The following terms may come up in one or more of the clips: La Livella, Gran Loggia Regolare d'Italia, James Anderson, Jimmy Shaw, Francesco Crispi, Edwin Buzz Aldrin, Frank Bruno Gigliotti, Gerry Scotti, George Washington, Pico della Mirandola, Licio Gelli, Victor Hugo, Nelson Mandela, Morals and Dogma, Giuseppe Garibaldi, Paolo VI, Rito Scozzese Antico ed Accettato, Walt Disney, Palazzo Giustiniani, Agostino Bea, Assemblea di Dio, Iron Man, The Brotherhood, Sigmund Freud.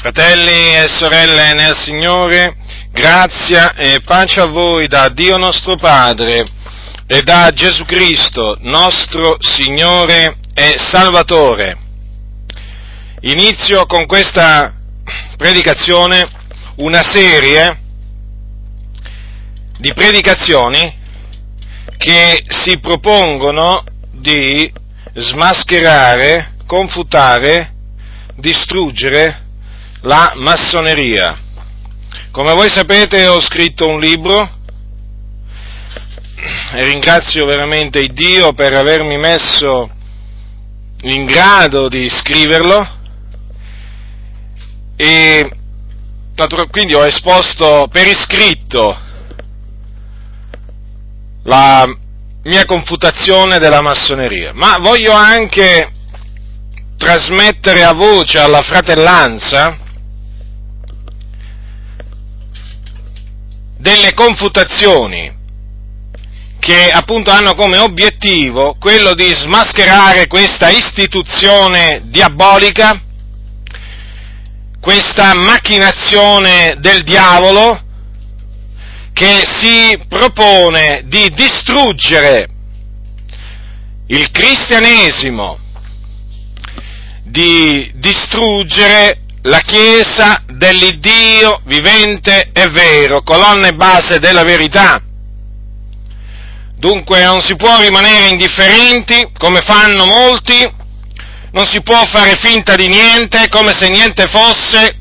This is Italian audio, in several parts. Fratelli e sorelle nel Signore, grazia e pace a voi da Dio nostro Padre e da Gesù Cristo, nostro Signore e Salvatore. Inizio con questa predicazione una serie di predicazioni che si propongono di smascherare, confutare, distruggere la massoneria. Come voi sapete ho scritto un libro e ringrazio veramente Dio per avermi messo in grado di scriverlo, e quindi ho esposto per iscritto la mia confutazione della massoneria, ma voglio anche trasmettere a voce alla fratellanza delle confutazioni che appunto hanno come obiettivo quello di smascherare questa istituzione diabolica, questa macchinazione del diavolo che si propone di distruggere il cristianesimo, di distruggere la Chiesa dell'Iddio vivente e vero, colonna e base della verità. Dunque non si può rimanere indifferenti, come fanno molti, non si può fare finta di niente, come se niente fosse,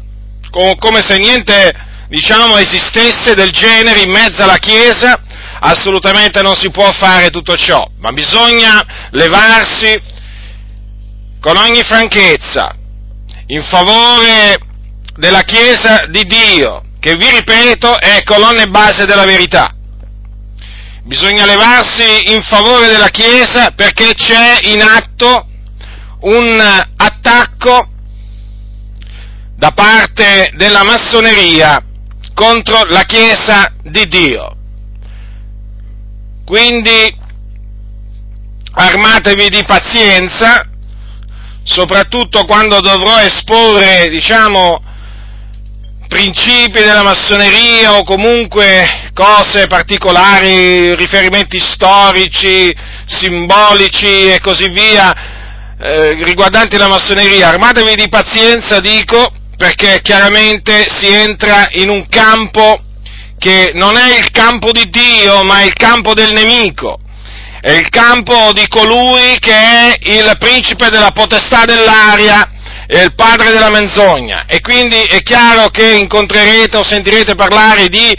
come se niente, diciamo, esistesse del genere in mezzo alla Chiesa. Assolutamente non si può fare tutto ciò, ma bisogna levarsi con ogni franchezza in favore della Chiesa di Dio, che vi ripeto è colonna e base della verità. Bisogna levarsi in favore della Chiesa perché c'è in atto un attacco da parte della massoneria contro la Chiesa di Dio. Quindi armatevi di pazienza, soprattutto quando dovrò esporre, diciamo, principi della massoneria o comunque cose particolari, riferimenti storici, simbolici e così via, riguardanti la massoneria. Armatevi di pazienza, dico, perché chiaramente si entra in un campo che non è il campo di Dio, ma è il campo del nemico. È il campo di colui che è il principe della potestà dell'aria e il padre della menzogna, e quindi è chiaro che incontrerete o sentirete parlare di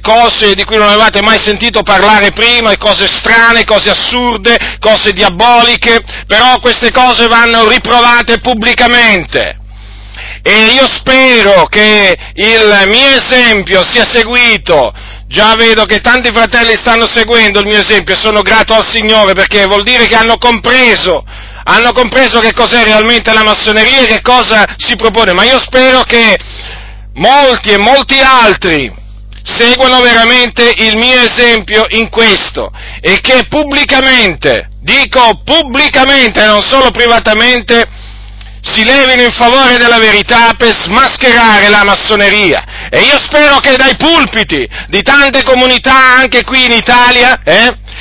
cose di cui non avevate mai sentito parlare prima, cose strane, cose assurde, cose diaboliche, però queste cose vanno riprovate pubblicamente. E io spero che il mio esempio sia seguito. Già vedo che tanti fratelli stanno seguendo il mio esempio e sono grato al Signore, perché vuol dire che hanno compreso che cos'è realmente la massoneria e che cosa si propone, ma io spero che molti e molti altri seguano veramente il mio esempio in questo, e che pubblicamente, dico pubblicamente e non solo privatamente, si levino in favore della verità per smascherare la massoneria. E io spero che dai pulpiti di tante comunità, anche qui in Italia,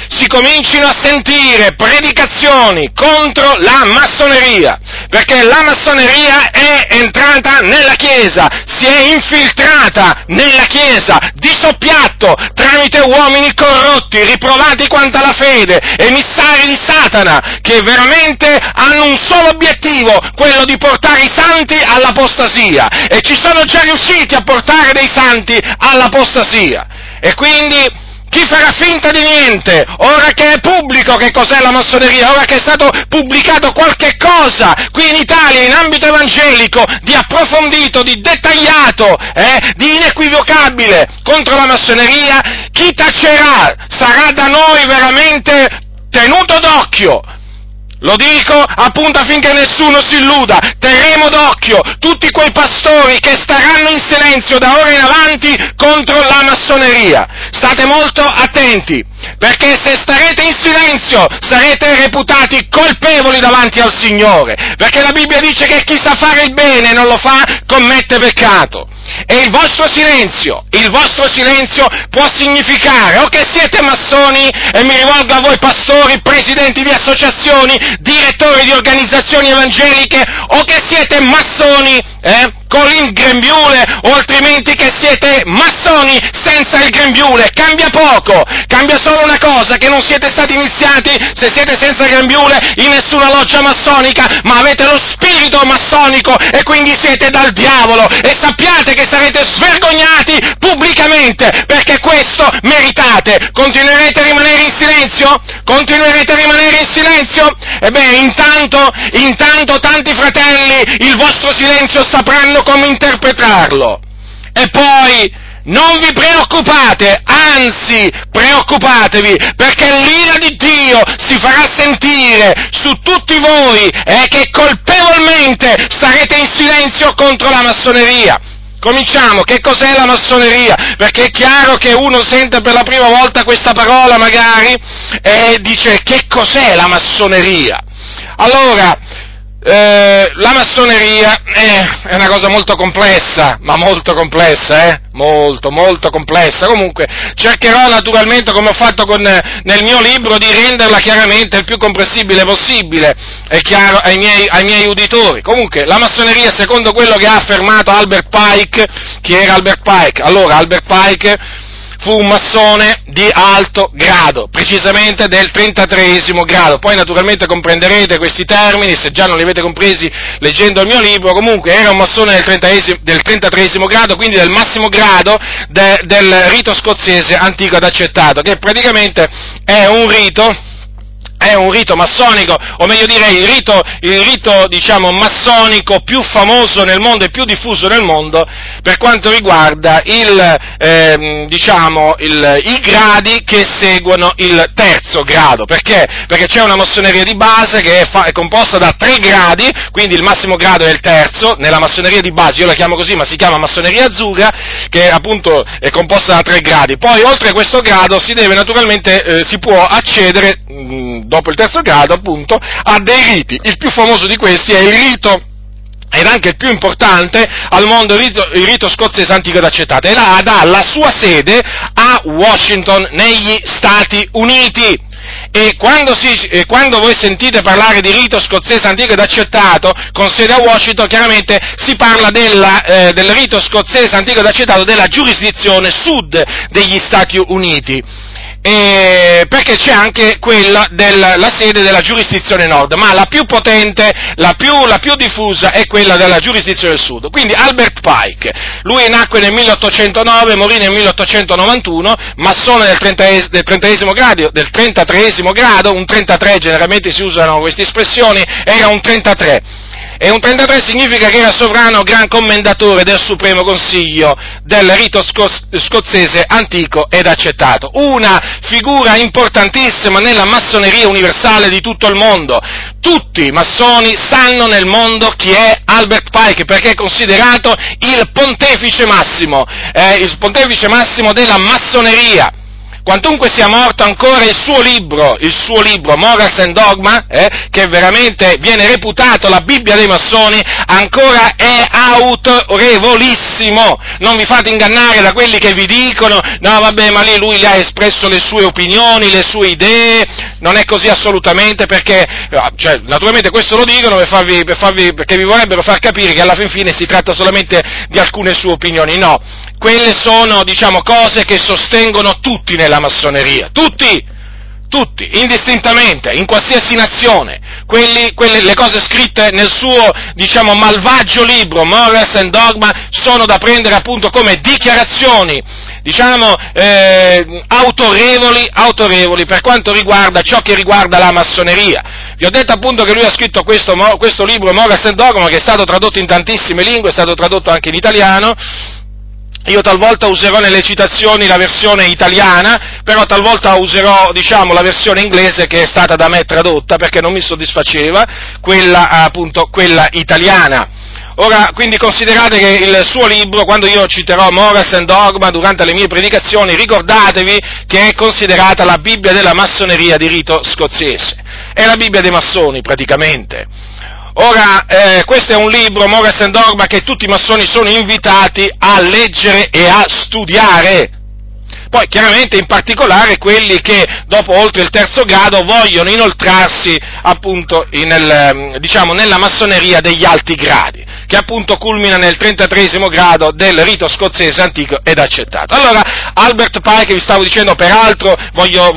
si comincino a sentire predicazioni contro la massoneria, perché la massoneria è entrata nella Chiesa, si è infiltrata nella Chiesa, di soppiatto, tramite uomini corrotti, riprovati quanto alla fede, emissari di Satana, che veramente hanno un solo obiettivo, quello di portare i santi all'apostasia, e ci sono già riusciti a portare dei santi all'apostasia. E quindi chi farà finta di niente, ora che è pubblico che cos'è la massoneria, ora che è stato pubblicato qualche cosa qui in Italia in ambito evangelico, di approfondito, di dettagliato, di inequivocabile contro la massoneria, chi tacerà sarà da noi veramente tenuto d'occhio, Lo dico appunto affinché nessuno si illuda, terremo d'occhio tutti quei pastori che staranno in silenzio da ora in avanti contro la massoneria. State molto attenti, perché se starete in silenzio sarete reputati colpevoli davanti al Signore, perché la Bibbia dice che chi sa fare il bene e non lo fa commette peccato. E il vostro silenzio può significare o che siete massoni, e mi rivolgo a voi pastori, presidenti di associazioni, direttori di organizzazioni evangeliche, o che siete massoni con il grembiule, o altrimenti che siete massoni senza il grembiule. Cambia poco, cambia solo una cosa, che non siete stati iniziati, se siete senza grembiule, in nessuna loggia massonica, ma avete lo spirito massonico e quindi siete dal diavolo, e sappiate che sarete svergognati pubblicamente, perché questo meritate. Continuerete a rimanere in silenzio? Ebbene, intanto tanti fratelli il vostro silenzio sapranno come interpretarlo. E poi non vi preoccupate, anzi preoccupatevi, perché l'ira di Dio si farà sentire su tutti voi che colpevolmente sarete in silenzio contro la massoneria. Cominciamo, che cos'è la massoneria? Perché è chiaro che uno sente per la prima volta questa parola magari e dice: che cos'è la massoneria? Allora, la massoneria è una cosa molto complessa, ma molto complessa. Comunque cercherò naturalmente, come ho fatto nel mio libro, di renderla chiaramente il più comprensibile possibile, è chiaro, ai miei uditori. Comunque la massoneria, secondo quello che ha affermato Albert Pike, chi era Albert Pike? Allora, Albert Pike fu un massone di alto grado, precisamente del 33° grado. Poi naturalmente comprenderete questi termini, se già non li avete compresi leggendo il mio libro. Comunque era un massone del 33° grado, quindi del massimo grado del rito scozzese antico ed accettato, che praticamente è un rito massonico, o meglio direi il rito diciamo massonico più famoso nel mondo e più diffuso nel mondo per quanto riguarda i gradi che seguono il 3° grado. Perché? Perché c'è una massoneria di base che è composta da 3 gradi, quindi il massimo grado è il 3° nella massoneria di base, io la chiamo così ma si chiama massoneria azzurra, che appunto è composta da 3 gradi. Poi oltre questo grado si deve naturalmente, si può accedere dopo il 3° grado, appunto, ha dei riti. Il più famoso di questi è il rito, ed anche il più importante al mondo, il rito scozzese antico ed accettato, ed ha la sua sede a Washington, negli Stati Uniti. E quando voi sentite parlare di rito scozzese antico ed accettato con sede a Washington, chiaramente si parla del rito scozzese antico ed accettato della giurisdizione sud degli Stati Uniti. Perché c'è anche quella la sede della giurisdizione nord, ma la più potente, la più diffusa è quella della giurisdizione del sud. Quindi Albert Pike, lui nacque nel 1809, morì nel 1891, massone del 33° grado, un 33, generalmente si usano queste espressioni, era un 33. E un 33 significa che era sovrano gran commendatore del Supremo Consiglio del rito scozzese antico ed accettato, una figura importantissima nella massoneria universale di tutto il mondo. Tutti i massoni sanno nel mondo chi è Albert Pike, perché è considerato il pontefice massimo della massoneria. Quantunque sia morto, ancora il suo libro Morals and Dogma, che veramente viene reputato la Bibbia dei massoni, ancora è autorevolissimo. Non vi fate ingannare da quelli che vi dicono: no vabbè, ma lì lui ha espresso le sue opinioni, le sue idee. Non è così assolutamente, perché naturalmente questo lo dicono perché vi vorrebbero far capire che alla fin fine si tratta solamente di alcune sue opinioni. No, quelle sono, diciamo, cose che sostengono tutti nella massoneria, tutti, indistintamente, in qualsiasi nazione, le cose scritte nel suo, diciamo, malvagio libro, Morals and Dogma, sono da prendere appunto come dichiarazioni, diciamo, autorevoli per quanto riguarda ciò che riguarda la massoneria. Vi ho detto appunto che lui ha scritto questo libro, Morals and Dogma, che è stato tradotto in tantissime lingue, è stato tradotto anche in italiano, Io talvolta userò nelle citazioni la versione italiana, però talvolta userò, la versione inglese che è stata da me tradotta, perché non mi soddisfaceva quella italiana. Ora, quindi considerate che il suo libro, quando io citerò Morals and Dogma durante le mie predicazioni, ricordatevi che è considerata la Bibbia della massoneria di rito scozzese. È la Bibbia dei massoni, praticamente. Ora, questo è un libro, Morals and Dogma, che tutti i massoni sono invitati a leggere e a studiare. Poi, chiaramente, in particolare quelli che, dopo oltre il terzo grado, vogliono inoltrarsi, appunto, nella massoneria degli alti gradi, che appunto culmina nel 33° grado del rito scozzese antico ed accettato. Allora, Albert Pike, vi stavo dicendo, peraltro, voglio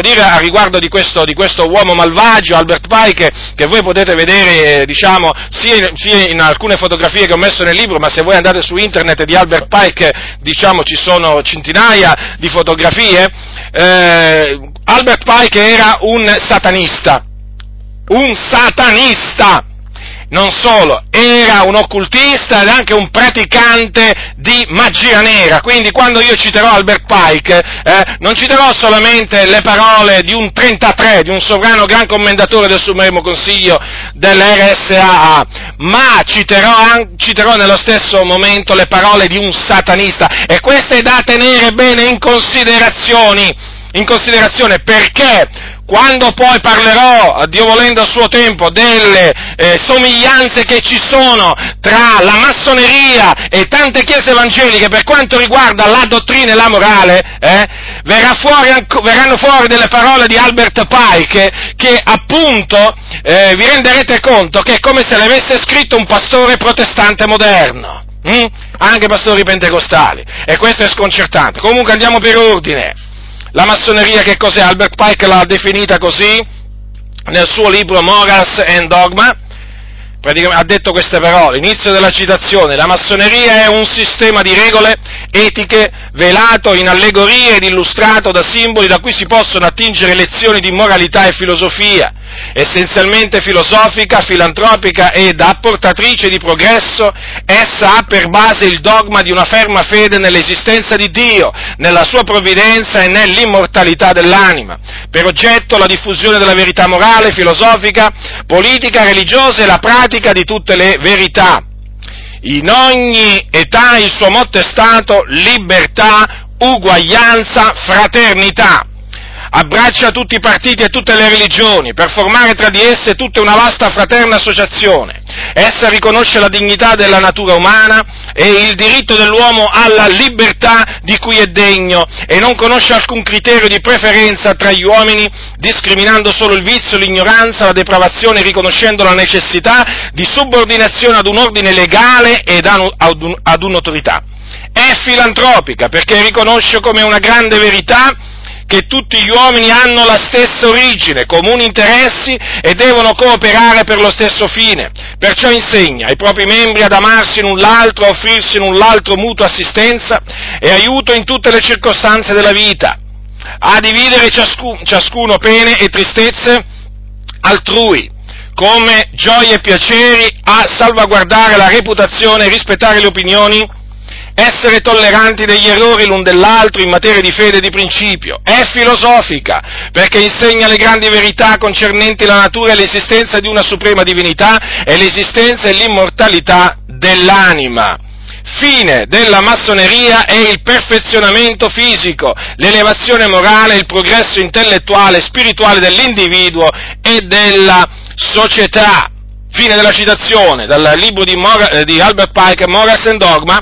dire a riguardo di questo uomo malvagio, Albert Pike, che voi potete vedere, sia in alcune fotografie che ho messo nel libro, ma se voi andate su internet di Albert Pike, ci sono centinaia di fotografie. Albert Pike era un satanista, non solo, era un occultista ed anche un praticante di magia nera. Quindi quando io citerò Albert Pike, non citerò solamente le parole di un 33, di un sovrano gran commendatore del Supremo Consiglio dell'RSAA, ma citerò nello stesso momento le parole di un satanista, e questo è da tenere bene in considerazione, perché quando poi parlerò, a Dio volendo a suo tempo, delle somiglianze che ci sono tra la massoneria e tante chiese evangeliche per quanto riguarda la dottrina e la morale, verranno fuori delle parole di Albert Pike che appunto vi renderete conto che è come se le avesse scritto un pastore protestante moderno, anche pastori pentecostali, e questo è sconcertante. Comunque andiamo per ordine. La massoneria che cos'è? Albert Pike l'ha definita così nel suo libro Morals and Dogma, praticamente ha detto queste parole, inizio della citazione: la massoneria è un sistema di regole etiche velato in allegorie ed illustrato da simboli da cui si possono attingere lezioni di moralità e filosofia, essenzialmente filosofica, filantropica ed apportatrice di progresso. Essa ha per base il dogma di una ferma fede nell'esistenza di Dio, nella sua provvidenza e nell'immortalità dell'anima, per oggetto la diffusione della verità morale, filosofica, politica, religiosa e la pratica di tutte le verità. In ogni età il suo motto è stato libertà, uguaglianza, fraternità. Abbraccia tutti i partiti e tutte le religioni, per formare tra di esse tutta una vasta fraterna associazione. Essa riconosce la dignità della natura umana e il diritto dell'uomo alla libertà di cui è degno, e non conosce alcun criterio di preferenza tra gli uomini, discriminando solo il vizio, l'ignoranza, la depravazione, riconoscendo la necessità di subordinazione ad un ordine legale ed ad un'autorità. È filantropica perché riconosce come una grande verità che tutti gli uomini hanno la stessa origine, comuni interessi e devono cooperare per lo stesso fine. Perciò insegna ai propri membri ad amarsi l'un l'altro, a offrirsi l'un l'altro mutua assistenza e aiuto in tutte le circostanze della vita, a dividere ciascuno pene e tristezze altrui come gioie e piaceri, a salvaguardare la reputazione e rispettare le opinioni, essere tolleranti degli errori l'un dell'altro in materia di fede e di principio. È filosofica, perché insegna le grandi verità concernenti la natura e l'esistenza di una suprema divinità e l'esistenza e l'immortalità dell'anima. Fine della massoneria è il perfezionamento fisico, l'elevazione morale, il progresso intellettuale e spirituale dell'individuo e della società. Fine della citazione, dal libro di Albert Pike, Morals and Dogma,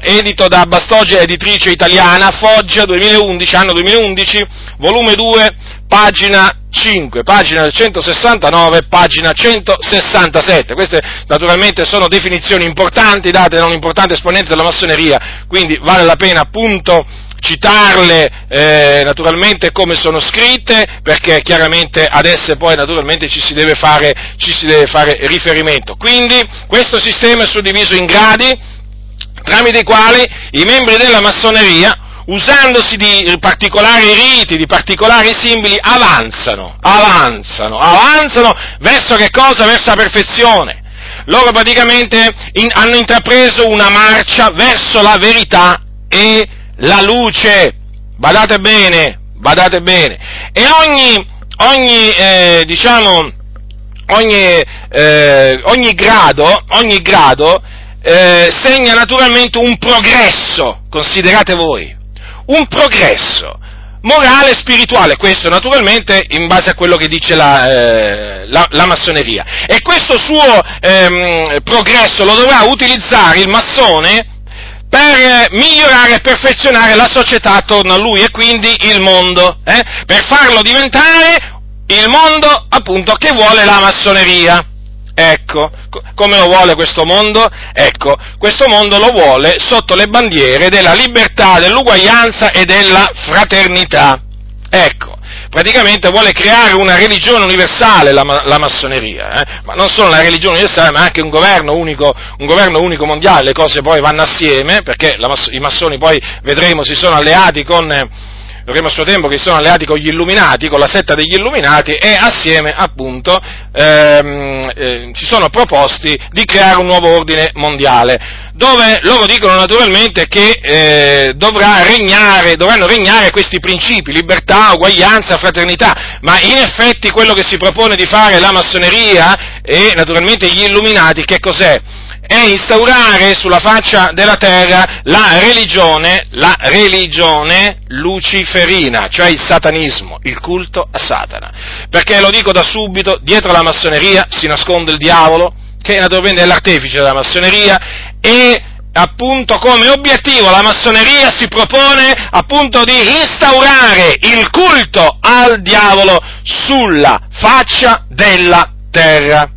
edito da Bastogi Editrice Italiana, Foggia, 2011, anno 2011, volume 2, pagina 5, pagina 169, pagina 167. Queste naturalmente sono definizioni importanti date da un importante esponente della massoneria, quindi vale la pena appunto citarle naturalmente come sono scritte, perché chiaramente ad esse poi naturalmente ci si deve fare riferimento. Quindi questo sistema è suddiviso in gradi, tramite i quali i membri della massoneria, usandosi di particolari riti, di particolari simboli, avanzano verso che cosa? Verso la perfezione, loro praticamente hanno intrapreso una marcia verso la verità e la luce. Badate bene, badate bene. E ogni grado segna naturalmente un progresso, considerate voi, un progresso morale e spirituale, questo naturalmente in base a quello che dice la massoneria. E questo suo progresso lo dovrà utilizzare il massone per migliorare e perfezionare la società attorno a lui e quindi il mondo, per farlo diventare il mondo appunto che vuole la massoneria. Ecco, come lo vuole questo mondo? Ecco, questo mondo lo vuole sotto le bandiere della libertà, dell'uguaglianza e della fraternità. Ecco, praticamente vuole creare una religione universale la massoneria, ma non solo una religione universale, ma anche un governo unico mondiale. Le cose poi vanno assieme, perché i massoni poi vedremo si sono alleati Dovremo a suo tempo che sono alleati con gli Illuminati, con la setta degli Illuminati, e assieme appunto si sono proposti di creare un nuovo ordine mondiale, dove loro dicono naturalmente che dovranno regnare questi principi, libertà, uguaglianza, fraternità, ma in effetti quello che si propone di fare la massoneria e naturalmente gli Illuminati, che cos'è? È instaurare sulla faccia della terra la religione luciferina, cioè il satanismo, il culto a Satana. Perché lo dico da subito, dietro la massoneria si nasconde il diavolo, che naturalmente è l'artefice della massoneria, e appunto come obiettivo la massoneria si propone appunto di instaurare il culto al diavolo sulla faccia della terra.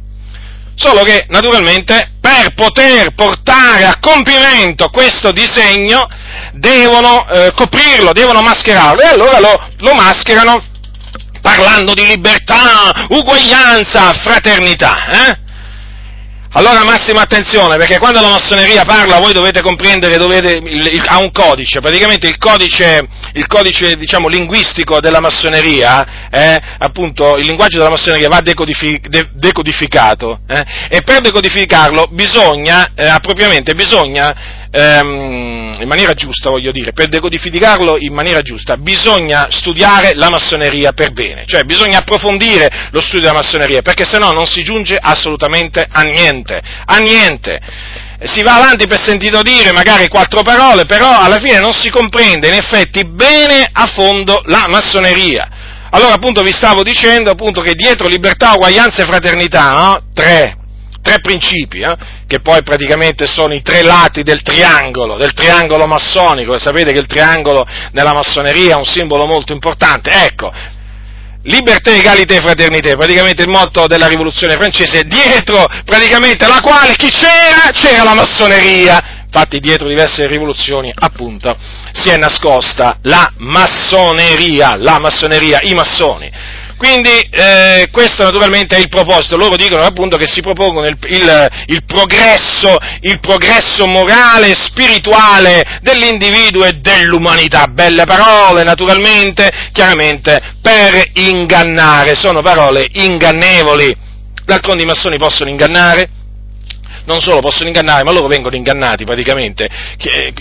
Solo che, naturalmente, per poter portare a compimento questo disegno, devono coprirlo, devono mascherarlo, e allora lo mascherano parlando di libertà, uguaglianza, fraternità, Allora massima attenzione, perché quando la massoneria parla voi dovete comprendere, ha un codice, praticamente il codice diciamo linguistico della massoneria, appunto il linguaggio della massoneria va decodificato, e per decodificarlo bisogna, in maniera giusta, bisogna studiare la massoneria per bene, cioè bisogna approfondire lo studio della massoneria, perché sennò non si giunge assolutamente a niente. Si va avanti per sentito dire magari 4 parole, però alla fine non si comprende in effetti bene a fondo la massoneria. Allora appunto vi stavo dicendo appunto che dietro libertà, uguaglianza e fraternità, no? Tre principi, che poi praticamente sono i tre lati del triangolo massonico. Sapete che il triangolo nella massoneria è un simbolo molto importante. Ecco, libertà, egalità e fraternità, praticamente il motto della rivoluzione francese, dietro praticamente la quale chi c'era la massoneria. Infatti dietro diverse rivoluzioni appunto si è nascosta la massoneria, i massoni. Quindi questo naturalmente è il proposito. Loro dicono appunto che si propongono il progresso morale e spirituale dell'individuo e dell'umanità. Belle parole naturalmente, chiaramente per ingannare, sono parole ingannevoli. D'altronde i massoni possono ingannare, non solo possono ingannare, ma loro vengono ingannati praticamente.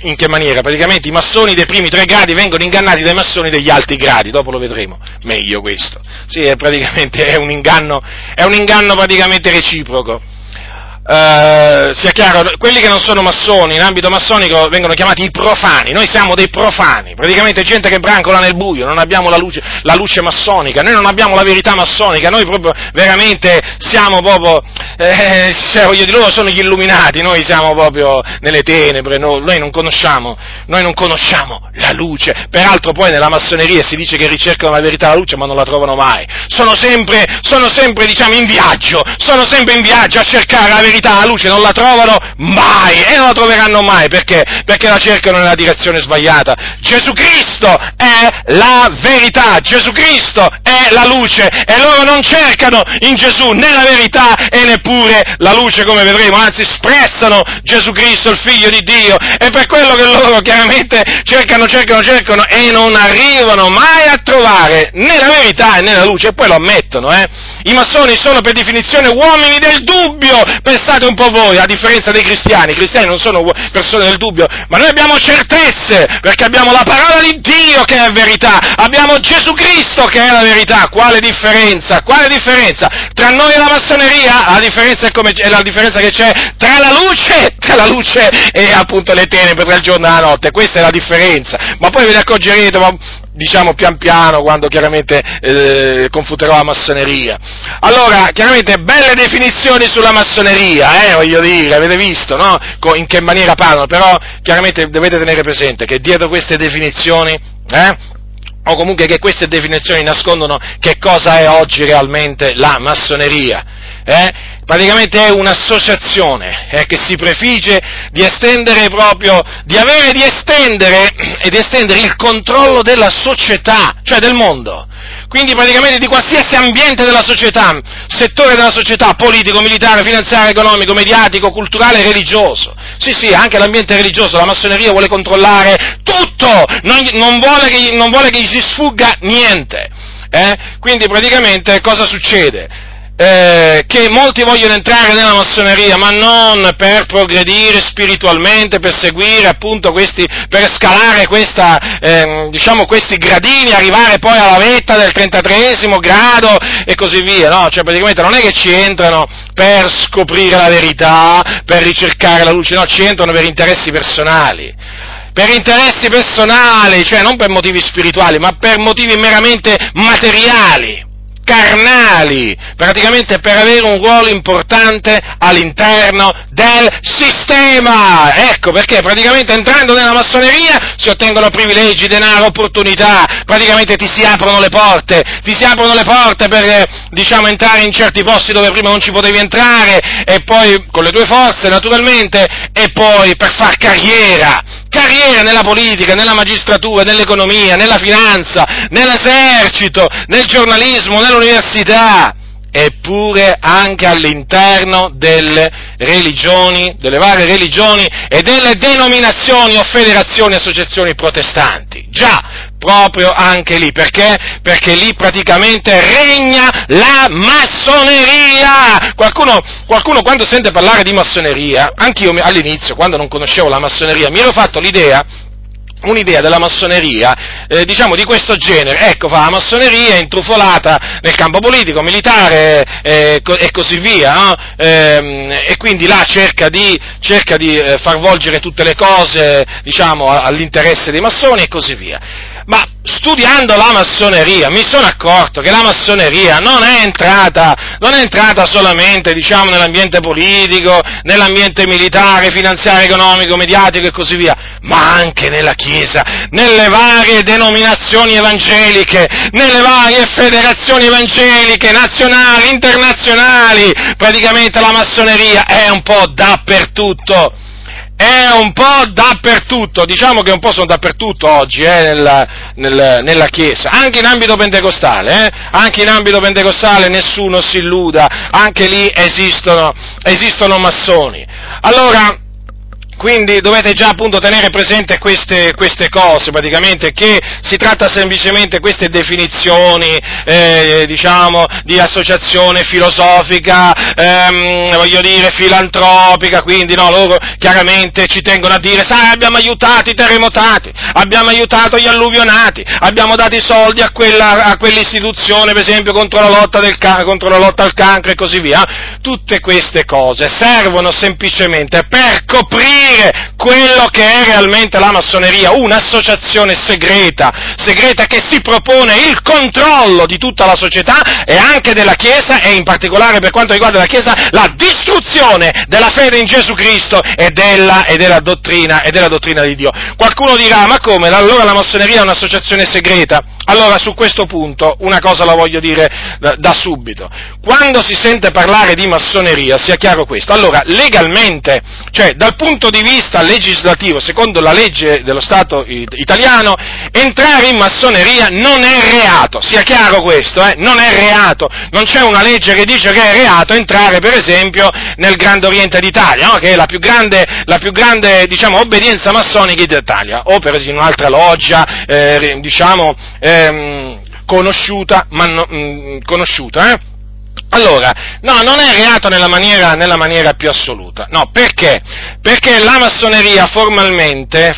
In che maniera? Praticamente i massoni dei primi 3 gradi vengono ingannati dai massoni degli alti gradi, dopo lo vedremo meglio questo. Sì, è un inganno praticamente reciproco. Sia chiaro, quelli che non sono massoni in ambito massonico vengono chiamati i profani. Noi siamo dei profani, praticamente gente che brancola nel buio, non abbiamo la luce massonica, noi non abbiamo la verità massonica, noi proprio veramente siamo proprio loro sono gli illuminati, noi siamo proprio nelle tenebre, noi non conosciamo la luce. Peraltro poi nella massoneria si dice che ricercano la verità e la luce, ma non la trovano mai, sono sempre diciamo in viaggio a cercare la verità. La luce non la trovano mai e non la troveranno mai, perché la cercano nella direzione sbagliata. Gesù Cristo è la verità, Gesù Cristo è la luce, e loro non cercano in Gesù né la verità e neppure la luce, come vedremo, anzi sprezzano Gesù Cristo, il Figlio di Dio, e per quello che loro chiaramente cercano e non arrivano mai a trovare né la verità né la luce, e poi lo ammettono. I massoni sono per definizione uomini del dubbio, per state un po' voi, a differenza dei cristiani. I cristiani non sono persone del dubbio, ma noi abbiamo certezze, perché abbiamo la parola di Dio che è verità, abbiamo Gesù Cristo che è la verità. Quale differenza? Quale differenza? Tra noi e la massoneria, la differenza è, come, è la differenza che c'è tra la luce e appunto le tenebre, tra il giorno e la notte. Questa è la differenza. Ma poi ve ne accorgerete, ma, diciamo, pian piano, quando chiaramente confuterò la massoneria. Allora, chiaramente belle definizioni sulla massoneria, voglio dire, avete visto, no? In che maniera parlano, però chiaramente dovete tenere presente che dietro queste definizioni, o comunque che queste definizioni nascondono che cosa è oggi realmente la massoneria, Praticamente è un'associazione che si prefigge di estendere proprio, di avere, di estendere e di estendere il controllo della società, cioè del mondo. Quindi praticamente di qualsiasi ambiente della società, settore della società, politico, militare, finanziario, economico, mediatico, culturale, religioso. Sì, sì, anche l'ambiente religioso, la massoneria vuole controllare tutto, non vuole che gli si sfugga niente. Quindi praticamente cosa succede? Che molti vogliono entrare nella massoneria, ma non per progredire spiritualmente, per seguire appunto questi, per scalare questa, diciamo, questi gradini, arrivare poi alla vetta del 33° grado e così via, no? Cioè praticamente non è che ci entrano per scoprire la verità, per ricercare la luce, no, ci entrano per interessi personali. Per interessi personali, cioè non per motivi spirituali, ma per motivi meramente materiali, carnali, praticamente per avere un ruolo importante all'interno del sistema. Ecco perché praticamente entrando nella massoneria si ottengono privilegi, denaro, opportunità, praticamente ti si aprono le porte per, diciamo, entrare in certi posti dove prima non ci potevi entrare, e poi con le tue forze naturalmente, e poi per far carriera nella politica, nella magistratura, nell'economia, nella finanza, nell'esercito, nel giornalismo, nell'università, eppure anche all'interno delle religioni, delle varie religioni e delle denominazioni o federazioni e associazioni protestanti. Già, proprio anche lì, perché? Perché lì praticamente regna la massoneria. Qualcuno quando sente parlare di massoneria, anche io all'inizio, quando non conoscevo la massoneria, mi ero fatto un'idea della massoneria, diciamo, di questo genere. Ecco, fa la massoneria intrufolata nel campo politico, militare e così via, no? E quindi là cerca di far volgere tutte le cose, diciamo, all'interesse dei massoni e così via. Ma studiando la massoneria mi sono accorto che la massoneria non è entrata solamente, diciamo, nell'ambiente politico, nell'ambiente militare, finanziario, economico, mediatico e così via, ma anche nella Chiesa, nelle varie denominazioni evangeliche, nelle varie federazioni evangeliche, nazionali, internazionali. Praticamente la massoneria è un po' dappertutto. Diciamo che un po' sono dappertutto oggi, nella Chiesa, anche in ambito pentecostale, nessuno si illuda, anche lì esistono massoni. Allora, quindi dovete già appunto tenere presente queste cose, praticamente, che si tratta semplicemente queste definizioni, diciamo, di associazione filosofica, filantropica. Quindi no, loro chiaramente ci tengono a dire: sai, abbiamo aiutato i terremotati, abbiamo aiutato gli alluvionati, abbiamo dato i soldi a quell'istituzione, per esempio, contro la lotta al cancro e così via. Tutte queste cose servono semplicemente per coprire quello che è realmente la massoneria, un'associazione segreta che si propone il controllo di tutta la società e anche della Chiesa, e in particolare per quanto riguarda la Chiesa, la distruzione della fede in Gesù Cristo e della dottrina di Dio. Qualcuno dirà: ma come, allora la massoneria è un'associazione segreta? Allora, su questo punto una cosa la voglio dire da subito. Quando si sente parlare di massoneria, sia chiaro questo. Allora, legalmente, cioè dal punto di vista legislativo, secondo la legge dello Stato italiano, entrare in massoneria non è reato, sia chiaro questo, non è reato. Non c'è una legge che dice che è reato entrare, per esempio, nel Grande Oriente d'Italia, no? Che è la più grande, diciamo, obbedienza massonica d'Italia, o per esempio in un'altra loggia, conosciuta, Allora, no, non è reato nella maniera più assoluta, no, perché? Perché la massoneria formalmente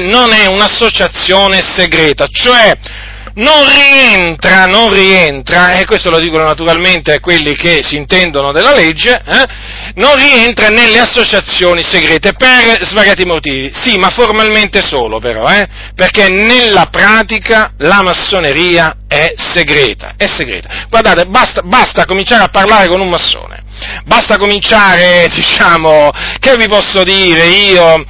non è un'associazione segreta, cioè non rientra, e questo lo dicono naturalmente quelli che si intendono della legge, non rientra nelle associazioni segrete per svariati motivi, sì, ma formalmente solo però, perché nella pratica la massoneria è segreta. Guardate, basta cominciare a parlare con un massone. Basta cominciare, diciamo, che vi posso dire io,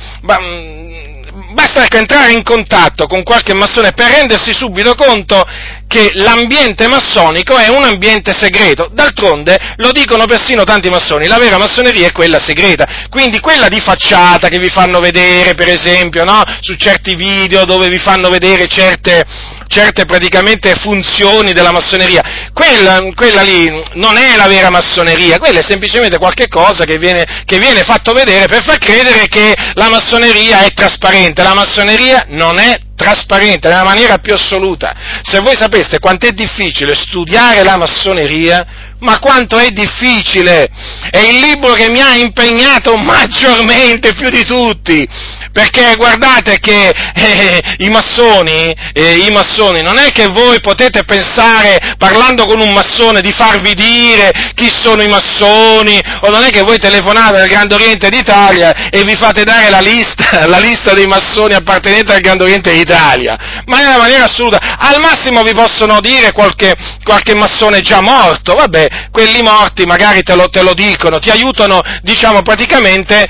basta entrare in contatto con qualche massone per rendersi subito conto che l'ambiente massonico è un ambiente segreto. D'altronde lo dicono persino tanti massoni, la vera massoneria è quella segreta, quindi quella di facciata che vi fanno vedere, per esempio, no? Su certi video dove vi fanno vedere certe praticamente funzioni della massoneria, quella lì non è la vera massoneria, quella è semplicemente qualche cosa che viene fatto vedere per far credere che la massoneria è trasparente. La massoneria non è trasparente nella maniera più assoluta. Se voi sapeste quanto è difficile studiare la massoneria, ma quanto è difficile, è il libro che mi ha impegnato maggiormente, più di tutti, perché guardate che i massoni non è che voi potete pensare, parlando con un massone, di farvi dire chi sono i massoni, o non è che voi telefonate al Grande Oriente d'Italia e vi fate dare la lista dei massoni appartenenti al Grande Oriente d'Italia, ma nella maniera assoluta. Al massimo vi possono dire qualche massone già morto, vabbè, quelli morti magari te lo dicono, ti aiutano, diciamo, praticamente,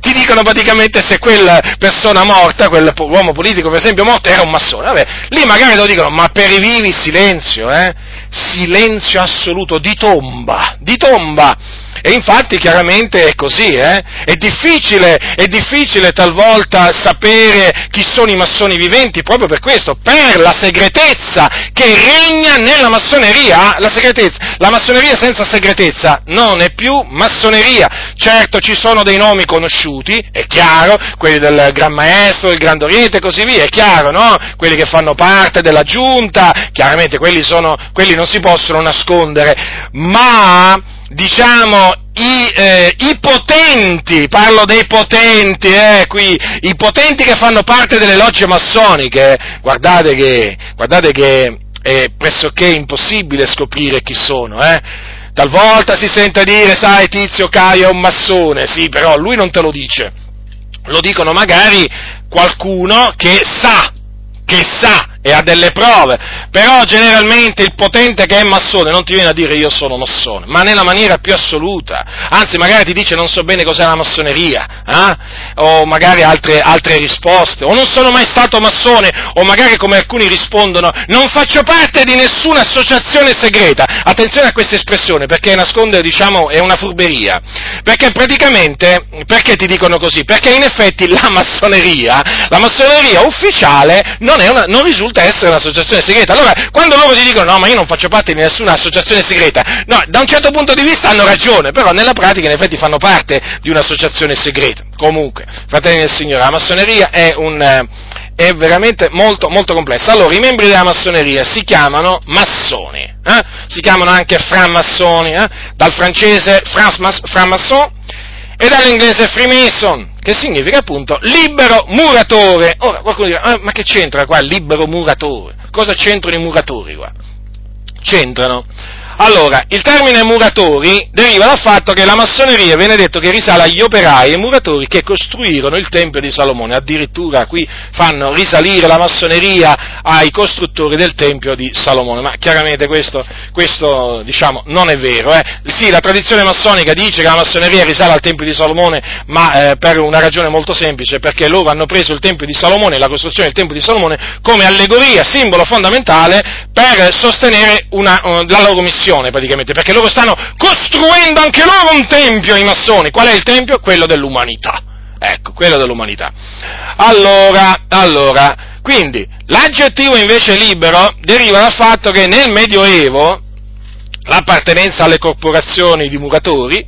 ti dicono praticamente se quella persona morta, quell'uomo politico per esempio morto, era un massone, vabbè, lì magari te lo dicono, ma per i vivi silenzio assoluto, di tomba, e infatti chiaramente è così, è difficile talvolta sapere chi sono i massoni viventi, proprio per questo, per la segretezza che regna nella massoneria. La massoneria senza segretezza non è più massoneria. Certo, ci sono dei nomi conosciuti, è chiaro, quelli del Gran Maestro, del Grande Oriente e così via, è chiaro, no? Quelli che fanno parte della giunta, chiaramente quelli non si possono nascondere, ma diciamo i potenti, parlo dei potenti, qui, i potenti che fanno parte delle logge massoniche, guardate che è pressoché impossibile scoprire chi sono, talvolta si sente dire, sai, Tizio Caio è un massone, sì, però lui non te lo dice, lo dicono magari qualcuno che sa e ha delle prove, però generalmente il potente che è massone non ti viene a dire io sono massone, ma nella maniera più assoluta, anzi magari ti dice non so bene cos'è la massoneria, o magari altre risposte, o non sono mai stato massone, o magari come alcuni rispondono, non faccio parte di nessuna associazione segreta. Attenzione a questa espressione, perché nasconde, diciamo, è una furberia, perché praticamente, perché ti dicono così? Perché in effetti la massoneria ufficiale non risulta essere un'associazione segreta. Allora, quando loro ti dicono no, ma io non faccio parte di nessuna associazione segreta, no, da un certo punto di vista hanno ragione, però nella pratica in effetti fanno parte di un'associazione segreta. Comunque, fratelli del Signore, la massoneria è veramente molto, molto complessa. Allora, i membri della massoneria si chiamano massoni, si chiamano anche franmassoni, dal francese franc-maçon e dall'inglese Freemason, che significa appunto libero muratore. Ora qualcuno dirà, ma che c'entra qua libero muratore? Cosa c'entrano i muratori qua? C'entrano. Allora, il termine muratori deriva dal fatto che la massoneria viene detto che risale agli operai e muratori che costruirono il Tempio di Salomone, addirittura qui fanno risalire la massoneria ai costruttori del Tempio di Salomone, ma chiaramente questo diciamo, non è vero. Sì, la tradizione massonica dice che la massoneria risale al Tempio di Salomone, ma per una ragione molto semplice, perché loro hanno preso il Tempio di Salomone, la costruzione del Tempio di Salomone, come allegoria, simbolo fondamentale per sostenere la loro missione, praticamente, perché loro stanno costruendo anche loro un tempio, i massoni. Qual è il tempio? Quello dell'umanità. Ecco, quello dell'umanità. Allora, quindi, l'aggettivo invece libero deriva dal fatto che nel Medioevo l'appartenenza alle corporazioni di muratori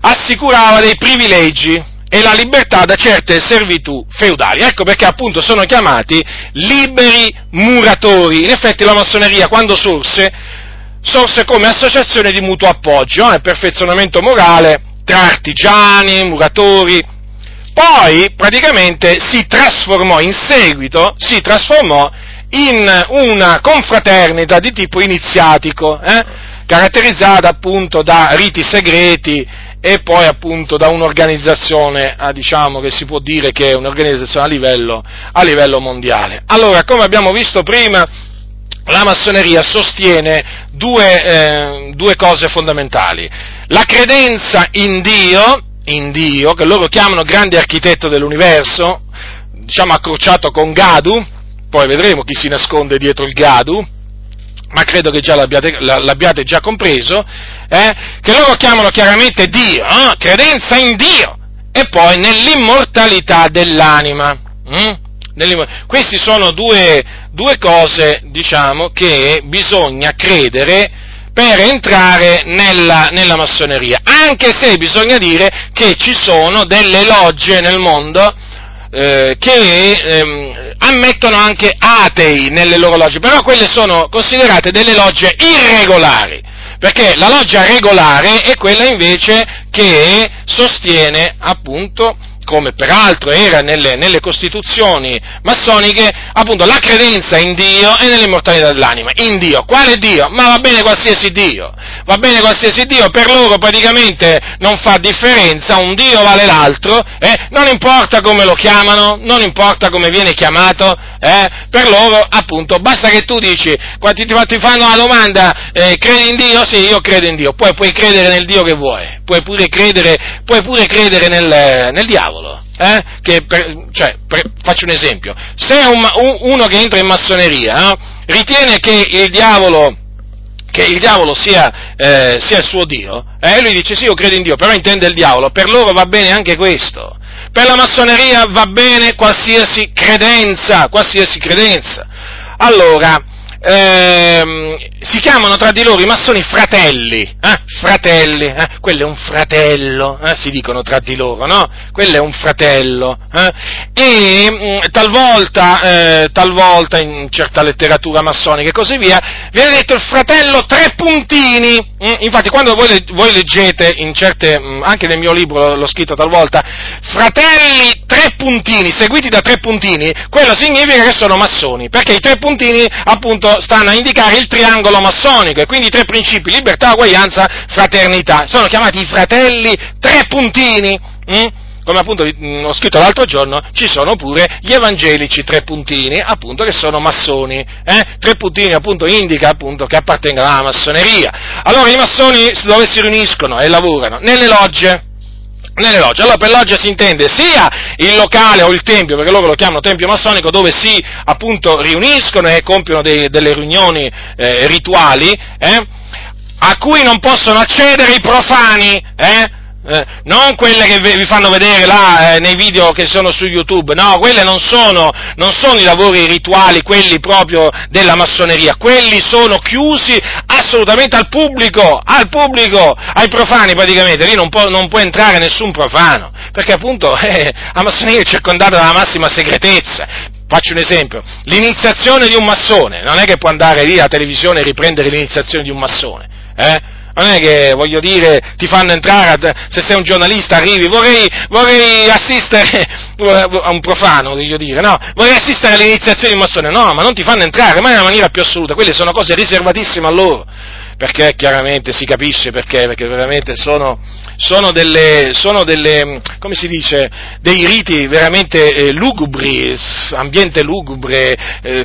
assicurava dei privilegi e la libertà da certe servitù feudali. Ecco perché appunto sono chiamati liberi muratori. In effetti la massoneria, quando sorse, sorse come associazione di mutuo appoggio nel perfezionamento morale tra artigiani, muratori. Poi praticamente si trasformò in una confraternita di tipo iniziatico, caratterizzata appunto da riti segreti e poi appunto da un'organizzazione, diciamo che si può dire che è un'organizzazione a livello mondiale. Allora, come abbiamo visto prima, la massoneria sostiene due cose fondamentali: la credenza in Dio, che loro chiamano grande architetto dell'universo, diciamo accrociato con Gadu, poi vedremo chi si nasconde dietro il Gadu, ma credo che già l'abbiate già compreso, che loro chiamano chiaramente Dio, credenza in Dio, e poi nell'immortalità dell'anima. Queste sono due cose, diciamo, che bisogna credere per entrare nella massoneria, anche se bisogna dire che ci sono delle logge nel mondo che ammettono anche atei nelle loro logge, però quelle sono considerate delle logge irregolari, perché la loggia regolare è quella invece che sostiene appunto, come peraltro era nelle costituzioni massoniche, appunto la credenza in Dio e nell'immortalità dell'anima. In Dio, quale Dio? Ma va bene qualsiasi Dio, per loro praticamente non fa differenza, un Dio vale l'altro, non importa come lo chiamano, non importa come viene chiamato, per loro appunto basta che tu dici, quando ti fanno la domanda, credi in Dio? Sì, io credo in Dio. Poi puoi credere nel Dio che vuoi, puoi pure credere nel diavolo. Faccio un esempio: se uno che entra in massoneria ritiene che il diavolo sia il suo Dio, lui dice sì, io credo in Dio, però intende il diavolo, per loro va bene anche questo. Per la massoneria va bene qualsiasi credenza. Allora, si chiamano tra di loro i massoni fratelli, quello è un fratello, si dicono tra di loro, no? Quello è un fratello, e talvolta in certa letteratura massonica e così via, viene detto il fratello tre puntini. Infatti quando voi leggete in certe, anche nel mio libro l'ho scritto talvolta, fratelli tre puntini, seguiti da tre puntini, quello significa che sono massoni, perché i tre puntini appunto stanno a indicare il triangolo massonico, e quindi i tre principi, libertà, uguaglianza, fraternità, sono chiamati i fratelli tre puntini, come appunto ho scritto l'altro giorno, ci sono pure gli evangelici tre puntini, appunto, che sono massoni, tre puntini appunto indica appunto che appartengono alla massoneria. Allora i massoni dove si riuniscono e lavorano? Nelle logge. Allora per loggia si intende sia il locale o il tempio, perché loro lo chiamano tempio massonico, dove si appunto riuniscono e compiono delle riunioni rituali, a cui non possono accedere i profani, non quelle che vi fanno vedere là nei video che sono su YouTube, no, quelle non sono i lavori rituali, quelli proprio della massoneria, quelli sono chiusi assolutamente al pubblico, ai profani praticamente, lì non può entrare nessun profano, perché appunto la massoneria è circondata dalla massima segretezza. Faccio un esempio: l'iniziazione di un massone, non è che può andare lì la televisione e riprendere l'iniziazione di un massone, non è che, voglio dire, ti fanno entrare, se sei un giornalista arrivi, vorrei assistere a un profano, voglio dire, no, vorrei assistere all'iniziazione di un massone, no, ma non ti fanno entrare mai nella maniera più assoluta, quelle sono cose riservatissime a loro, perché chiaramente si capisce perché veramente sono delle, come si dice, dei riti veramente lugubri, ambiente lugubre,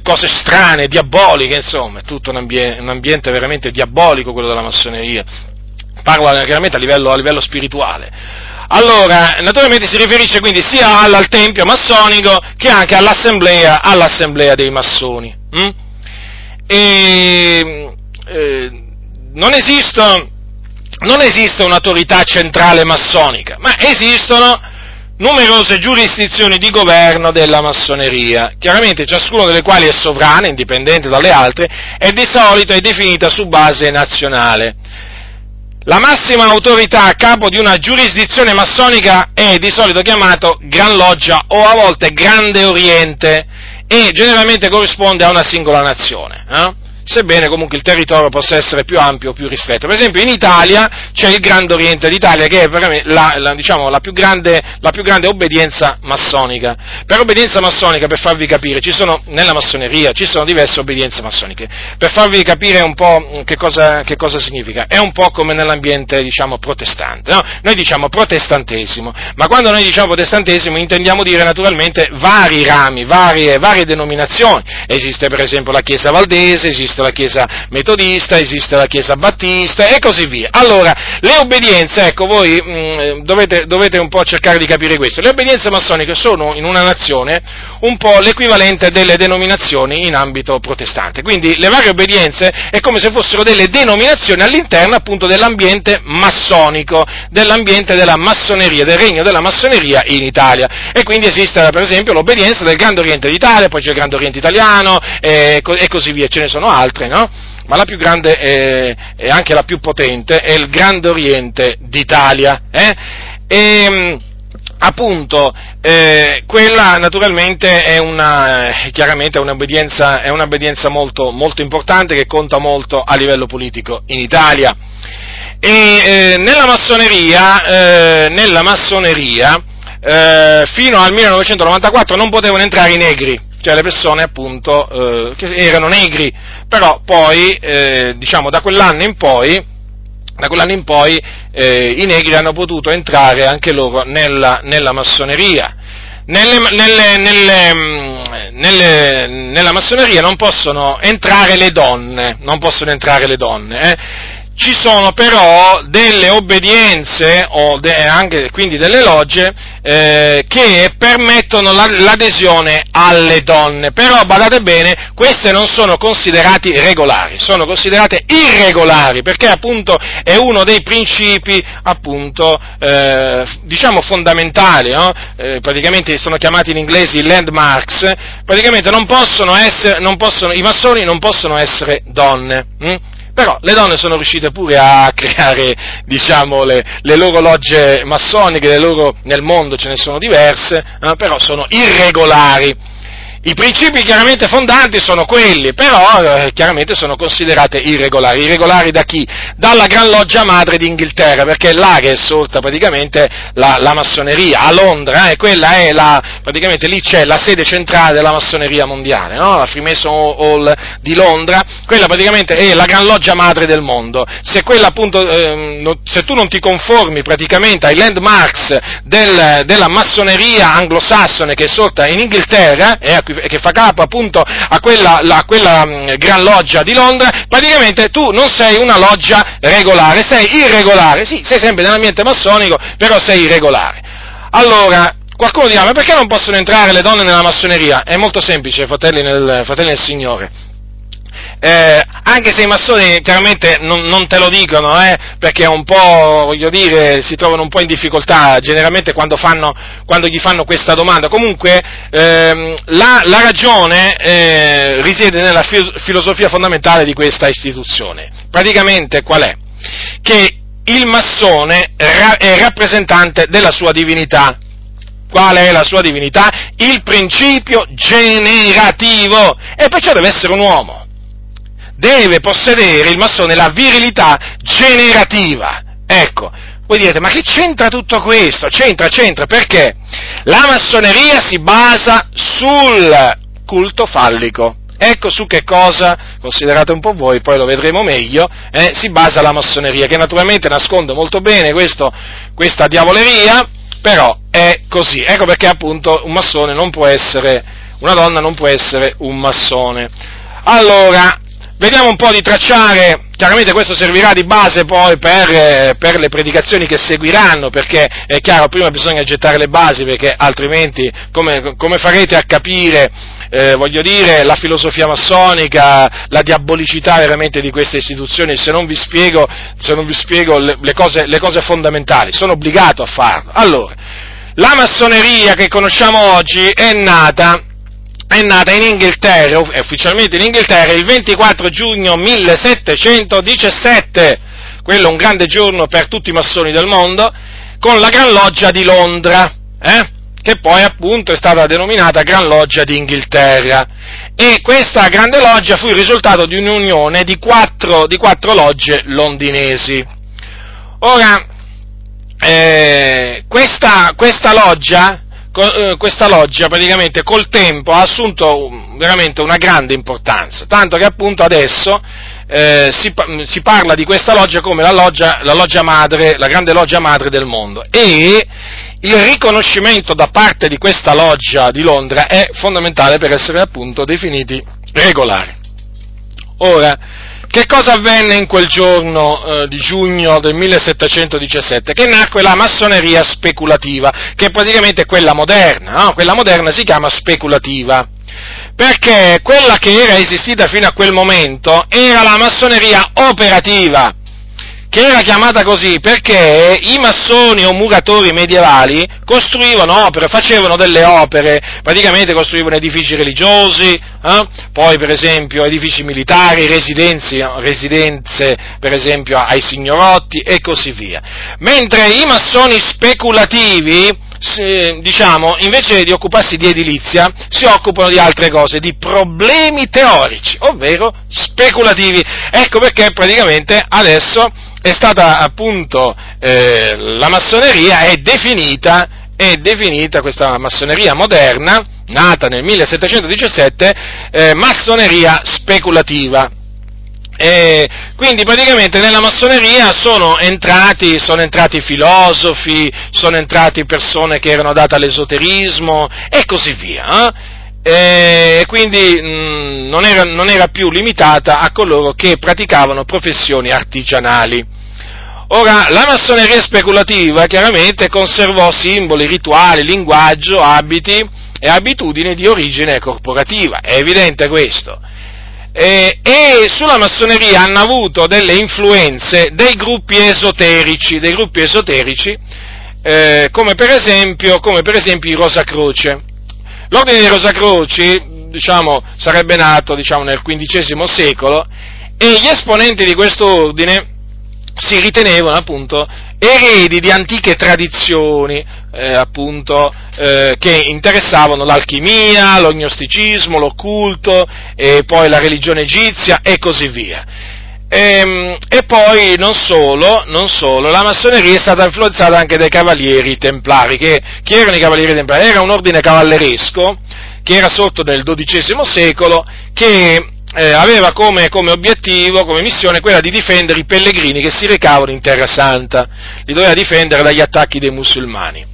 cose strane, diaboliche, insomma, è tutto un ambiente veramente diabolico quello della massoneria. Parlo chiaramente a livello spirituale. Allora, naturalmente si riferisce quindi sia al tempio massonico che anche all'assemblea dei massoni. Non esiste un'autorità centrale massonica, ma esistono numerose giurisdizioni di governo della massoneria, chiaramente ciascuna delle quali è sovrana, indipendente dalle altre, e di solito è definita su base nazionale. La massima autorità a capo di una giurisdizione massonica è di solito chiamato Gran Loggia o a volte Grande Oriente, e generalmente corrisponde a una singola nazione. sebbene comunque il territorio possa essere più ampio o più ristretto. Per esempio in Italia c'è il Grande Oriente d'Italia, che è veramente la più grande obbedienza massonica. Per obbedienza massonica, per farvi capire, nella massoneria ci sono diverse obbedienze massoniche, per farvi capire un po' che cosa significa. È un po' come nell'ambiente, protestante, no? Noi diciamo protestantesimo, ma quando noi diciamo protestantesimo intendiamo dire naturalmente vari rami, varie denominazioni. Esiste per esempio la Chiesa Valdese, esiste la Chiesa Metodista, esiste la Chiesa Battista e così via. Allora, le obbedienze, ecco, voi dovete un po' cercare di capire questo. Le obbedienze massoniche sono in una nazione un po' l'equivalente delle denominazioni in ambito protestante, quindi le varie obbedienze è come se fossero delle denominazioni all'interno appunto dell'ambiente massonico, dell'ambiente della massoneria, del regno della massoneria in Italia. E quindi esiste per esempio l'obbedienza del Grande Oriente d'Italia, poi c'è il Grande Oriente italiano e così via, ce ne sono altre, no? Ma la più grande e anche la più potente è il Grande Oriente d'Italia, appunto, quella naturalmente è un'obbedienza molto, molto importante, che conta molto a livello politico in Italia. E nella massoneria, fino al 1994 non potevano entrare i negri, cioè le persone appunto che erano negri, però poi da quell'anno in poi, i negri hanno potuto entrare anche loro nella massoneria. Nella massoneria non possono entrare le donne, Ci sono però delle obbedienze o anche quindi delle logge che permettono l'adesione alle donne, però badate bene, queste non sono considerate regolari, sono considerate irregolari, perché appunto è uno dei principi fondamentali, no? Praticamente sono chiamati in inglese i landmarks, praticamente i massoni non possono essere donne. Però le donne sono riuscite pure a creare, le loro logge massoniche, nel mondo ce ne sono diverse, però sono irregolari. I principi chiaramente fondanti sono quelli, però chiaramente sono considerate irregolari. Irregolari da chi? Dalla Gran Loggia Madre d'Inghilterra, perché è là che è sorta praticamente la massoneria, a Londra, e quella è praticamente lì c'è la sede centrale della massoneria mondiale, no? La Freemason Hall di Londra, quella praticamente è la Gran Loggia Madre del mondo. Se quella appunto, se tu non ti conformi praticamente ai landmarks della massoneria anglosassone che è sorta in Inghilterra, che fa capo appunto a quella Gran Loggia di Londra, praticamente tu non sei una loggia regolare, sei irregolare, sì, sei sempre nell'ambiente massonico, però sei irregolare. Allora, qualcuno dirà, ma perché non possono entrare le donne nella massoneria? È molto semplice, fratelli nel Signore. Anche se i massoni chiaramente non te lo dicono, perché si trovano un po' in difficoltà generalmente quando gli fanno questa domanda. Comunque la ragione risiede nella filosofia fondamentale di questa istituzione. Praticamente qual è? Che il massone è rappresentante della sua divinità. Qual è la sua divinità? Il principio generativo, e perciò deve essere un uomo. Deve possedere il massone la virilità generativa. Ecco, voi direte, ma che c'entra tutto questo? C'entra, perché la massoneria si basa sul culto fallico. Ecco su che cosa, considerate un po' voi, poi lo vedremo meglio, si basa la massoneria, che naturalmente nasconde molto bene questa diavoleria, però è così. Ecco perché appunto un massone non può essere, una donna non può essere un massone. Allora, vediamo un po' di tracciare, chiaramente questo servirà di base poi per le predicazioni che seguiranno, perché è chiaro, prima bisogna gettare le basi, perché altrimenti come farete a capire, la filosofia massonica, la diabolicità veramente di queste istituzioni, se non vi spiego le cose fondamentali, sono obbligato a farlo. Allora, la massoneria che conosciamo oggi è nata in Inghilterra, ufficialmente in Inghilterra, il 24 giugno 1717, quello è un grande giorno per tutti i massoni del mondo, con la Gran Loggia di Londra, che poi appunto è stata denominata Gran Loggia d'Inghilterra, e questa grande loggia fu il risultato di un'unione di quattro logge londinesi. Ora, questa loggia praticamente col tempo ha assunto veramente una grande importanza, tanto che appunto adesso si parla di questa loggia come la loggia madre, la grande loggia madre del mondo, e il riconoscimento da parte di questa loggia di Londra è fondamentale per essere appunto definiti regolari. Ora, che cosa avvenne in quel giorno di giugno del 1717? Che nacque la massoneria speculativa, che è praticamente quella moderna, no? Quella moderna si chiama speculativa, perché quella che era esistita fino a quel momento era la massoneria operativa, che era chiamata così perché i massoni o muratori medievali costruivano opere, facevano delle opere, praticamente costruivano edifici religiosi, poi per esempio edifici militari, residenze per esempio ai signorotti e così via, mentre i massoni speculativi, diciamo, invece di occuparsi di edilizia, si occupano di altre cose, di problemi teorici, ovvero speculativi. Ecco perché praticamente adesso è stata appunto la massoneria è definita questa massoneria moderna, nata nel 1717, massoneria speculativa. Quindi praticamente nella massoneria sono entrati filosofi, sono entrati persone che erano date all'esoterismo e così via, e quindi non era più limitata a coloro che praticavano professioni artigianali. Ora, la massoneria speculativa chiaramente conservò simboli, rituali, linguaggio, abiti e abitudini di origine corporativa, è evidente questo. E sulla massoneria hanno avuto delle influenze dei gruppi esoterici, come per esempio i Rosacruce. L'ordine dei Rosacruci, diciamo, sarebbe nato, diciamo, nel XV secolo, e gli esponenti di questo ordine si ritenevano appunto eredi di antiche tradizioni, che interessavano l'alchimia, lo gnosticismo, l'occulto e poi la religione egizia e così via. E poi non solo, la massoneria è stata influenzata anche dai Cavalieri Templari. Chi erano i Cavalieri Templari? Era un ordine cavalleresco che era sorto nel XII secolo, che aveva come obiettivo, come missione, quella di difendere i pellegrini che si recavano in Terra Santa, li doveva difendere dagli attacchi dei musulmani.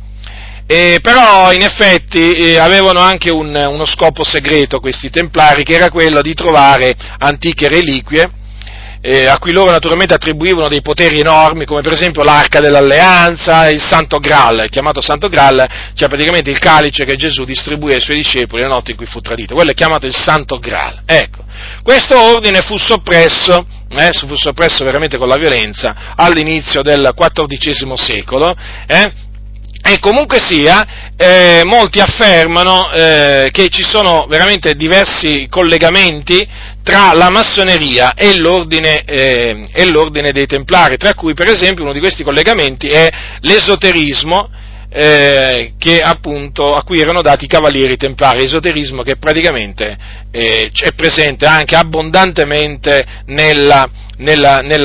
Però in effetti avevano anche uno scopo segreto questi templari, che era quello di trovare antiche reliquie, a cui loro naturalmente attribuivano dei poteri enormi, come per esempio l'Arca dell'Alleanza, il Santo Graal, chiamato Santo Graal, cioè praticamente il calice che Gesù distribuì ai suoi discepoli la notte in cui fu tradito, quello è chiamato il Santo Graal. Ecco, questo ordine fu soppresso veramente con la violenza all'inizio del XIV secolo, e comunque sia, molti affermano che ci sono veramente diversi collegamenti tra la massoneria e l'ordine dei Templari, tra cui per esempio uno di questi collegamenti è l'esoterismo, che appunto a cui erano dati i Cavalieri Templari, esoterismo che praticamente è presente anche abbondantemente nella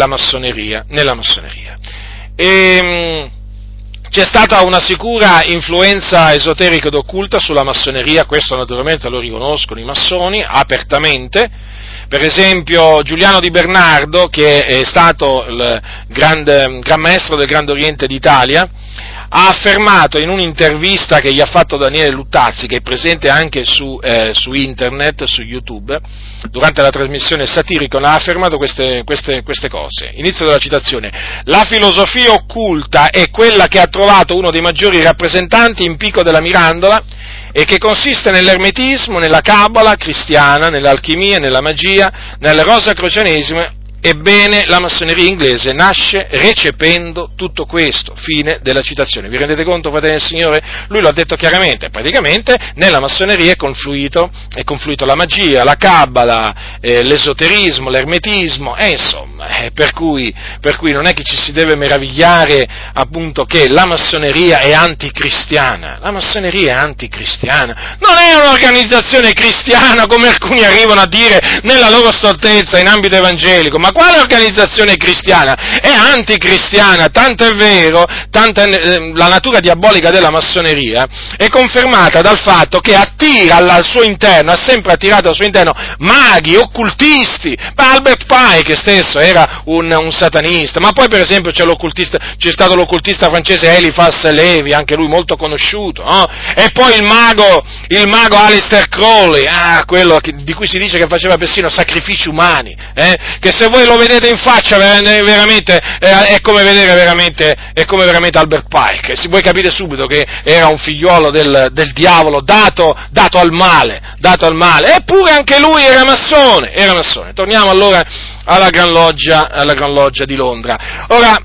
massoneria. C'è stata una sicura influenza esoterica ed occulta sulla massoneria, questo naturalmente lo riconoscono i massoni apertamente. Per esempio Giuliano Di Bernardo, che è stato il gran maestro del Grande Oriente d'Italia, ha affermato in un'intervista che gli ha fatto Daniele Luttazzi, che è presente anche su internet, su YouTube, durante la trasmissione satirica, ha affermato queste cose. Inizio della citazione: la filosofia occulta è quella che ha trovato uno dei maggiori rappresentanti in Pico della Mirandola e che consiste nell'ermetismo, nella cabala cristiana, nell'alchimia, nella magia, nel rosacrucianesimo Ebbene, la massoneria inglese nasce recependo tutto questo, fine della citazione. Vi rendete conto, fratelli del Signore? Lui lo ha detto chiaramente, praticamente nella massoneria è confluito la magia, la cabbala, l'esoterismo, l'ermetismo, insomma, per cui non è che ci si deve meravigliare appunto che la massoneria è anticristiana. La massoneria è anticristiana, non è un'organizzazione cristiana come alcuni arrivano a dire nella loro stoltezza in ambito evangelico, ma quale organizzazione cristiana? È anticristiana, tanto è vero, la natura diabolica della massoneria è confermata dal fatto che attira al suo interno, ha sempre attirato al suo interno maghi, occultisti. Ma Albert Pike stesso era un satanista, ma poi per esempio c'è stato l'occultista francese Eliphas Levi, anche lui molto conosciuto, no? E poi il mago Aleister Crowley, quello di cui si dice che faceva persino sacrifici umani, che se voi lo vedete in faccia veramente è come veramente Albert Pike. Se voi capite subito che era un figliuolo del diavolo dato al male, eppure anche lui era massone. Torniamo allora alla Gran Loggia di Londra. Ora,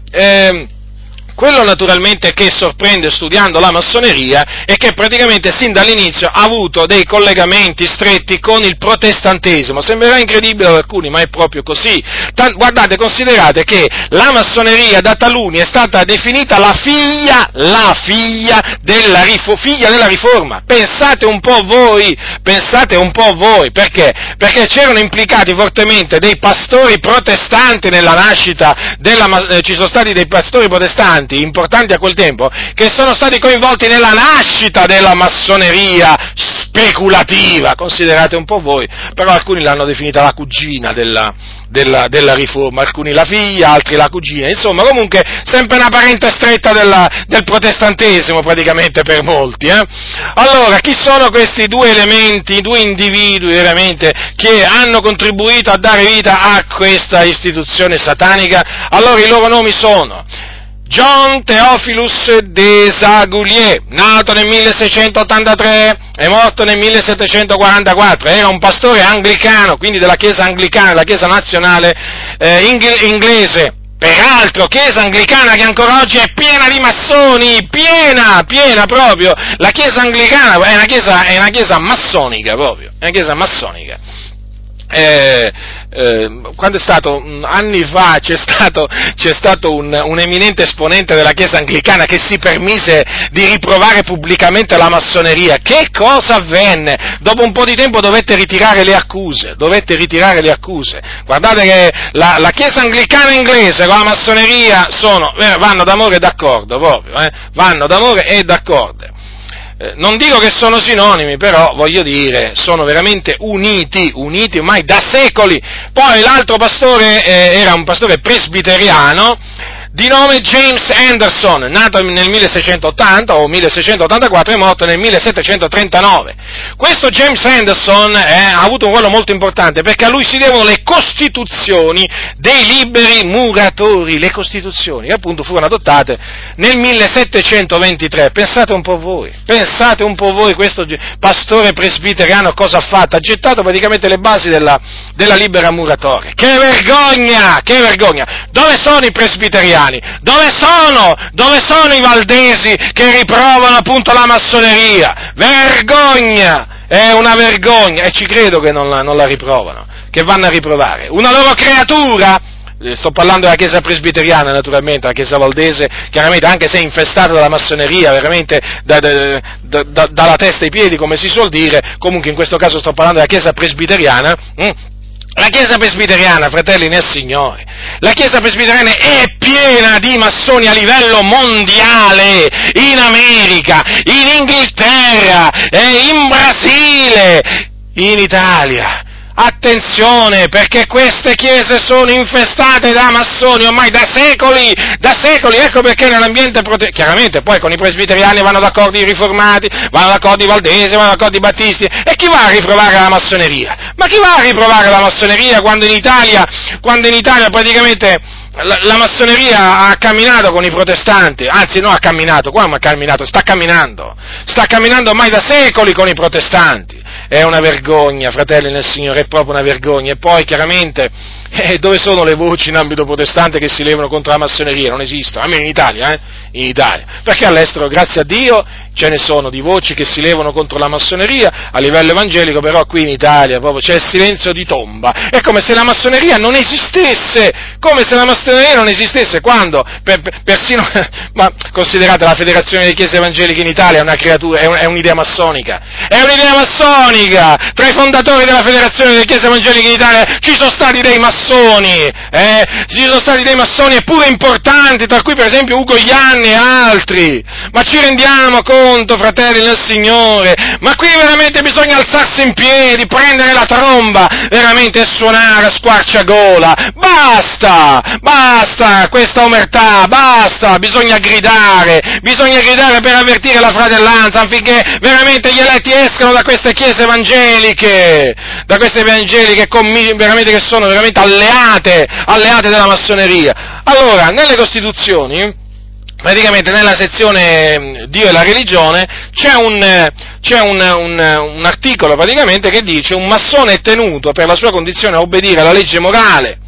quello naturalmente che sorprende studiando la massoneria è che praticamente sin dall'inizio ha avuto dei collegamenti stretti con il protestantesimo. Sembrerà incredibile ad alcuni, ma è proprio così. Considerate che la massoneria da taluni è stata definita la figlia della riforma. Pensate un po' voi, perché? Perché c'erano implicati fortemente dei pastori protestanti nella nascita ci sono stati dei pastori protestanti importanti a quel tempo, che sono stati coinvolti nella nascita della massoneria speculativa. Considerate un po' voi, però alcuni l'hanno definita la cugina della riforma, alcuni la figlia, altri la cugina, insomma comunque sempre una parente stretta del protestantesimo praticamente per molti. Allora, chi sono questi due elementi, due individui veramente che hanno contribuito a dare vita a questa istituzione satanica? Allora, i loro nomi sono John Theophilus Desaguliers, nato nel 1683 e morto nel 1744, era un pastore anglicano, quindi della Chiesa Anglicana, la Chiesa nazionale inglese, peraltro Chiesa Anglicana che ancora oggi è piena di massoni, piena proprio. La Chiesa Anglicana è una chiesa massonica proprio, è una chiesa massonica. Quando è stato anni fa c'è stato un eminente esponente della Chiesa Anglicana che si permise di riprovare pubblicamente la massoneria. Che cosa avvenne? Dopo un po' di tempo dovette ritirare le accuse. Guardate che la Chiesa Anglicana inglese con la massoneria vanno d'amore e d'accordo proprio, vanno d'amore e d'accordo. Non dico che sono sinonimi, però voglio dire, sono veramente uniti ormai da secoli. Poi l'altro pastore era un pastore presbiteriano di nome James Anderson, nato nel 1680 o 1684 e morto nel 1739. Questo James Anderson ha avuto un ruolo molto importante, perché a lui si devono le costituzioni dei liberi muratori, le costituzioni che appunto furono adottate nel 1723. Pensate un po' voi, questo pastore presbiteriano cosa ha fatto? Ha gettato praticamente le basi della libera muratoria. Che vergogna! Dove sono i presbiteriani? Dove sono i valdesi che riprovano appunto la massoneria? Vergogna, è una vergogna, e ci credo che non la riprovano, che vanno a riprovare una loro creatura. Sto parlando della Chiesa presbiteriana, naturalmente, la Chiesa valdese, chiaramente, anche se infestata dalla massoneria, veramente dalla testa ai piedi, come si suol dire. Comunque in questo caso sto parlando della Chiesa presbiteriana. La Chiesa presbiteriana, fratelli nel Signore, la Chiesa presbiteriana è piena di massoni a livello mondiale, in America, in Inghilterra, in Brasile, in Italia. Attenzione, perché queste chiese sono infestate da massoni ormai da secoli, ecco perché nell'ambiente chiaramente poi con i presbiteriani vanno d'accordo i riformati, vanno d'accordo i valdesi, vanno d'accordo i battisti, e chi va a riprovare la massoneria? Ma chi va a riprovare la massoneria quando in Italia praticamente la massoneria ha camminato con i protestanti, anzi no, sta camminando ormai da secoli con i protestanti. È una vergogna, fratelli nel Signore, è proprio una vergogna. E poi chiaramente Dove sono le voci in ambito protestante che si levano contro la massoneria? Non esistono, almeno in Italia, in Italia, perché all'estero, grazie a Dio, ce ne sono di voci che si levano contro la massoneria a livello evangelico, però qui in Italia proprio c'è il silenzio di tomba, è come se la massoneria non esistesse, quando persino, ma considerate, la Federazione delle Chiese Evangeliche in Italia è una creatura, è un'idea massonica, tra i fondatori della Federazione delle Chiese Evangeliche in Italia ci sono stati dei massoni, eppure importanti, tra cui per esempio Ugo Ianni e altri. Ma ci rendiamo conto, fratelli del Signore? Ma qui veramente bisogna alzarsi in piedi, prendere la tromba, veramente, e suonare a squarciagola. Basta questa omertà, basta, bisogna gridare per avvertire la fratellanza, affinché veramente gli eletti escano da queste chiese evangeliche, veramente, che sono veramente alleate della massoneria. Allora, nelle Costituzioni, praticamente nella sezione Dio e la religione, c'è un articolo praticamente che dice: un massone è tenuto per la sua condizione a obbedire alla legge morale,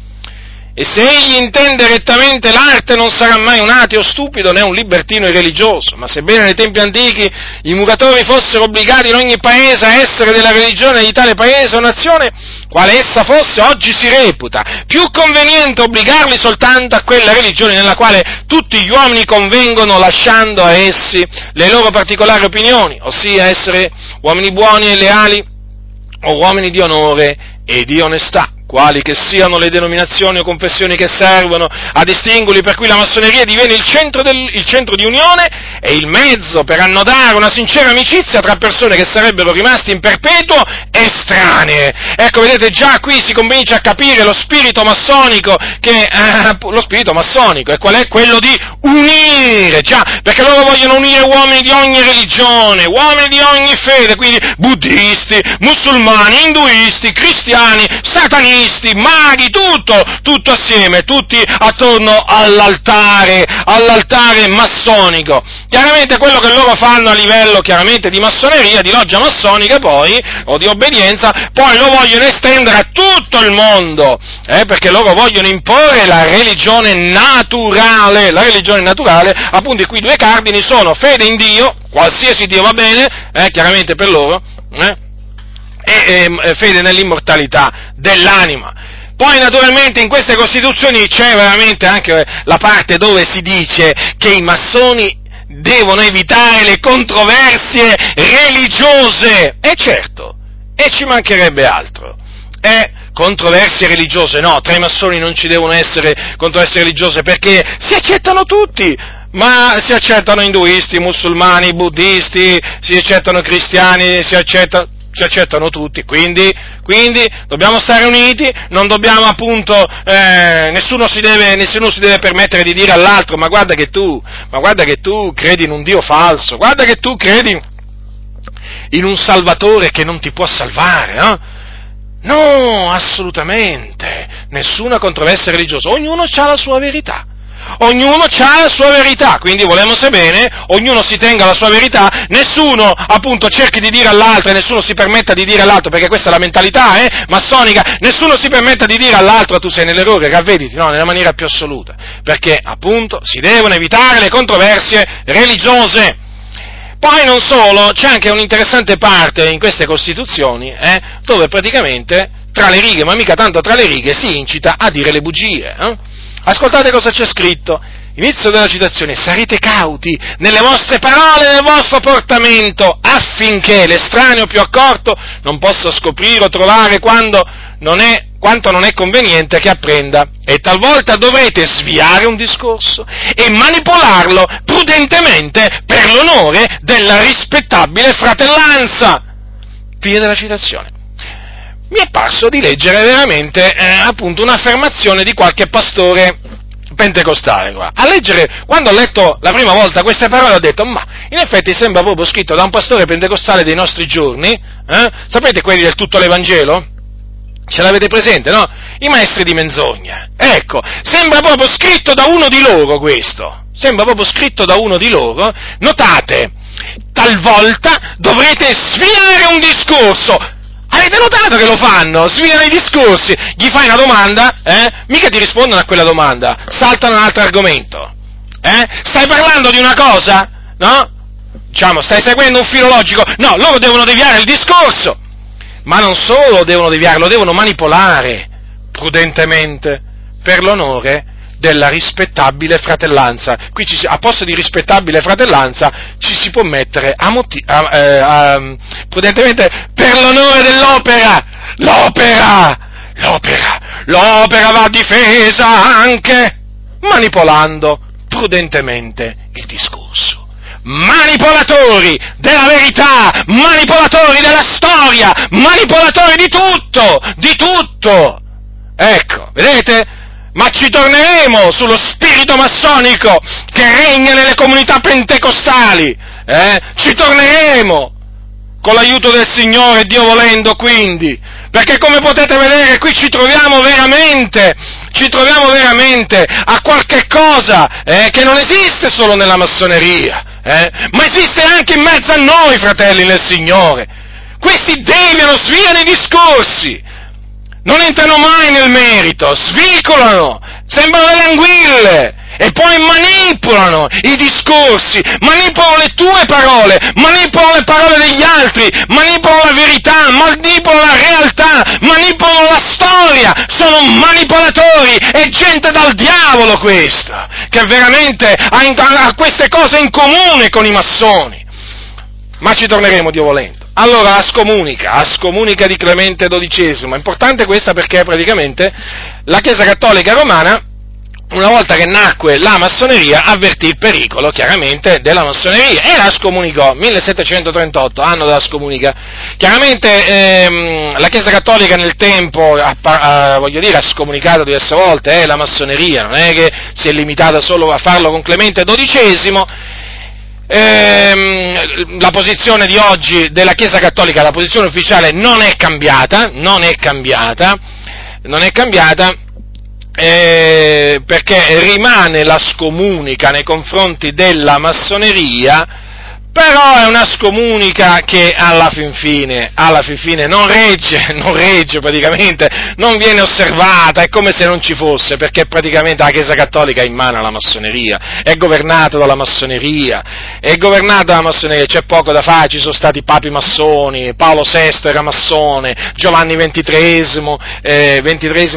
e se egli intende rettamente l'arte non sarà mai un ateo stupido né un libertino irreligioso. Ma sebbene nei tempi antichi i muratori fossero obbligati in ogni paese a essere della religione di tale paese o nazione, quale essa fosse, oggi si reputa più conveniente obbligarli soltanto a quella religione nella quale tutti gli uomini convengono, lasciando a essi le loro particolari opinioni, ossia essere uomini buoni e leali o uomini di onore e di onestà, quali che siano le denominazioni o confessioni che servono ad estinguerli, per cui la massoneria diviene il centro di unione e il mezzo per annodare una sincera amicizia tra persone che sarebbero rimaste in perpetuo estranee. Ecco, vedete, già qui si comincia a capire lo spirito massonico, e qual è? Quello di unire, già, perché loro vogliono unire uomini di ogni religione, uomini di ogni fede, quindi buddisti, musulmani, induisti, cristiani, satanisti, maghi, tutto assieme, tutti attorno all'altare massonico. Chiaramente quello che loro fanno a livello, chiaramente, di massoneria, di loggia massonica poi, o di obbedienza, poi lo vogliono estendere a tutto il mondo, perché loro vogliono imporre la religione naturale, appunto, i cui due cardini sono fede in Dio, qualsiasi Dio va bene, chiaramente per loro, e fede nell'immortalità dell'anima. Poi naturalmente in queste Costituzioni c'è veramente anche la parte dove si dice che i massoni devono evitare le controversie religiose, e certo, e ci mancherebbe altro, controversie religiose no, tra i massoni non ci devono essere controversie religiose, perché si accettano tutti. Ma si accettano induisti, musulmani, buddisti, si accettano cristiani, si accettano tutti, quindi dobbiamo stare uniti, non dobbiamo, appunto, nessuno si deve permettere di dire all'altro: ma guarda che tu credi in un Dio falso, guarda che tu credi in un Salvatore che non ti può salvare, no, assolutamente, nessuna controversia religiosa, ognuno ha la sua verità, quindi volemose bene, ognuno si tenga alla sua verità, nessuno, appunto, cerchi di dire all'altro, e nessuno si permetta di dire all'altro, perché questa è la mentalità massonica, nessuno si permetta di dire all'altro: tu sei nell'errore, ravvediti, no, nella maniera più assoluta, perché, appunto, si devono evitare le controversie religiose. Poi non solo, c'è anche un'interessante parte in queste Costituzioni, dove praticamente, tra le righe, ma mica tanto tra le righe, si incita a dire le bugie, Ascoltate cosa c'è scritto, inizio della citazione: sarete cauti nelle vostre parole e nel vostro portamento, affinché l'estraneo più accorto non possa scoprire o trovare quanto non è conveniente che apprenda, e talvolta dovrete sviare un discorso e manipolarlo prudentemente per l'onore della rispettabile fratellanza. Fine della citazione. Mi è parso di leggere veramente, appunto, un'affermazione di qualche pastore pentecostale qua. A leggere, quando ho letto la prima volta queste parole, ho detto: ma in effetti sembra proprio scritto da un pastore pentecostale dei nostri giorni, sapete, quelli del tutto l'Evangelo? Ce l'avete presente, no? I maestri di menzogna. Ecco, sembra proprio scritto da uno di loro questo. Notate, talvolta dovrete sviare un discorso. avete notato che lo fanno? Sfidano i discorsi, gli fai una domanda, mica ti rispondono a quella domanda, saltano un altro argomento, stai parlando di una cosa, no? Diciamo, stai seguendo un filo logico, no, loro devono deviare il discorso, ma non solo devono deviarlo, devono manipolare prudentemente per l'onore della rispettabile fratellanza. Qui a posto di rispettabile fratellanza ci si può mettere prudentemente per l'onore dell'opera, l'opera va difesa anche manipolando prudentemente il discorso. Manipolatori della verità, manipolatori della storia, manipolatori di tutto, Ecco, vedete? Ma ci torneremo sullo spirito massonico che regna nelle comunità pentecostali, Ci torneremo con l'aiuto del Signore, Dio volendo, quindi, perché come potete vedere qui ci troviamo veramente a qualche cosa che non esiste solo nella massoneria, ma esiste anche in mezzo a noi, fratelli nel Signore. Questi deviano, sviano i discorsi, non entrano mai nel merito, svicolano, sembrano delle anguille, e poi manipolano i discorsi, manipolano le tue parole, manipolano le parole degli altri, manipolano la verità, manipolano la realtà, manipolano la storia, sono manipolatori, è gente dal diavolo questa, che veramente ha queste cose in comune con i massoni, ma ci torneremo Dio volendo. Allora, la scomunica di Clemente XII, è importante questa perché praticamente la Chiesa Cattolica Romana, una volta che nacque la massoneria, avvertì il pericolo, chiaramente, della massoneria e la scomunicò, 1738, anno della scomunica. Chiaramente la Chiesa Cattolica nel tempo, ha scomunicato diverse volte la massoneria, non è che si è limitata solo a farlo con Clemente XII. La posizione di oggi della Chiesa Cattolica, la posizione ufficiale, non è cambiata, perché rimane la scomunica nei confronti della massoneria, però è una scomunica che alla fin fine non regge praticamente, non viene osservata, è come se non ci fosse, perché praticamente la Chiesa Cattolica è in mano alla massoneria, è governata dalla massoneria, c'è poco da fare, ci sono stati papi massoni, Paolo VI era massone, Giovanni XXIII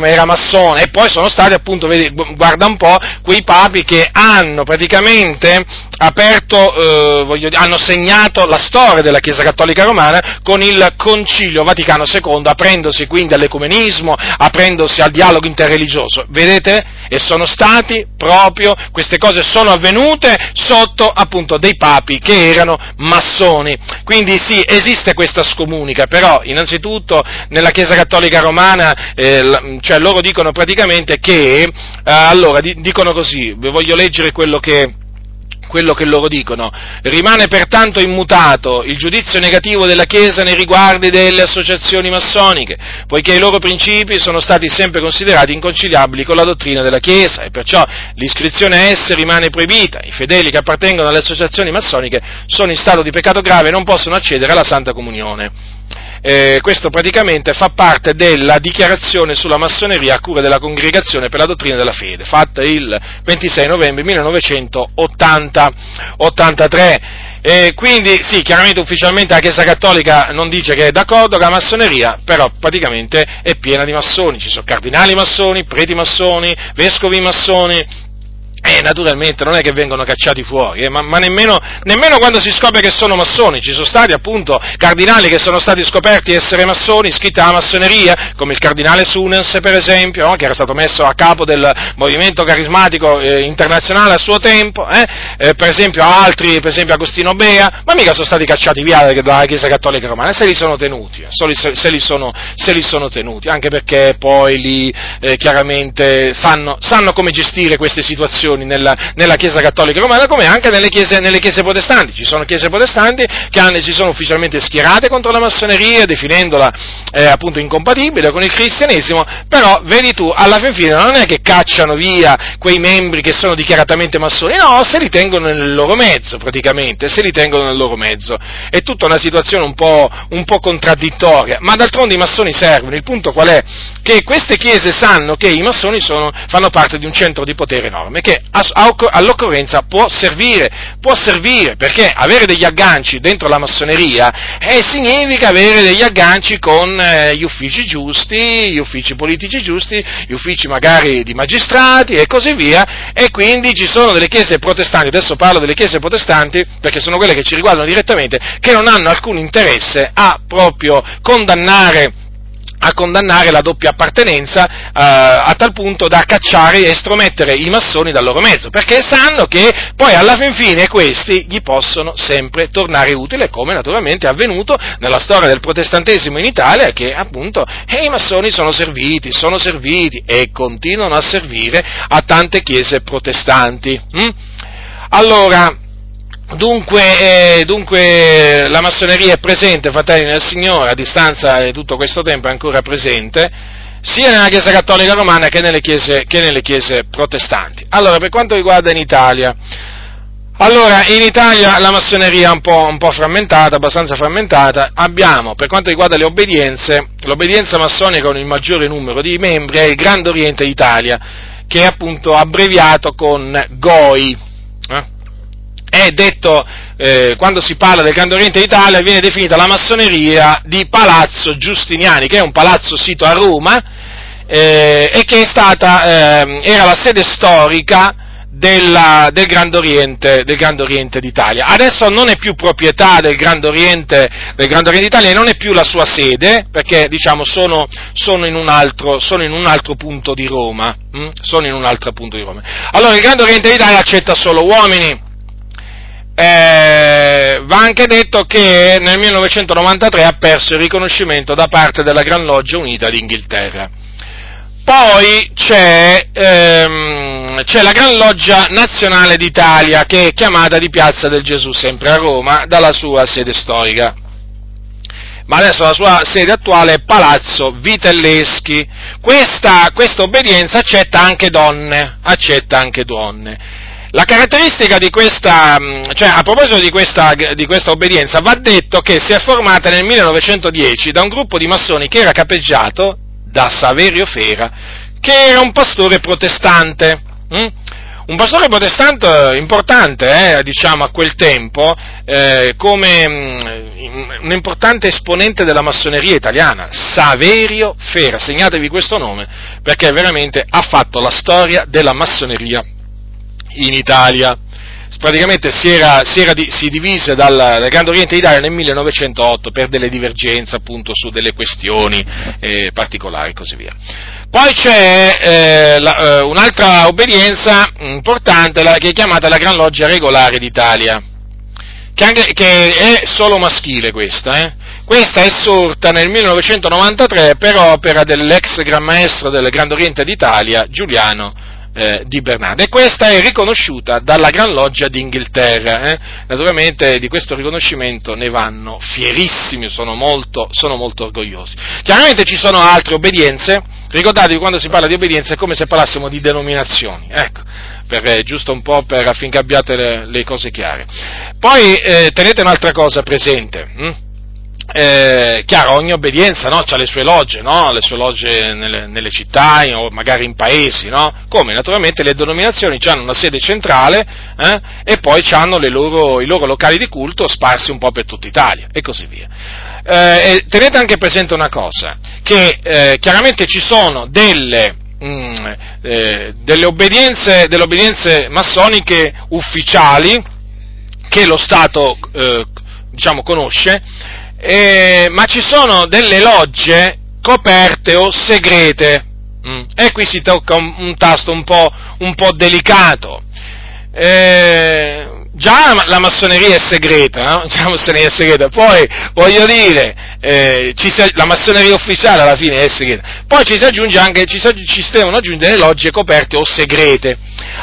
era massone, e poi sono stati appunto, guarda un po', quei papi che hanno praticamente aperto, hanno segnato la storia della Chiesa Cattolica Romana con il Concilio Vaticano II, aprendosi quindi all'ecumenismo, aprendosi al dialogo interreligioso, vedete? E sono stati proprio, queste cose sono avvenute sotto appunto dei papi che erano massoni, quindi sì, esiste questa scomunica, però innanzitutto nella Chiesa Cattolica Romana, cioè loro dicono praticamente che, dicono così, vi voglio leggere quello che loro dicono: rimane pertanto immutato il giudizio negativo della Chiesa nei riguardi delle associazioni massoniche, poiché i loro principi sono stati sempre considerati inconciliabili con la dottrina della Chiesa e perciò l'iscrizione a esse rimane proibita. I fedeli che appartengono alle associazioni massoniche sono in stato di peccato grave e non possono accedere alla Santa Comunione. Questo praticamente fa parte della dichiarazione sulla massoneria a cura della Congregazione per la Dottrina della Fede, fatta il 26 novembre 1983. Quindi sì, chiaramente ufficialmente la Chiesa Cattolica non dice che è d'accordo con la massoneria, però praticamente è piena di massoni, ci sono cardinali massoni, preti massoni, vescovi massoni. Naturalmente non è che vengono cacciati fuori, ma nemmeno quando si scopre che sono massoni. Ci sono stati appunto cardinali che sono stati scoperti essere massoni, iscritti alla massoneria, come il cardinale Sunens per esempio, che era stato messo a capo del movimento carismatico internazionale a suo tempo, per esempio altri, per esempio Agostino Bea, ma mica sono stati cacciati via dalla Chiesa Cattolica Romana, se li sono tenuti, anche perché poi lì chiaramente sanno come gestire queste situazioni denominazioni nella Chiesa Cattolica Romana, come anche nelle chiese protestanti. Ci sono chiese protestanti che si sono ufficialmente schierate contro la massoneria, definendola appunto incompatibile con il cristianesimo, però vedi tu, alla fin fine non è che cacciano via quei membri che sono dichiaratamente massoni, no, se li tengono nel loro mezzo praticamente, è tutta una situazione un po' contraddittoria, ma d'altronde i massoni servono. Il punto qual è? Che queste chiese sanno che i massoni fanno parte di un centro di potere enorme che all'occorrenza può servire, perché avere degli agganci dentro la massoneria significa avere degli agganci con gli uffici giusti, gli uffici politici giusti, gli uffici magari di magistrati e così via, e quindi ci sono delle chiese protestanti, adesso parlo delle chiese protestanti perché sono quelle che ci riguardano direttamente, che non hanno alcun interesse a proprio condannare la doppia appartenenza, a tal punto da cacciare e estromettere i massoni dal loro mezzo, perché sanno che poi alla fin fine questi gli possono sempre tornare utile, come naturalmente è avvenuto nella storia del protestantesimo in Italia, che appunto i massoni sono serviti e continuano a servire a tante chiese protestanti. Allora, Dunque, la massoneria è presente, fratelli del Signore, a distanza di tutto questo tempo è ancora presente, sia nella Chiesa Cattolica Romana che nelle chiese protestanti. Allora, per quanto riguarda in Italia la massoneria è un po' frammentata, abbastanza frammentata. Abbiamo, per quanto riguarda le obbedienze, l'obbedienza massonica con il maggiore numero di membri è il Grande Oriente d'Italia, che è appunto abbreviato con GOI, È detto, quando si parla del Grande Oriente d'Italia, viene definita la massoneria di Palazzo Giustiniani, che è un palazzo sito a Roma, e che era la sede storica del Grande Oriente d'Italia. Adesso non è più proprietà del Grande Oriente d'Italia, non è più la sua sede, perché diciamo sono in un altro punto di Roma. Allora, il Grande Oriente d'Italia accetta solo uomini. Va anche detto che nel 1993 ha perso il riconoscimento da parte della Gran Loggia Unita d'Inghilterra. Poi c'è la Gran Loggia Nazionale d'Italia, che è chiamata di Piazza del Gesù, sempre a Roma, dalla sua sede storica. Ma adesso la sua sede attuale è Palazzo Vitelleschi. Questa obbedienza accetta anche donne. La caratteristica di questa, cioè a proposito di questa obbedienza, va detto che si è formata nel 1910 da un gruppo di massoni che era capeggiato da Saverio Fera, che era un pastore protestante. Un pastore protestante importante, diciamo a quel tempo, come un importante esponente della massoneria italiana, Saverio Fera. Segnatevi questo nome, perché veramente ha fatto la storia della massoneria in Italia. Praticamente si divise dal Grande Oriente d'Italia nel 1908 per delle divergenze appunto su delle questioni particolari e così via. Poi c'è un'altra obbedienza importante, che è chiamata la Gran Loggia Regolare d'Italia, che è solo maschile questa, Questa è sorta nel 1993 per opera dell'ex Gran Maestro del Grande Oriente d'Italia, Giuliano Di Bernardo, e questa è riconosciuta dalla Gran Loggia d'Inghilterra. Naturalmente di questo riconoscimento ne vanno fierissimi, sono molto orgogliosi. Chiaramente ci sono altre obbedienze. Ricordatevi, quando si parla di obbedienza è come se parlassimo di denominazioni, giusto un po' affinché abbiate le cose chiare. Poi tenete un'altra cosa presente. Chiaro, ogni obbedienza ha le sue logge, le sue logge nelle città o magari in paesi, come naturalmente le denominazioni hanno una sede centrale, e poi hanno i loro locali di culto sparsi un po' per tutta Italia e così via. Tenete anche presente una cosa, che chiaramente ci sono delle obbedienze massoniche ufficiali che lo Stato conosce. Ma ci sono delle logge coperte o segrete, e qui si tocca un tasto un po' delicato. Già la massoneria è segreta, poi voglio dire, la massoneria ufficiale alla fine è segreta, poi ci si aggiunge anche, ci devono aggiungere logge coperte o segrete.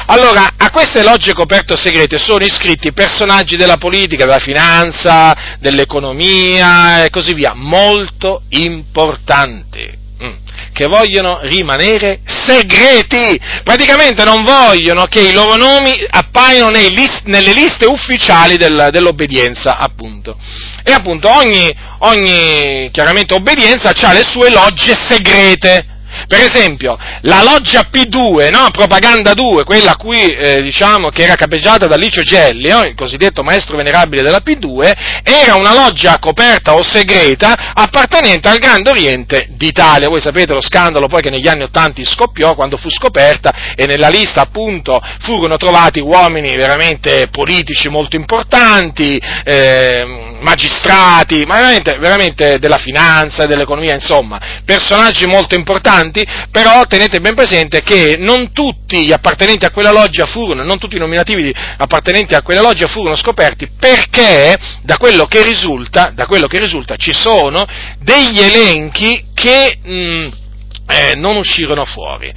Allora, a queste logge coperte o segrete sono iscritti personaggi della politica, della finanza, dell'economia e così via, molto importanti, che vogliono rimanere segreti, praticamente non vogliono che i loro nomi appaiano nelle liste ufficiali dell'obbedienza, appunto. E appunto ogni chiaramente obbedienza ha le sue logge segrete. Per esempio, la loggia P2, no? Propaganda 2, quella qui, che era capeggiata da Licio Gelli, il cosiddetto maestro venerabile della P2, era una loggia coperta o segreta appartenente al Grande Oriente d'Italia. Voi sapete lo scandalo poi che negli anni '80 scoppiò quando fu scoperta, e nella lista appunto furono trovati uomini veramente politici molto importanti, magistrati, ma veramente della finanza, dell'economia, insomma, personaggi molto importanti. Però tenete ben presente che non tutti gli appartenenti a quella loggia furono, non tutti i nominativi appartenenti a quella loggia furono scoperti, perché da quello che risulta ci sono degli elenchi che non uscirono fuori,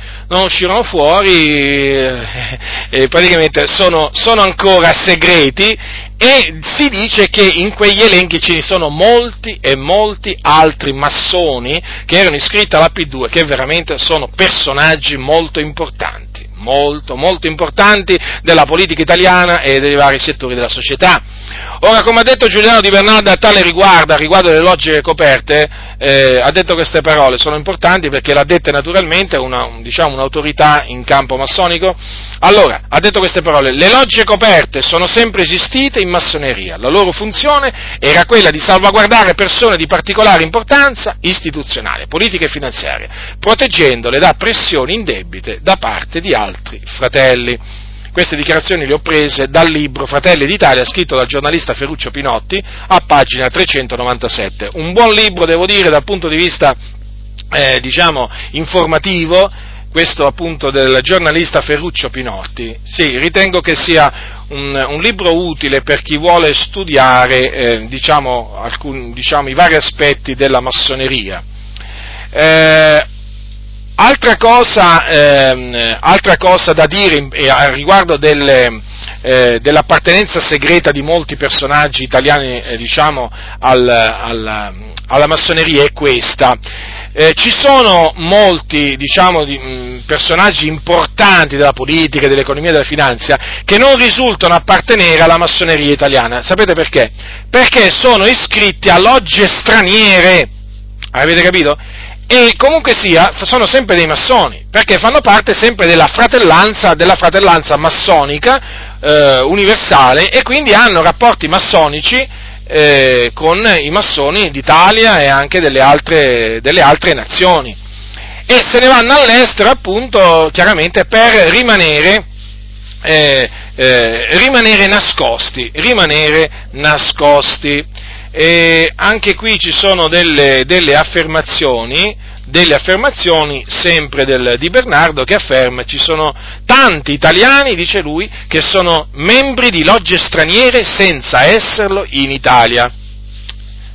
praticamente sono ancora segreti, e si dice che in quegli elenchi ci sono molti e molti altri massoni che erano iscritti alla P2, che veramente sono personaggi molto importanti, molto, molto importanti della politica italiana e dei vari settori della società. Ora, come ha detto Giuliano Di Bernardo a tale riguardo, a riguardo delle logge coperte, ha detto queste parole, sono importanti perché l'ha detta naturalmente un'autorità in campo massonico. Allora, ha detto queste parole: le logge coperte sono sempre esistite in massoneria, la loro funzione era quella di salvaguardare persone di particolare importanza istituzionale, politica e finanziaria, proteggendole da pressioni indebite da parte di altri fratelli. Queste dichiarazioni le ho prese dal libro Fratelli d'Italia, scritto dal giornalista Ferruccio Pinotti, a pagina 397. Un buon libro, devo dire, dal punto di vista, informativo, questo appunto del giornalista Ferruccio Pinotti. Sì, ritengo che sia un libro utile per chi vuole studiare, i vari aspetti della massoneria. Altra cosa da dire riguardo dell'appartenenza segreta di molti personaggi italiani, alla massoneria è questa. Ci sono molti, personaggi importanti della politica, dell'economia e della finanza che non risultano appartenere alla massoneria italiana. Sapete perché? Perché sono iscritti a logge straniere. Avete capito? E comunque sia, sono sempre dei massoni, perché fanno parte sempre della fratellanza massonica universale, e quindi hanno rapporti massonici con i massoni d'Italia e anche delle altre nazioni. E se ne vanno all'estero, appunto, chiaramente per rimanere nascosti. E anche qui ci sono delle affermazioni sempre di Bernardo, che afferma: ci sono tanti italiani, dice lui, che sono membri di logge straniere senza esserlo in Italia.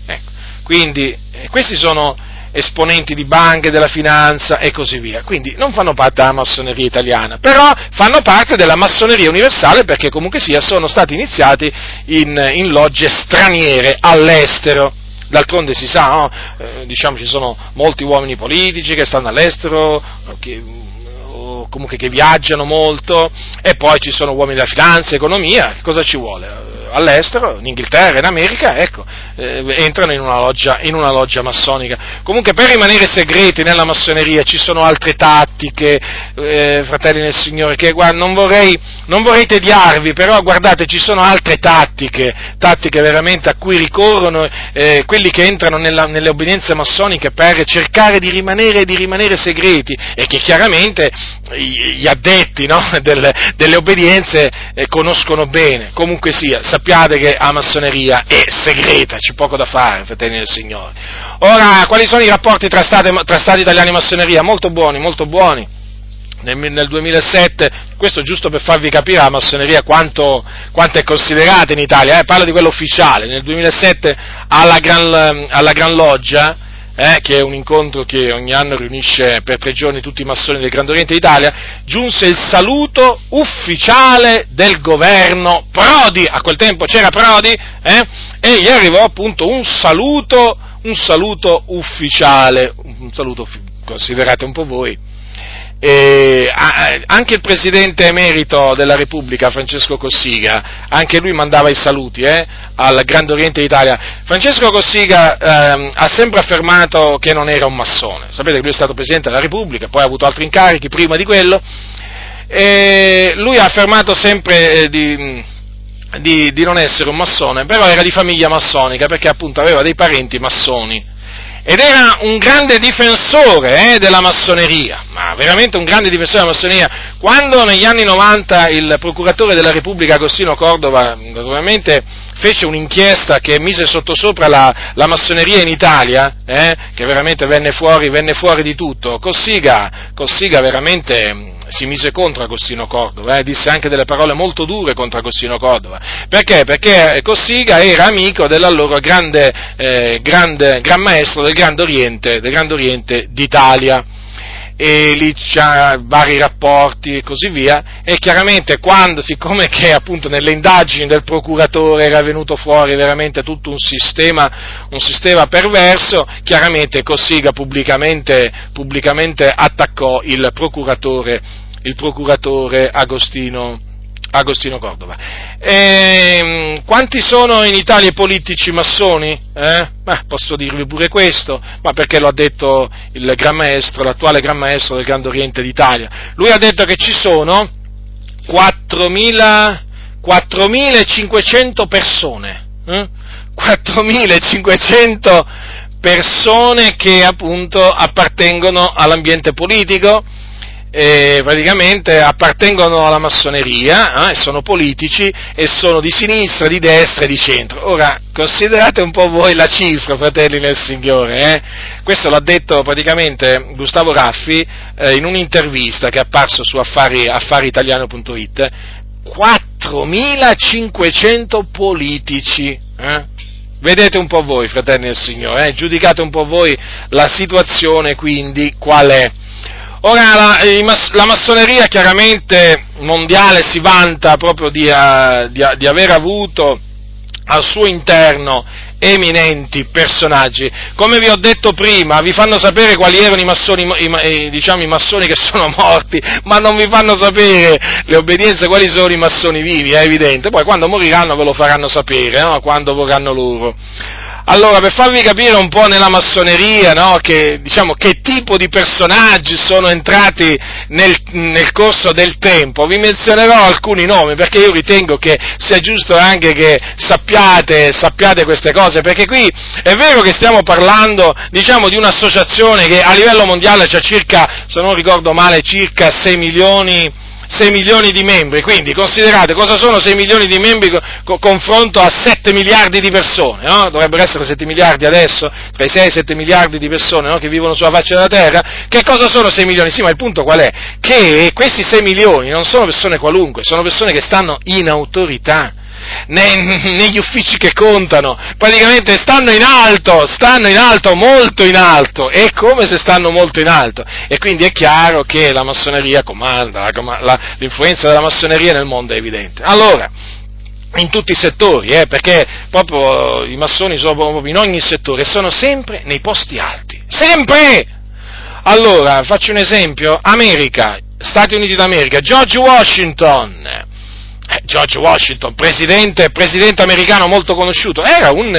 Ecco, quindi questi sono esponenti di banche, della finanza e così via, quindi non fanno parte della massoneria italiana, però fanno parte della massoneria universale, perché comunque sia sono stati iniziati in logge straniere all'estero. D'altronde si sa, no? Ci sono molti uomini politici che stanno all'estero, o comunque che viaggiano molto, e poi ci sono uomini della finanza, economia, che cosa ci vuole? All'estero, in Inghilterra, in America, entrano in una loggia massonica. Comunque, per rimanere segreti nella massoneria ci sono altre tattiche, fratelli nel Signore, che non vorrei tediarvi, però guardate, ci sono altre tattiche veramente a cui ricorrono quelli che entrano nelle obbedienze massoniche per cercare di rimanere segreti, e che chiaramente gli addetti, no, delle obbedienze conoscono bene. Comunque sia, sappiate che la massoneria è segreta, c'è poco da fare, fratelli del Signore. Ora, quali sono i rapporti tra Stati italiani e massoneria? Molto buoni, molto buoni. nel 2007, questo giusto per farvi capire la massoneria quanto è considerata in Italia, parlo di quello ufficiale, nel 2007 alla Gran Loggia, che è un incontro che ogni anno riunisce per 3 giorni tutti i massoni del Grande Oriente d'Italia, giunse il saluto ufficiale del governo Prodi, a quel tempo c'era Prodi, e gli arrivò appunto un saluto ufficiale, un saluto, considerate un po' voi. E anche il presidente emerito della Repubblica, Francesco Cossiga, anche lui mandava i saluti al Grande Oriente d'Italia. Francesco Cossiga ha sempre affermato che non era un massone. Sapete che lui è stato presidente della Repubblica, poi ha avuto altri incarichi prima di quello, e lui ha affermato sempre di non essere un massone, però era di famiglia massonica perché appunto aveva dei parenti massoni. Ed era un grande difensore della massoneria, ma veramente un grande difensore della massoneria. Quando negli anni 90 il procuratore della Repubblica Agostino Cordova naturalmente fece un'inchiesta che mise sottosopra la massoneria in Italia, che veramente venne fuori di tutto, Cossiga veramente si mise contro Agostino Cordova, disse anche delle parole molto dure contro Agostino Cordova. Perché? Perché Cossiga era amico dell'allora gran maestro del Grande Oriente d'Italia, e lì c'ha vari rapporti e così via, e chiaramente siccome che appunto nelle indagini del procuratore era venuto fuori veramente tutto un sistema perverso, chiaramente Cossiga pubblicamente attaccò il procuratore Agostino Cordova. Quanti sono in Italia i politici massoni? Posso dirvi pure questo, ma perché lo ha detto il Gran Maestro, l'attuale Gran Maestro del Grande Oriente d'Italia. Lui ha detto che ci sono 4.500 persone, 4.500 persone che appunto appartengono all'ambiente politico, e praticamente appartengono alla massoneria, sono politici e sono di sinistra, di destra e di centro. Ora, considerate un po' voi la cifra, fratelli nel Signore. Questo l'ha detto praticamente Gustavo Raffi in un'intervista che è apparso su affariitaliano.it, 4.500 politici, Vedete un po' voi, fratelli nel Signore, giudicate un po' voi la situazione quindi qual è. Ora, la massoneria chiaramente mondiale si vanta proprio di aver avuto al suo interno eminenti personaggi. Come vi ho detto prima, vi fanno sapere quali erano i massoni che sono morti, ma non vi fanno sapere le obbedienze quali sono i massoni vivi, è evidente. Poi quando moriranno ve lo faranno sapere, quando vorranno loro. Allora, per farvi capire un po' nella massoneria, che tipo di personaggi sono entrati nel corso del tempo, vi menzionerò alcuni nomi, perché io ritengo che sia giusto anche che sappiate queste cose, perché qui è vero che stiamo parlando, di un'associazione che a livello mondiale c'ha circa, se non ricordo male, circa 6 milioni di membri, quindi considerate cosa sono 6 milioni di membri confronto a 7 miliardi di persone, dovrebbero essere 7 miliardi adesso, tra i 6 e i 7 miliardi di persone che vivono sulla faccia della terra. Che cosa sono 6 milioni? Sì, ma il punto qual è? Che questi 6 milioni non sono persone qualunque, sono persone che stanno in autorità, negli uffici che contano, praticamente stanno in alto, molto in alto, è come se stanno molto in alto, e quindi è chiaro che la massoneria comanda, l'influenza della massoneria nel mondo è evidente. Allora, in tutti i settori, perché proprio i massoni sono proprio in ogni settore, sono sempre nei posti alti, sempre! Allora, faccio un esempio, America, Stati Uniti d'America, George Washington, presidente americano molto conosciuto, era un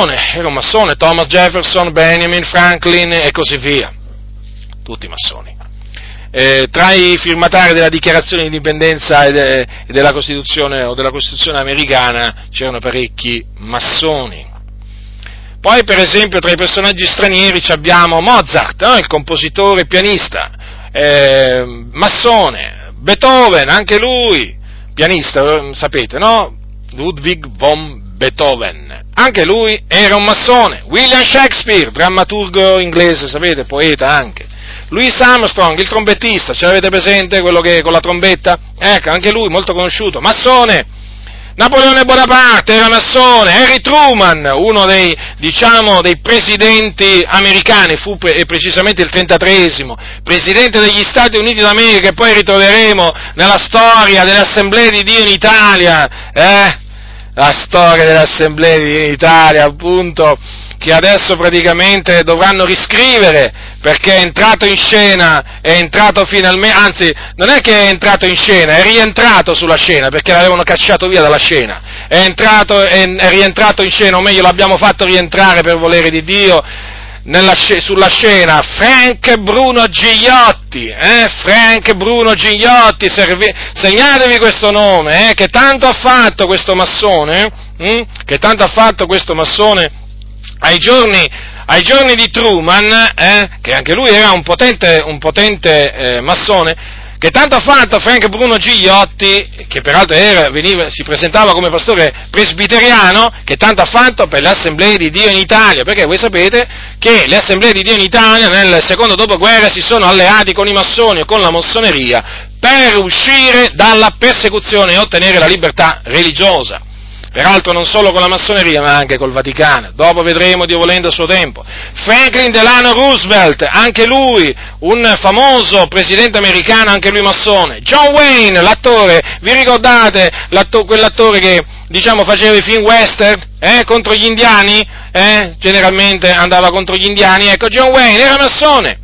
massone, Thomas Jefferson, Benjamin Franklin e così via, tutti massoni. Tra i firmatari della Dichiarazione di Indipendenza e della Costituzione americana c'erano parecchi massoni. Poi, per esempio, tra i personaggi stranieri abbiamo Mozart, il compositore e pianista, massone. Beethoven, anche lui, pianista, sapete, no? Ludwig von Beethoven, anche lui era un massone. William Shakespeare, drammaturgo inglese, sapete, poeta anche, Louis Armstrong, il trombettista, ce l'avete presente, quello che con la trombetta? Ecco, anche lui, molto conosciuto, massone. Napoleone Bonaparte era massone. Harry Truman, uno dei, diciamo, dei presidenti americani, fu precisamente il 33esimo, presidente degli Stati Uniti d'America, che poi ritroveremo nella storia dell'Assemblea di Dio in Italia, la storia dell'Assemblea di Dio in Italia, appunto, che adesso praticamente dovranno riscrivere, perché è entrato in scena, è entrato finalmente, anzi, non è che è entrato in scena, è rientrato sulla scena, perché l'avevano cacciato via dalla scena, è rientrato in scena, o meglio l'abbiamo fatto rientrare per volere di Dio sulla scena, Frank Bruno Gigliotti, Frank Bruno Gigliotti, segnatevi questo nome, che tanto ha fatto questo massone, ai giorni di Truman, che anche lui era un potente massone, che tanto ha fatto Frank Bruno Gigliotti, che peraltro si presentava come pastore presbiteriano, che tanto ha fatto per le Assemblee di Dio in Italia, perché voi sapete che le Assemblee di Dio in Italia nel secondo dopoguerra si sono alleati con i massoni o con la massoneria per uscire dalla persecuzione e ottenere la libertà religiosa. Peraltro non solo con la massoneria, ma anche col Vaticano. Dopo vedremo, Dio volendo, a suo tempo. Franklin Delano Roosevelt, anche lui, un famoso presidente americano, anche lui massone. John Wayne, l'attore, vi ricordate quell'attore che, diciamo, faceva i film western, contro gli indiani? Generalmente andava contro gli indiani. Ecco, John Wayne era massone.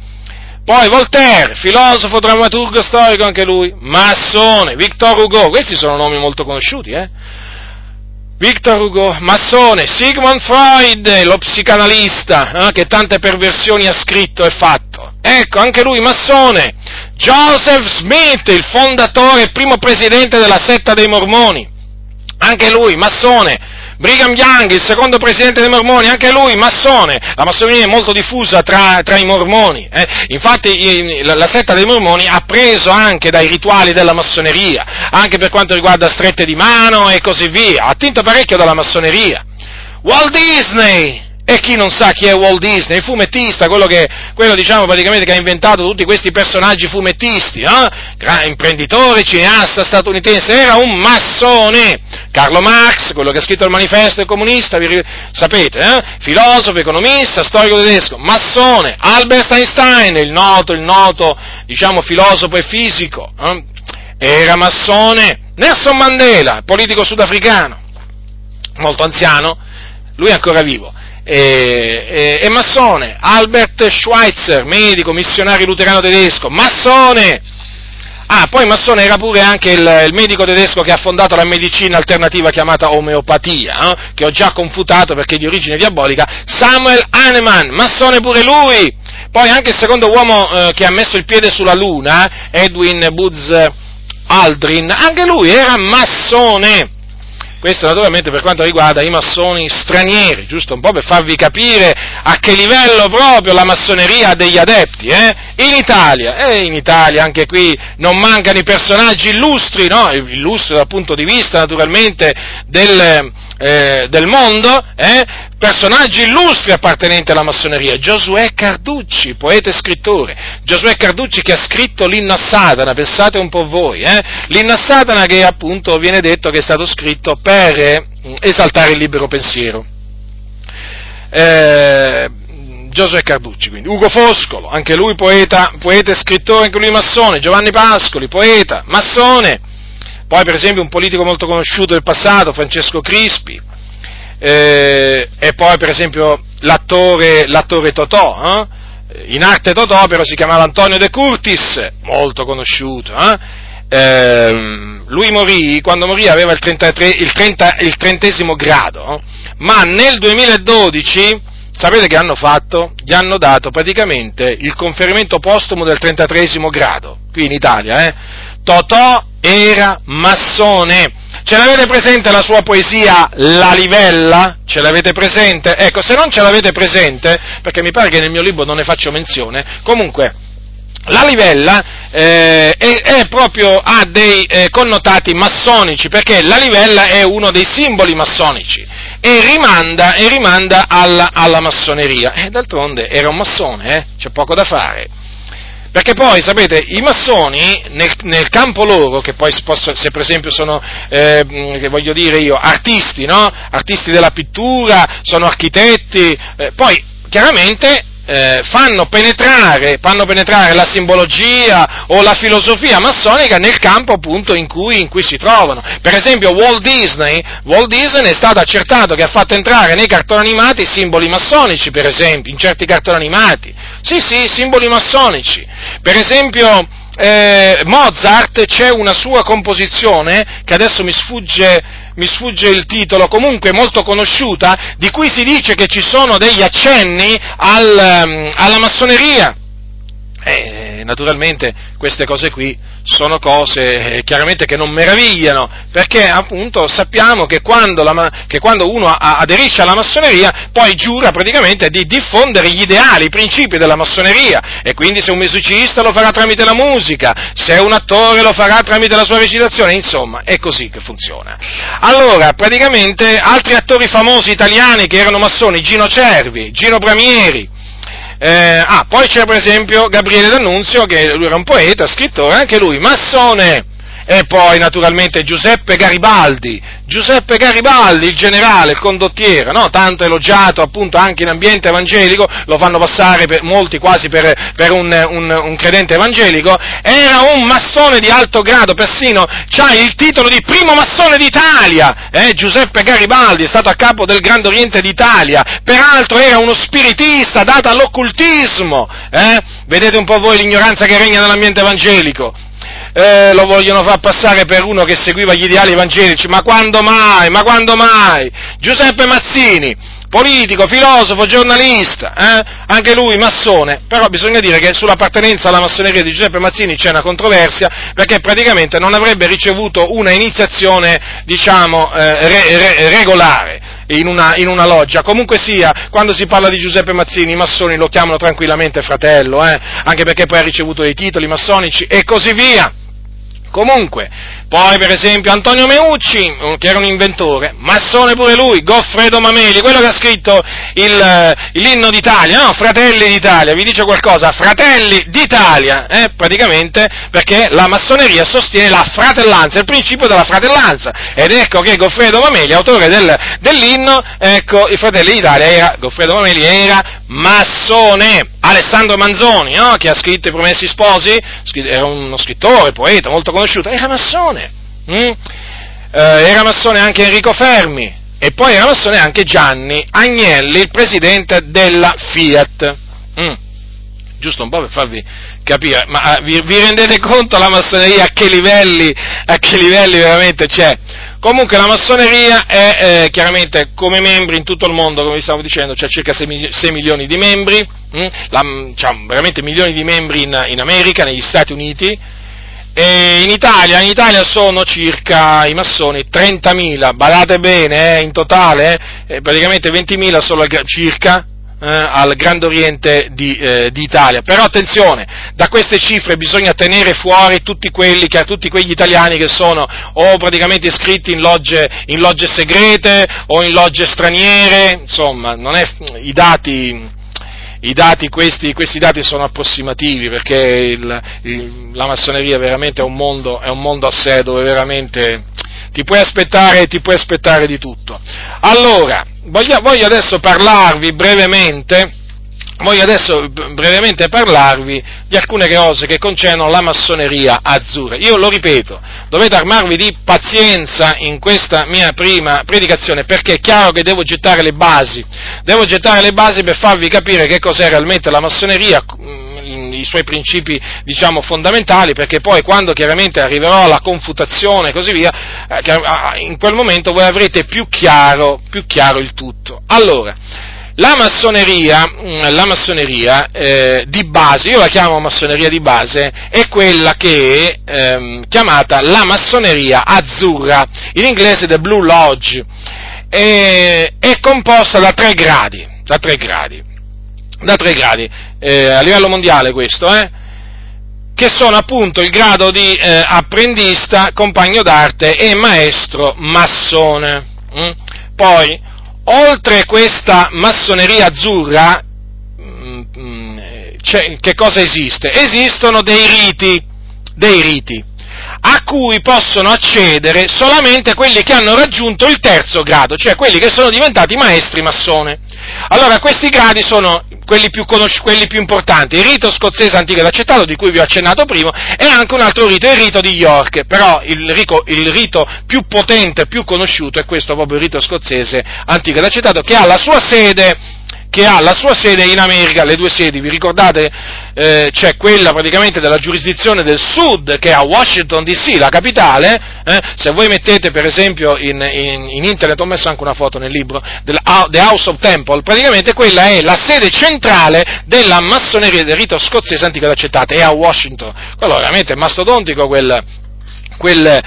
Poi Voltaire, filosofo, drammaturgo, storico, anche lui massone. Victor Hugo, questi sono nomi molto conosciuti, Victor Hugo, massone. Sigmund Freud, lo psicanalista, che tante perversioni ha scritto e fatto, ecco, anche lui massone. Joseph Smith, il fondatore e primo presidente della setta dei Mormoni, anche lui massone. Brigham Young, il secondo presidente dei Mormoni, anche lui massone. La massoneria è molto diffusa tra i Mormoni, infatti la setta dei Mormoni ha preso anche dai rituali della massoneria, anche per quanto riguarda strette di mano e così via, ha attinto parecchio dalla massoneria. Walt Disney, e chi non sa chi è Walt Disney, il fumettista, quello che ha inventato tutti questi personaggi fumettisti, imprenditore, cineasta statunitense, era un massone. Carlo Marx, quello che ha scritto il manifesto comunista, sapete, filosofo, economista, storico tedesco, massone. Albert Einstein, il noto, diciamo, filosofo e fisico, era massone. Nelson Mandela, politico sudafricano, molto anziano, lui è ancora vivo, e massone. Albert Schweitzer, medico, missionario luterano tedesco, massone. Poi massone era pure anche il medico tedesco che ha fondato la medicina alternativa chiamata omeopatia, che ho già confutato perché è di origine diabolica. Samuel Hahnemann, massone pure lui. Poi anche il secondo uomo che ha messo il piede sulla Luna, Edwin Buzz Aldrin, anche lui era massone. Questo naturalmente per quanto riguarda i massoni stranieri, giusto un po' per farvi capire a che livello proprio la massoneria ha degli adepti, in Italia anche qui non mancano i personaggi illustri, illustri dal punto di vista naturalmente del mondo, personaggi illustri appartenenti alla massoneria. Giosuè Carducci, poeta e scrittore, Giosuè Carducci che ha scritto l'Inno a Satana, pensate un po' voi, l'Inno a Satana che appunto viene detto che è stato scritto per esaltare il libero pensiero, Giosuè Carducci, quindi. Ugo Foscolo, anche lui poeta e scrittore, anche lui massone. Giovanni Pascoli, poeta, massone. Poi per esempio un politico molto conosciuto del passato, Francesco Crispi, e poi per esempio l'attore Totò, in arte Totò però si chiamava Antonio De Curtis, molto conosciuto, lui morì, quando morì aveva il trentesimo grado, ma nel 2012... Sapete che hanno fatto? Gli hanno dato praticamente il conferimento postumo del 33° grado, qui in Italia. Totò era massone. Ce l'avete presente la sua poesia La Livella? Ce l'avete presente? Ecco, se non ce l'avete presente, perché mi pare che nel mio libro non ne faccio menzione, comunque La Livella ha dei connotati massonici, perché la livella è uno dei simboli massonici e rimanda alla massoneria. D'altronde era un massone, c'è poco da fare. Perché poi, sapete, i massoni nel campo loro, che poi se per esempio sono, che voglio dire io, artisti, no? Artisti della pittura, sono architetti, poi chiaramente fanno penetrare la simbologia o la filosofia massonica nel campo appunto in cui si trovano. Per esempio Walt Disney è stato accertato che ha fatto entrare nei cartoni animati simboli massonici, per esempio, in certi cartoni animati. Sì, simboli massonici. Per esempio Mozart, c'è una sua composizione che adesso mi sfugge il titolo, comunque molto conosciuta, di cui si dice che ci sono degli accenni alla massoneria. Naturalmente queste cose qui sono cose chiaramente che non meravigliano, perché appunto sappiamo che quando uno aderisce alla massoneria poi giura praticamente di diffondere gli ideali, i principi della massoneria, e quindi se un musicista lo farà tramite la musica, se un attore lo farà tramite la sua recitazione, insomma è così che funziona. Allora praticamente altri attori famosi italiani che erano massoni: Gino Cervi, Gino Bramieri. Poi c'è per esempio Gabriele D'Annunzio, che lui era un poeta, scrittore, anche lui massone, e poi naturalmente Giuseppe Garibaldi, il generale, il condottiero, no? Tanto elogiato appunto anche in ambiente evangelico, lo fanno passare per molti quasi per un credente evangelico, era un massone di alto grado, persino c'ha il titolo di primo massone d'Italia, Giuseppe Garibaldi è stato a capo del Grande Oriente d'Italia, peraltro era uno spiritista dato all'occultismo, vedete un po' voi l'ignoranza che regna nell'ambiente evangelico. Lo vogliono far passare per uno che seguiva gli ideali evangelici, ma quando mai? Giuseppe Mazzini, politico, filosofo, giornalista, anche lui massone, però bisogna dire che sull'appartenenza alla massoneria di Giuseppe Mazzini c'è una controversia, perché praticamente non avrebbe ricevuto una iniziazione, diciamo, regolare. In una loggia, comunque sia, quando si parla di Giuseppe Mazzini i massoni lo chiamano tranquillamente fratello, anche perché poi ha ricevuto dei titoli massonici e così via. Comunque, poi per esempio Antonio Meucci, che era un inventore, massone pure lui, Goffredo Mameli, quello che ha scritto l'inno d'Italia, no? Fratelli d'Italia, vi dice qualcosa? Fratelli d'Italia, praticamente perché la massoneria sostiene la fratellanza, il principio della fratellanza, ed ecco che Goffredo Mameli, autore dell'inno, ecco, i Fratelli d'Italia, Goffredo Mameli era massone. Alessandro Manzoni, no? Che ha scritto I Promessi Sposi, era uno scrittore, poeta, molto conosciuto, era massone, era massone anche Enrico Fermi, e poi era massone anche Gianni Agnelli, il presidente della Fiat, giusto un po' per farvi capire, ma vi rendete conto la massoneria a che livelli veramente c'è? Comunque la massoneria è chiaramente, come membri in tutto il mondo, come vi stavo dicendo, c'è circa 6 milioni di membri, veramente milioni di membri in America, negli Stati Uniti, e in Italia sono circa i massoni 30.000, badate bene, in totale, praticamente 20.000 solo circa, al Grande Oriente d'Italia. Però attenzione, da queste cifre bisogna tenere fuori tutti quegli italiani che sono o praticamente iscritti in logge segrete o in logge straniere, insomma, non è i dati questi dati sono approssimativi, perché la massoneria veramente è un mondo a sé, dove veramente ti puoi aspettare di tutto. Allora, voglio adesso brevemente parlarvi di alcune cose che concernono la massoneria azzurra. Io lo ripeto, dovete armarvi di pazienza in questa mia prima predicazione, perché è chiaro che devo gettare le basi per farvi capire che cos'è realmente la massoneria, i suoi principi, diciamo, fondamentali, perché poi quando chiaramente arriverò alla confutazione e così via, in quel momento voi avrete più chiaro il tutto. Allora, la massoneria di base, io la chiamo massoneria di base, è quella che è chiamata la massoneria azzurra, in inglese The Blue Lodge, è composta da tre gradi, a livello mondiale questo, che sono appunto il grado di apprendista, compagno d'arte e maestro massone. Poi, oltre questa massoneria azzurra, cioè, che cosa esiste? Esistono dei riti a cui possono accedere solamente quelli che hanno raggiunto il terzo grado, cioè quelli che sono diventati maestri massone. Allora, questi gradi sono quelli più importanti: il rito scozzese antico ed accettato, di cui vi ho accennato prima, e anche un altro rito, il rito di York, però il rito più potente, più conosciuto, è questo proprio, il rito scozzese antico ed accettato, che ha la sua sede in America, le due sedi, vi ricordate? C'è quella praticamente della giurisdizione del Sud, che è a Washington D.C., la capitale. Se voi mettete, per esempio, in internet, ho messo anche una foto nel libro, The House of Temple, praticamente quella è la sede centrale della massoneria del rito scozzese antico ed accettato, è a Washington. Quello veramente è mastodontico, quel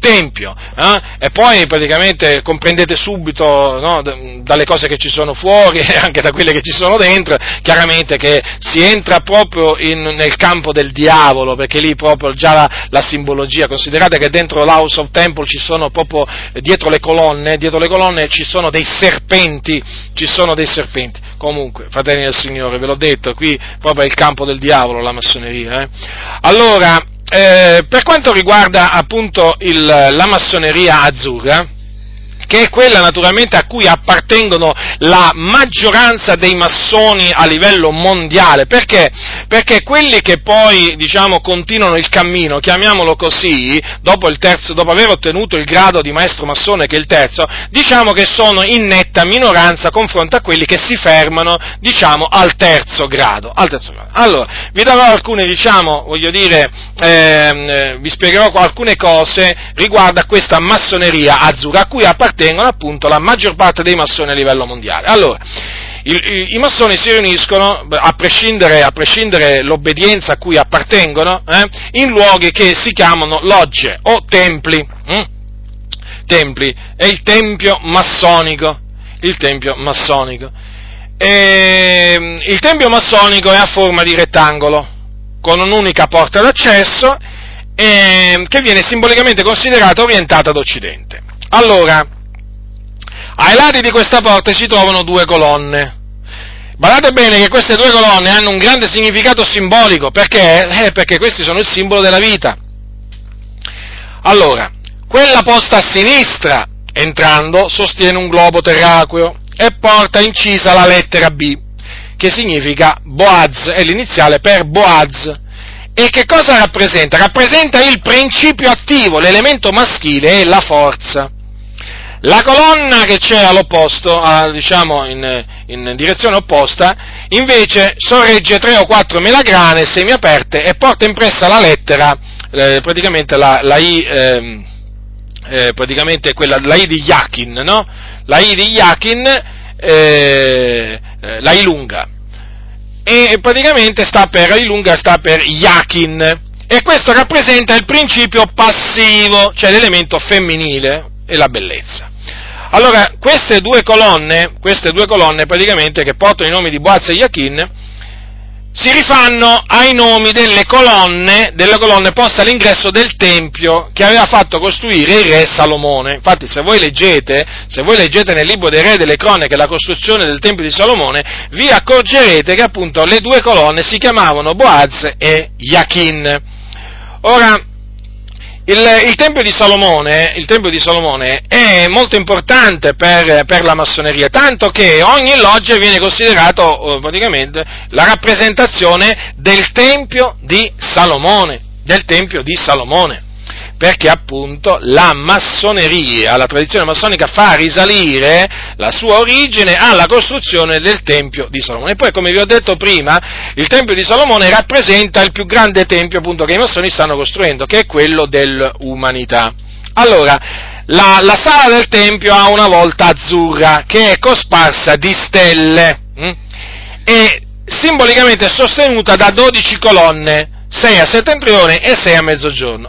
tempio, e poi praticamente comprendete subito, no, dalle cose che ci sono fuori e anche da quelle che ci sono dentro, chiaramente che si entra proprio nel campo del diavolo, perché lì proprio già la simbologia. Considerate che dentro l'House of Temple ci sono proprio, dietro le colonne ci sono dei serpenti. Comunque, fratelli del Signore, ve l'ho detto, qui proprio è il campo del diavolo la massoneria, Allora, per quanto riguarda appunto la massoneria azzurra, che è quella naturalmente a cui appartengono la maggioranza dei massoni a livello mondiale, perché quelli che poi, diciamo, continuano il cammino, chiamiamolo così, dopo aver ottenuto il grado di maestro massone, che è il terzo, diciamo che sono in netta minoranza confronto a quelli che si fermano, diciamo, al terzo grado. Allora, vi darò alcune, vi spiegherò alcune cose riguardo a questa massoneria azzurra, a cui appartengono appunto la maggior parte dei massoni a livello mondiale. Allora, i massoni si riuniscono, a prescindere l'obbedienza a cui appartengono, in luoghi che si chiamano logge o templi. Templi è il tempio massonico. Il tempio massonico è a forma di rettangolo, con un'unica porta d'accesso, che viene simbolicamente considerata orientata ad occidente. Allora, ai lati di questa porta si trovano due colonne. Guardate bene che queste due colonne hanno un grande significato simbolico, perché questi sono il simbolo della vita. Allora, quella posta a sinistra, entrando, sostiene un globo terracqueo e porta incisa la lettera B, che significa Boaz, è l'iniziale per Boaz. E che cosa rappresenta? Rappresenta il principio attivo, l'elemento maschile e la forza. La colonna che c'è all'opposto, in direzione opposta, invece sorregge 3 o 4 melagrane semiaperte e porta impressa la lettera, praticamente la I, praticamente quella, la I di Yakin, no? La I di Yakin, la I lunga, e praticamente sta per Yakin, e questo rappresenta il principio passivo, cioè l'elemento femminile e la bellezza. Allora, queste due colonne praticamente, che portano i nomi di Boaz e Yakin, si rifanno ai nomi delle colonne poste all'ingresso del tempio che aveva fatto costruire il re Salomone. Infatti, se voi leggete nel libro dei Re delle Cronache la costruzione del tempio di Salomone, vi accorgerete che appunto le due colonne si chiamavano Boaz e Yakin. Ora, il Tempio di Salomone è molto importante per la massoneria, tanto che ogni loggia viene considerato praticamente la rappresentazione del Tempio di Salomone, perché appunto la massoneria, la tradizione massonica fa risalire la sua origine alla costruzione del Tempio di Salomone. E poi, come vi ho detto prima, il Tempio di Salomone rappresenta il più grande tempio, appunto, che i massoni stanno costruendo, che è quello dell'umanità. Allora, la sala del Tempio ha una volta azzurra, che è cosparsa di stelle, e simbolicamente sostenuta da 12 colonne, 6 a settentrione e 6 a mezzogiorno,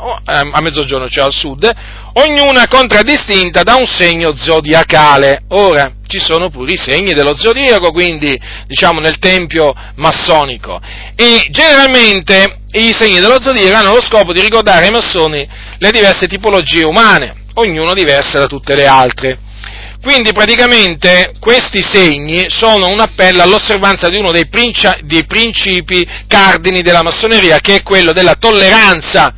cioè al sud, ognuna contraddistinta da un segno zodiacale. Ora, ci sono pure i segni dello zodiaco, quindi, diciamo, nel tempio massonico, e generalmente i segni dello zodiaco hanno lo scopo di ricordare ai massoni le diverse tipologie umane, ognuno diverse da tutte le altre. Quindi praticamente questi segni sono un appello all'osservanza di uno dei principi cardini della massoneria, che è quello della tolleranza,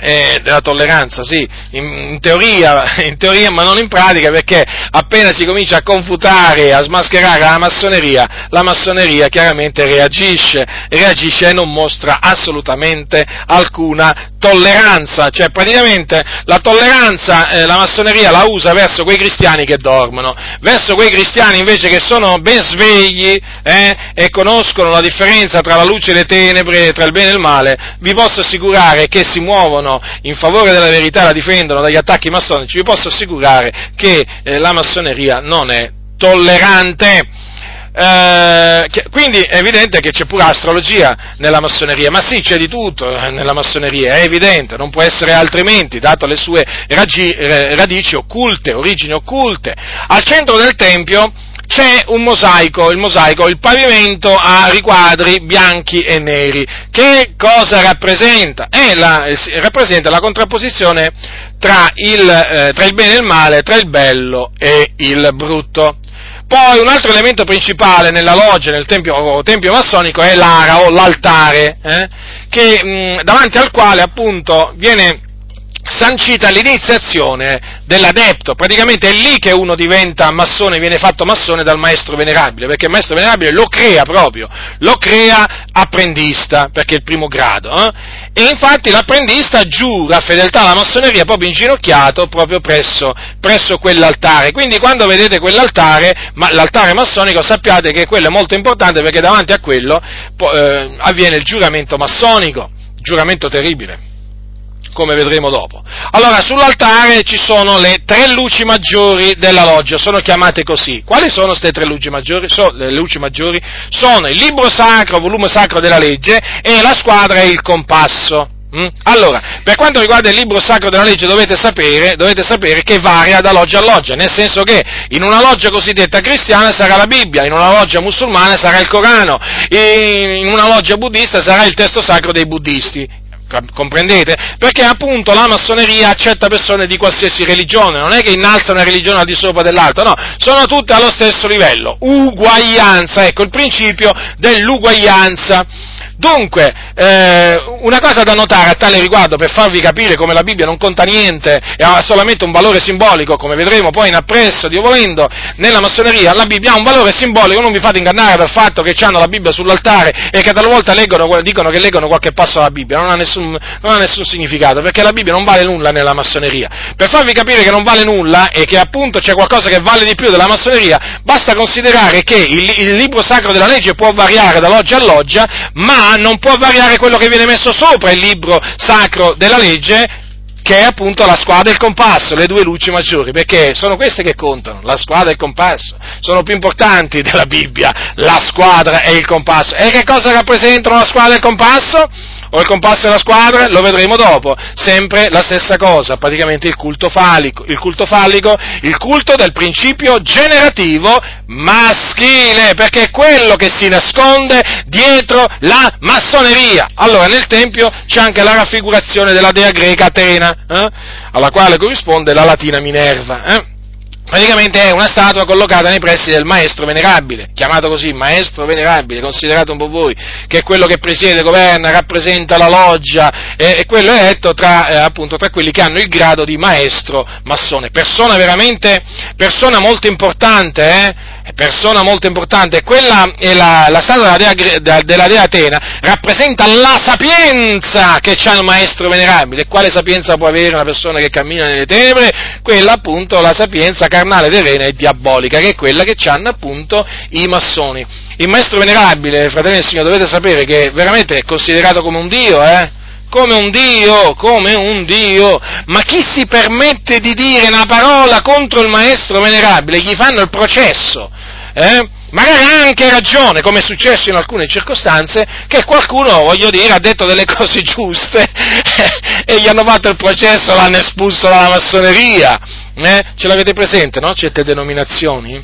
della tolleranza, sì, in teoria ma non in pratica, perché appena si comincia a confutare, a smascherare la massoneria chiaramente reagisce e non mostra assolutamente alcuna tolleranza, cioè praticamente la tolleranza la massoneria la usa verso quei cristiani che dormono, verso quei cristiani invece che sono ben svegli e conoscono la differenza tra la luce e le tenebre, tra il bene e il male. Vi posso assicurare che si muovono in favore della verità, la difendono dagli attacchi massonici. Vi posso assicurare che la massoneria non è tollerante. Quindi è evidente che c'è pure astrologia nella massoneria, ma sì, c'è di tutto nella massoneria, è evidente, non può essere altrimenti, dato le sue radici occulte, origini occulte. Al centro del tempio c'è un mosaico, il pavimento a riquadri bianchi e neri. Che cosa rappresenta? Rappresenta la contrapposizione tra il bene e il male, tra il bello e il brutto. Poi un altro elemento principale nella loggia, nel tempio massonico, è l'ara o l'altare, davanti al quale appunto viene sancita l'iniziazione dell'adepto. Praticamente è lì che uno diventa massone, viene fatto massone dal maestro venerabile, perché il maestro venerabile lo crea apprendista, perché è il primo grado, e infatti l'apprendista giura fedeltà alla massoneria proprio inginocchiato, proprio presso quell'altare. Quindi quando vedete quell'altare, l'altare massonico, sappiate che quello è molto importante, perché davanti a quello avviene il giuramento massonico, giuramento terribile, come vedremo dopo. Allora, sull'altare ci sono le tre luci maggiori della loggia, sono chiamate così. Quali sono queste tre luci maggiori? Le luci maggiori sono il libro sacro, volume sacro della legge, e la squadra e il compasso. Allora, per quanto riguarda il libro sacro della legge, dovete sapere che varia da loggia a loggia, nel senso che in una loggia cosiddetta cristiana sarà la Bibbia, in una loggia musulmana sarà il Corano, in una loggia buddista sarà il testo sacro dei buddisti. Comprendete? Perché appunto la massoneria accetta persone di qualsiasi religione, non è che innalza una religione al di sopra dell'altra, no, sono tutte allo stesso livello, uguaglianza, ecco il principio dell'uguaglianza. Dunque, una cosa da notare a tale riguardo, per farvi capire come la Bibbia non conta niente e ha solamente un valore simbolico, come vedremo poi in appresso, Dio volendo, nella massoneria la Bibbia ha un valore simbolico, non vi fate ingannare dal fatto che hanno la Bibbia sull'altare e che talvolta dicono che leggono qualche passo alla Bibbia, non ha nessun significato, perché la Bibbia non vale nulla nella massoneria. Per farvi capire che non vale nulla e che appunto c'è qualcosa che vale di più della massoneria, basta considerare che il libro sacro della legge può variare da loggia a loggia, ma non può variare quello che viene messo sopra il libro sacro della legge, che è appunto la squadra e il compasso, le due luci maggiori, perché sono queste che contano, la squadra e il compasso, sono più importanti della Bibbia, la squadra e il compasso. E che cosa rappresentano la squadra e il compasso? O il compasso e la squadra? Lo vedremo dopo. Sempre la stessa cosa, praticamente il culto fallico, il culto del principio generativo maschile, perché è quello che si nasconde dietro la massoneria. Allora, nel tempio c'è anche la raffigurazione della dea greca Atena, alla quale corrisponde la latina Minerva, Praticamente è una statua collocata nei pressi del maestro venerabile, chiamato così, maestro venerabile, considerate un po' voi, che è quello che presiede, governa, rappresenta la loggia, è quello eletto tra quelli che hanno il grado di maestro massone, persona molto importante, quella è la statua della dea Atena, rappresenta la sapienza che c'ha il maestro venerabile. Quale sapienza può avere una persona che cammina nelle tenebre? Quella appunto, la sapienza carnale, terrena e diabolica, che è quella che c'hanno appunto i massoni. Il maestro venerabile, fratelli del Signore, dovete sapere che veramente è considerato come un dio, Come un Dio, ma chi si permette di dire una parola contro il maestro venerabile, gli fanno il processo, Magari ha anche ragione, come è successo in alcune circostanze, che qualcuno, ha detto delle cose giuste e gli hanno fatto il processo, l'hanno espulso dalla massoneria, Ce l'avete presente, no? Certe denominazioni,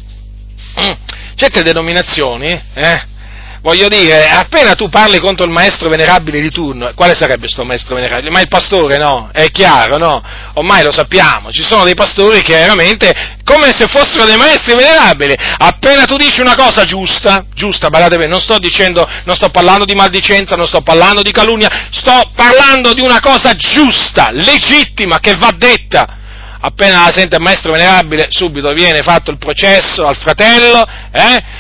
Voglio dire, appena tu parli contro il maestro venerabile di turno, quale sarebbe sto maestro venerabile? Ma il pastore, no? È chiaro, no? Ormai lo sappiamo, ci sono dei pastori che veramente, come se fossero dei maestri venerabili, appena tu dici una cosa giusta, giusta, guardate bene, non sto parlando di maldicenza, non sto parlando di calunnia, sto parlando di una cosa giusta, legittima, che va detta. Appena la sente il maestro venerabile, subito viene fatto il processo al fratello,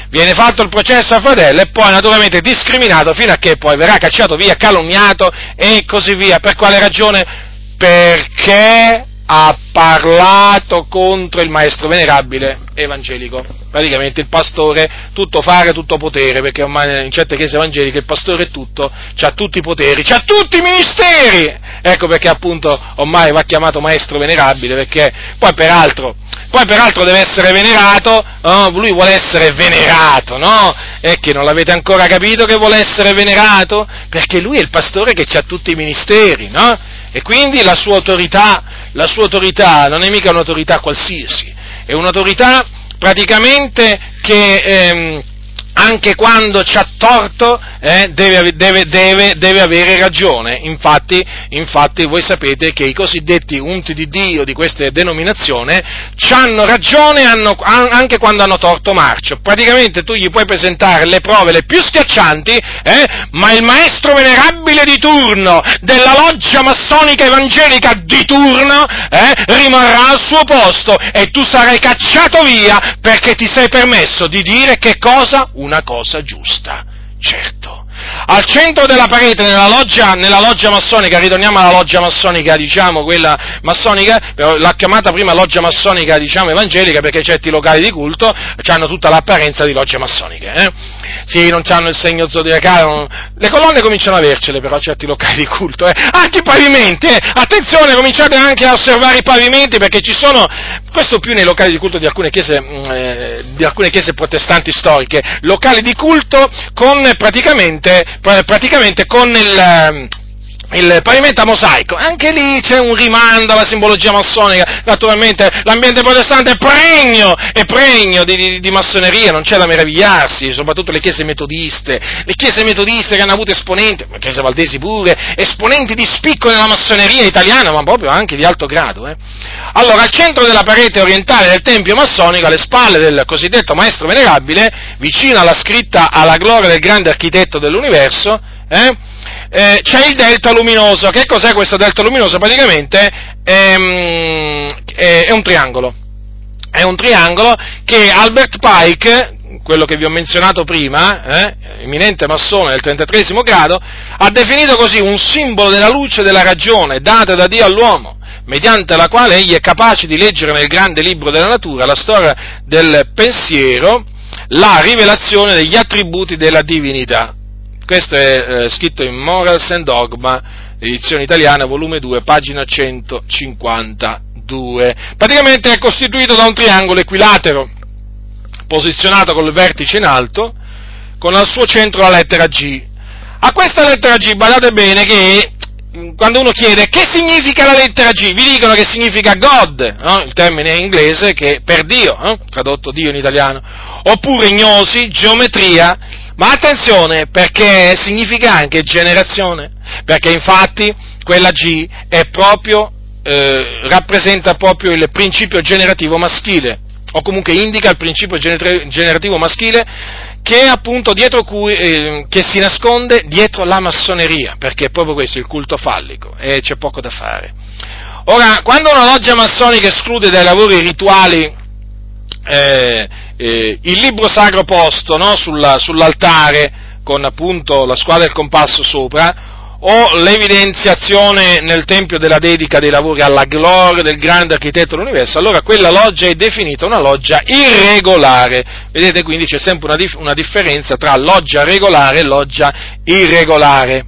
viene fatto il processo al fratello e poi naturalmente discriminato fino a che poi verrà cacciato via, calunniato e così via. Per quale ragione? Perché ha parlato contro il maestro venerabile evangelico. Praticamente il pastore, tutto fare, tutto potere, perché ormai in certe chiese evangeliche il pastore è tutto, c'ha tutti i poteri, c'ha tutti i ministeri. Ecco perché appunto ormai va chiamato maestro venerabile, perché poi peraltro deve essere venerato, lui vuole essere venerato, no? E che non l'avete ancora capito che vuole essere venerato? Perché lui è il pastore che c'ha tutti i ministeri, no? E quindi la sua autorità non è mica un'autorità qualsiasi, è un'autorità praticamente che anche quando c'ha torto deve avere ragione. Infatti voi sapete che i cosiddetti unti di Dio di queste denominazioni c'hanno ragione anche quando hanno torto marcio. Praticamente tu gli puoi presentare le prove le più schiaccianti, ma il maestro venerabile di turno della loggia massonica evangelica di turno rimarrà al suo posto e tu sarai cacciato via perché ti sei permesso di dire che cosa? Una cosa giusta, certo. Al centro della parete, nella loggia massonica, ritorniamo alla loggia massonica, diciamo, quella massonica, l'ha chiamata prima loggia massonica, diciamo, evangelica, perché certi locali di culto hanno tutta l'apparenza di logge massoniche, Sì, non hanno il segno zodiacale, le colonne cominciano a avercele, però, certi locali di culto, Anche i pavimenti, Attenzione, cominciate anche a osservare i pavimenti, perché ci sono, questo più nei locali di culto di alcune chiese protestanti storiche, locali di culto con praticamente con il pavimento a mosaico. Anche lì c'è un rimando alla simbologia massonica. Naturalmente l'ambiente protestante è pregno di massoneria, non c'è da meravigliarsi, soprattutto le chiese metodiste che hanno avuto esponenti, ma chiese valdesi pure, esponenti di spicco della massoneria italiana, ma proprio anche di alto grado. Allora, al centro della parete orientale del tempio massonico, alle spalle del cosiddetto maestro venerabile, vicino alla scritta alla gloria del grande architetto dell'universo, c'è il delta luminoso. Che cos'è questo delta luminoso? Praticamente è un triangolo che Albert Pike, quello che vi ho menzionato prima, eminente massone del 33° grado, ha definito così: un simbolo della luce e della ragione data da Dio all'uomo, mediante la quale egli è capace di leggere nel grande libro della natura la storia del pensiero, la rivelazione degli attributi della divinità. Questo è scritto in Morals and Dogma, edizione italiana, volume 2, pagina 152. Praticamente è costituito da un triangolo equilatero, posizionato col vertice in alto, con al suo centro la lettera G. A questa lettera G, guardate bene che quando uno chiede che significa la lettera G, vi dicono che significa God, no? Il termine in inglese che per Dio, tradotto Dio in italiano, oppure gnosi, geometria. Ma attenzione, perché significa anche generazione, perché infatti quella G è proprio, rappresenta proprio il principio generativo maschile, o comunque indica il principio generativo maschile che appunto dietro cui, che si nasconde dietro la massoneria, perché è proprio questo il culto fallico e c'è poco da fare. Ora, quando una loggia massonica esclude dai lavori rituali il libro sacro posto, no, sull'altare con appunto la squadra e il compasso sopra, o l'evidenziazione nel tempio della dedica dei lavori alla gloria del grande architetto dell'universo, allora quella loggia è definita una loggia irregolare. Vedete, quindi c'è sempre una differenza tra loggia regolare e loggia irregolare.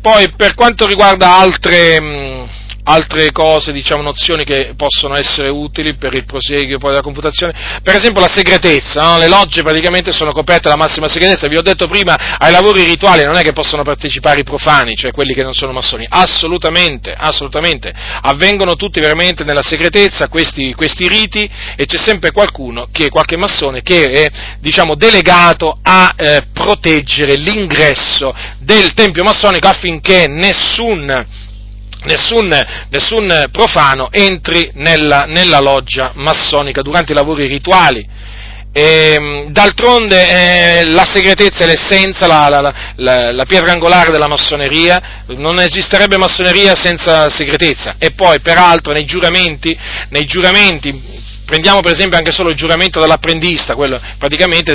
Poi per quanto riguarda altre altre cose, diciamo, nozioni che possono essere utili per il prosieguo poi della confutazione, per esempio la segretezza, no? Le logge praticamente sono coperte dalla massima segretezza. Vi ho detto prima, ai lavori rituali non è che possono partecipare i profani, cioè quelli che non sono massoni, assolutamente, avvengono tutti veramente nella segretezza questi riti, e c'è sempre qualcuno, che qualche massone, che è, diciamo, delegato a proteggere l'ingresso del tempio massonico affinché nessun profano entri nella loggia massonica durante i lavori rituali. D'altronde la segretezza è l'essenza, la pietra angolare della massoneria. Non esisterebbe massoneria senza segretezza. E poi, peraltro, nei giuramenti prendiamo per esempio anche solo il giuramento dell'apprendista, quello praticamente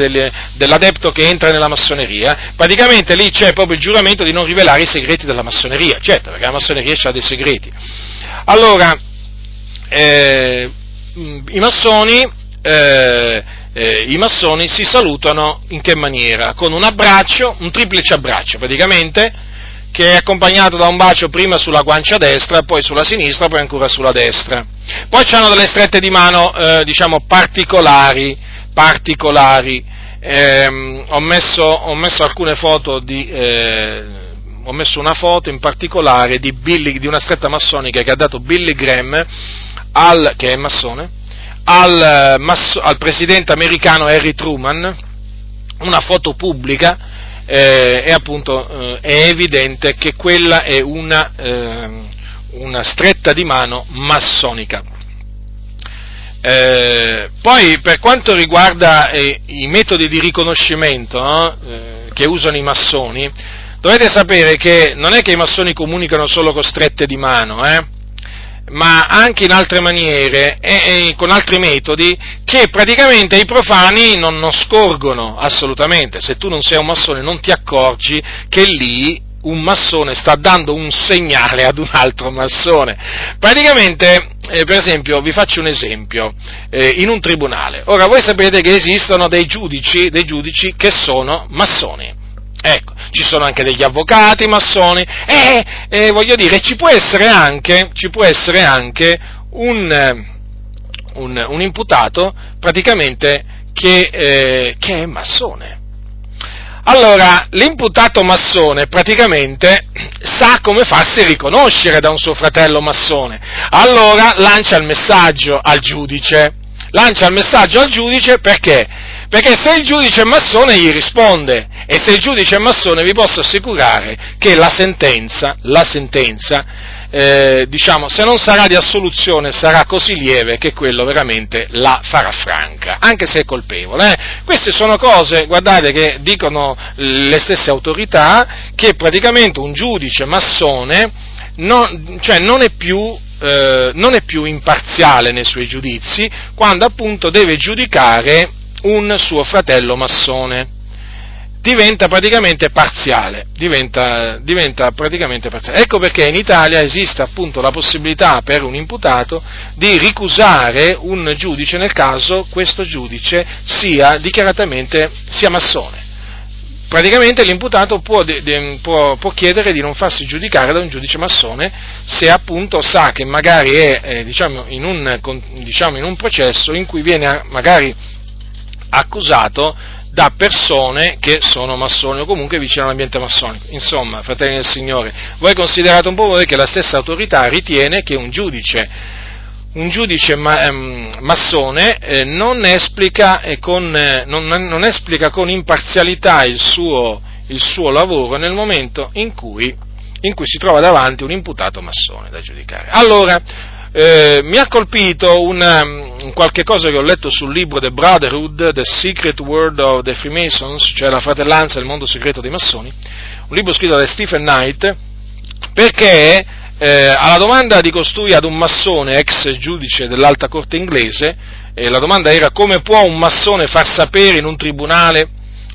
dell'adepto che entra nella massoneria, praticamente lì c'è proprio il giuramento di non rivelare i segreti della massoneria, certo, perché la massoneria ha dei segreti. Allora, i massoni si salutano in che maniera? Con un abbraccio, un triplice abbraccio praticamente, che è accompagnato da un bacio prima sulla guancia destra, poi sulla sinistra, poi ancora sulla destra. Poi c'hanno delle strette di mano, diciamo, particolari. Ho messo alcune foto ho messo una foto in particolare di una stretta massonica che ha dato Billy Graham, che è massone, al presidente americano Harry Truman, una foto pubblica. E appunto è evidente che quella è una stretta di mano massonica. Poi, per quanto riguarda i metodi di riconoscimento che usano i massoni, dovete sapere che non è che i massoni comunicano solo con strette di mano, ma anche in altre maniere e con altri metodi che praticamente i profani non scorgono assolutamente. Se tu non sei un massone non ti accorgi che lì un massone sta dando un segnale ad un altro massone. Praticamente, per esempio, vi faccio un esempio, in un tribunale. Ora, voi sapete che esistono dei giudici che sono massoni. Ecco, ci sono anche degli avvocati massoni, voglio dire, ci può essere anche un imputato praticamente che è massone. Allora, l'imputato massone praticamente sa come farsi riconoscere da un suo fratello massone, allora lancia il messaggio al giudice perché se il giudice è massone gli risponde, e se il giudice è massone vi posso assicurare che la sentenza diciamo, se non sarà di assoluzione sarà così lieve che quello veramente la farà franca, anche se è colpevole. Queste sono cose, guardate, che dicono le stesse autorità, che praticamente un giudice massone non è più imparziale nei suoi giudizi quando appunto deve giudicare un suo fratello massone, diventa praticamente parziale. Ecco perché in Italia esiste appunto la possibilità per un imputato di ricusare un giudice nel caso questo giudice sia dichiaratamente massone. Praticamente l'imputato può chiedere di non farsi giudicare da un giudice massone se appunto sa che magari è in un processo in cui viene magari accusato da persone che sono massoni o comunque vicino all'ambiente massonico. Insomma, fratelli del Signore, voi considerate un po' voi che la stessa autorità ritiene che un giudice massone non esplica con imparzialità il suo lavoro nel momento in cui si trova davanti un imputato massone da giudicare. Allora, mi ha colpito qualche cosa che ho letto sul libro The Brotherhood, The Secret World of the Freemasons, cioè la fratellanza e il mondo segreto dei massoni, un libro scritto da Stephen Knight, perché alla domanda di costui ad un massone ex giudice dell'alta corte inglese, la domanda era: come può un massone far sapere in un tribunale,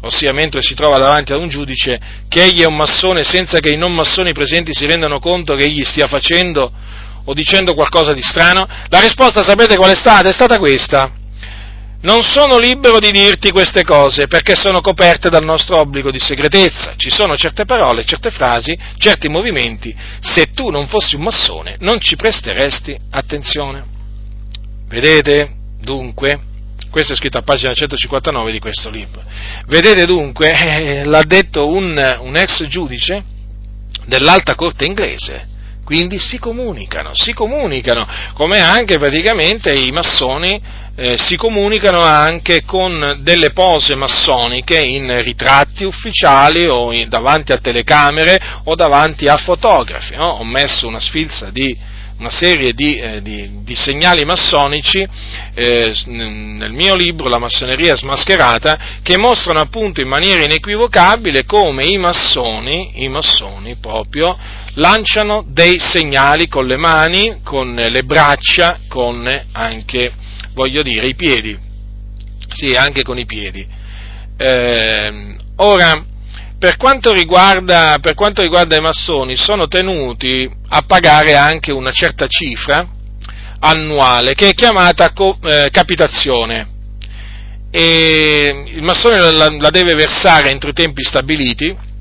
ossia mentre si trova davanti ad un giudice, che egli è un massone senza che i non massoni presenti si rendano conto che egli stia facendo o dicendo qualcosa di strano? La risposta sapete qual è stata? È stata questa: non sono libero di dirti queste cose, perché sono coperte dal nostro obbligo di segretezza. Ci sono certe parole, certe frasi, certi movimenti, se tu non fossi un massone non ci presteresti attenzione. Vedete, dunque, questo è scritto a pagina 159 di questo libro, vedete dunque, l'ha detto un ex giudice dell'alta corte inglese. Quindi si comunicano, come anche praticamente i massoni si comunicano anche con delle pose massoniche in ritratti ufficiali o davanti a telecamere o davanti a fotografi, no? Ho messo una sfilza di una serie di segnali massonici nel mio libro La massoneria smascherata, che mostrano appunto in maniera inequivocabile come i massoni proprio lanciano dei segnali con le mani, con le braccia, con anche, voglio dire, i piedi, sì, anche con i piedi. Ora, per quanto riguarda i massoni, sono tenuti a pagare anche una certa cifra annuale che è chiamata capitazione, e il massone la deve versare entro i tempi stabiliti,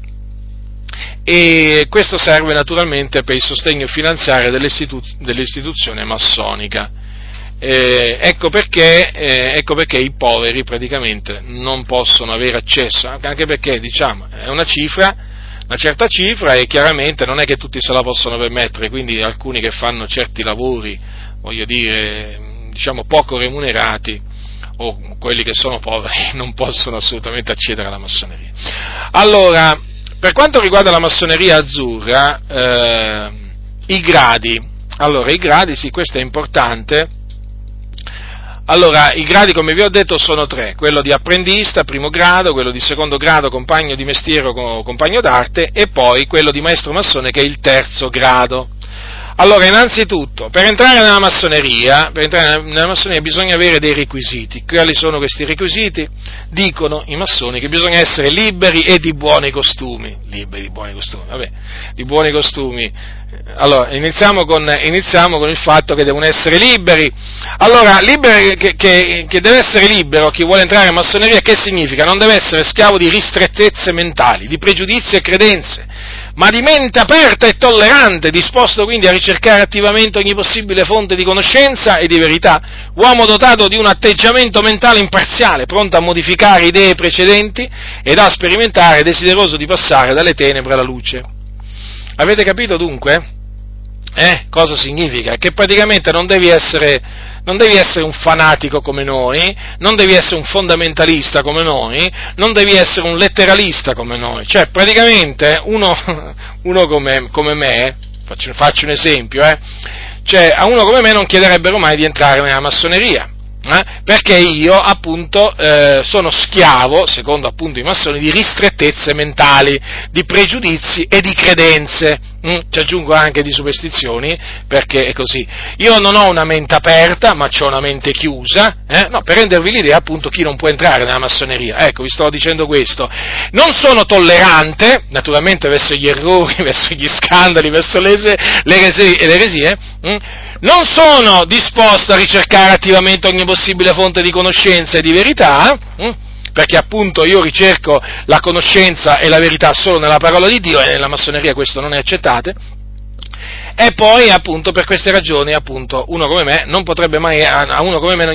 e questo serve naturalmente per il sostegno finanziario dell'istituzione massonica. Ecco perché i poveri praticamente non possono avere accesso, anche perché, diciamo, è una certa cifra, e chiaramente non è che tutti se la possono permettere, quindi alcuni che fanno certi lavori, voglio dire, diciamo poco remunerati, o quelli che sono poveri, non possono assolutamente accedere alla massoneria. Allora, per quanto riguarda la massoneria azzurra, i gradi, sì, questo è importante. Allora, i gradi, come vi ho detto, sono tre: quello di apprendista, primo grado, quello di secondo grado, compagno di mestiere o compagno d'arte, e poi quello di maestro massone, che è il terzo grado. Allora, innanzitutto, per entrare nella massoneria bisogna avere dei requisiti. Quali sono questi requisiti? Dicono i massoni che bisogna essere liberi e di buoni costumi. Allora, iniziamo con il fatto che devono essere liberi. Allora, che deve essere libero chi vuole entrare in massoneria, che significa? Non deve essere schiavo di ristrettezze mentali, di pregiudizi e credenze, ma di mente aperta e tollerante, disposto quindi a ricercare attivamente ogni possibile fonte di conoscenza e di verità, uomo dotato di un atteggiamento mentale imparziale, pronto a modificare idee precedenti ed a sperimentare, desideroso di passare dalle tenebre alla luce. Avete capito dunque? Cosa significa? Che praticamente non devi essere un fanatico come noi, non devi essere un fondamentalista come noi, non devi essere un letteralista come noi. Cioè, praticamente uno come me, faccio un esempio, cioè a uno come me non chiederebbero mai di entrare nella massoneria. Perché io appunto sono schiavo, secondo appunto i massoni, di ristrettezze mentali, di pregiudizi e di credenze, ci aggiungo anche di superstizioni, perché è così. Io non ho una mente aperta, ma c'ho una mente chiusa, per rendervi l'idea appunto chi non può entrare nella massoneria. Ecco, vi sto dicendo questo. Non sono tollerante, naturalmente, verso gli errori, verso gli scandali, verso le eresie. Non sono disposto a ricercare attivamente ogni possibile fonte di conoscenza e di verità, perché appunto io ricerco la conoscenza e la verità solo nella parola di Dio, e nella massoneria questo non è accettato. E poi appunto per queste ragioni appunto a uno come me non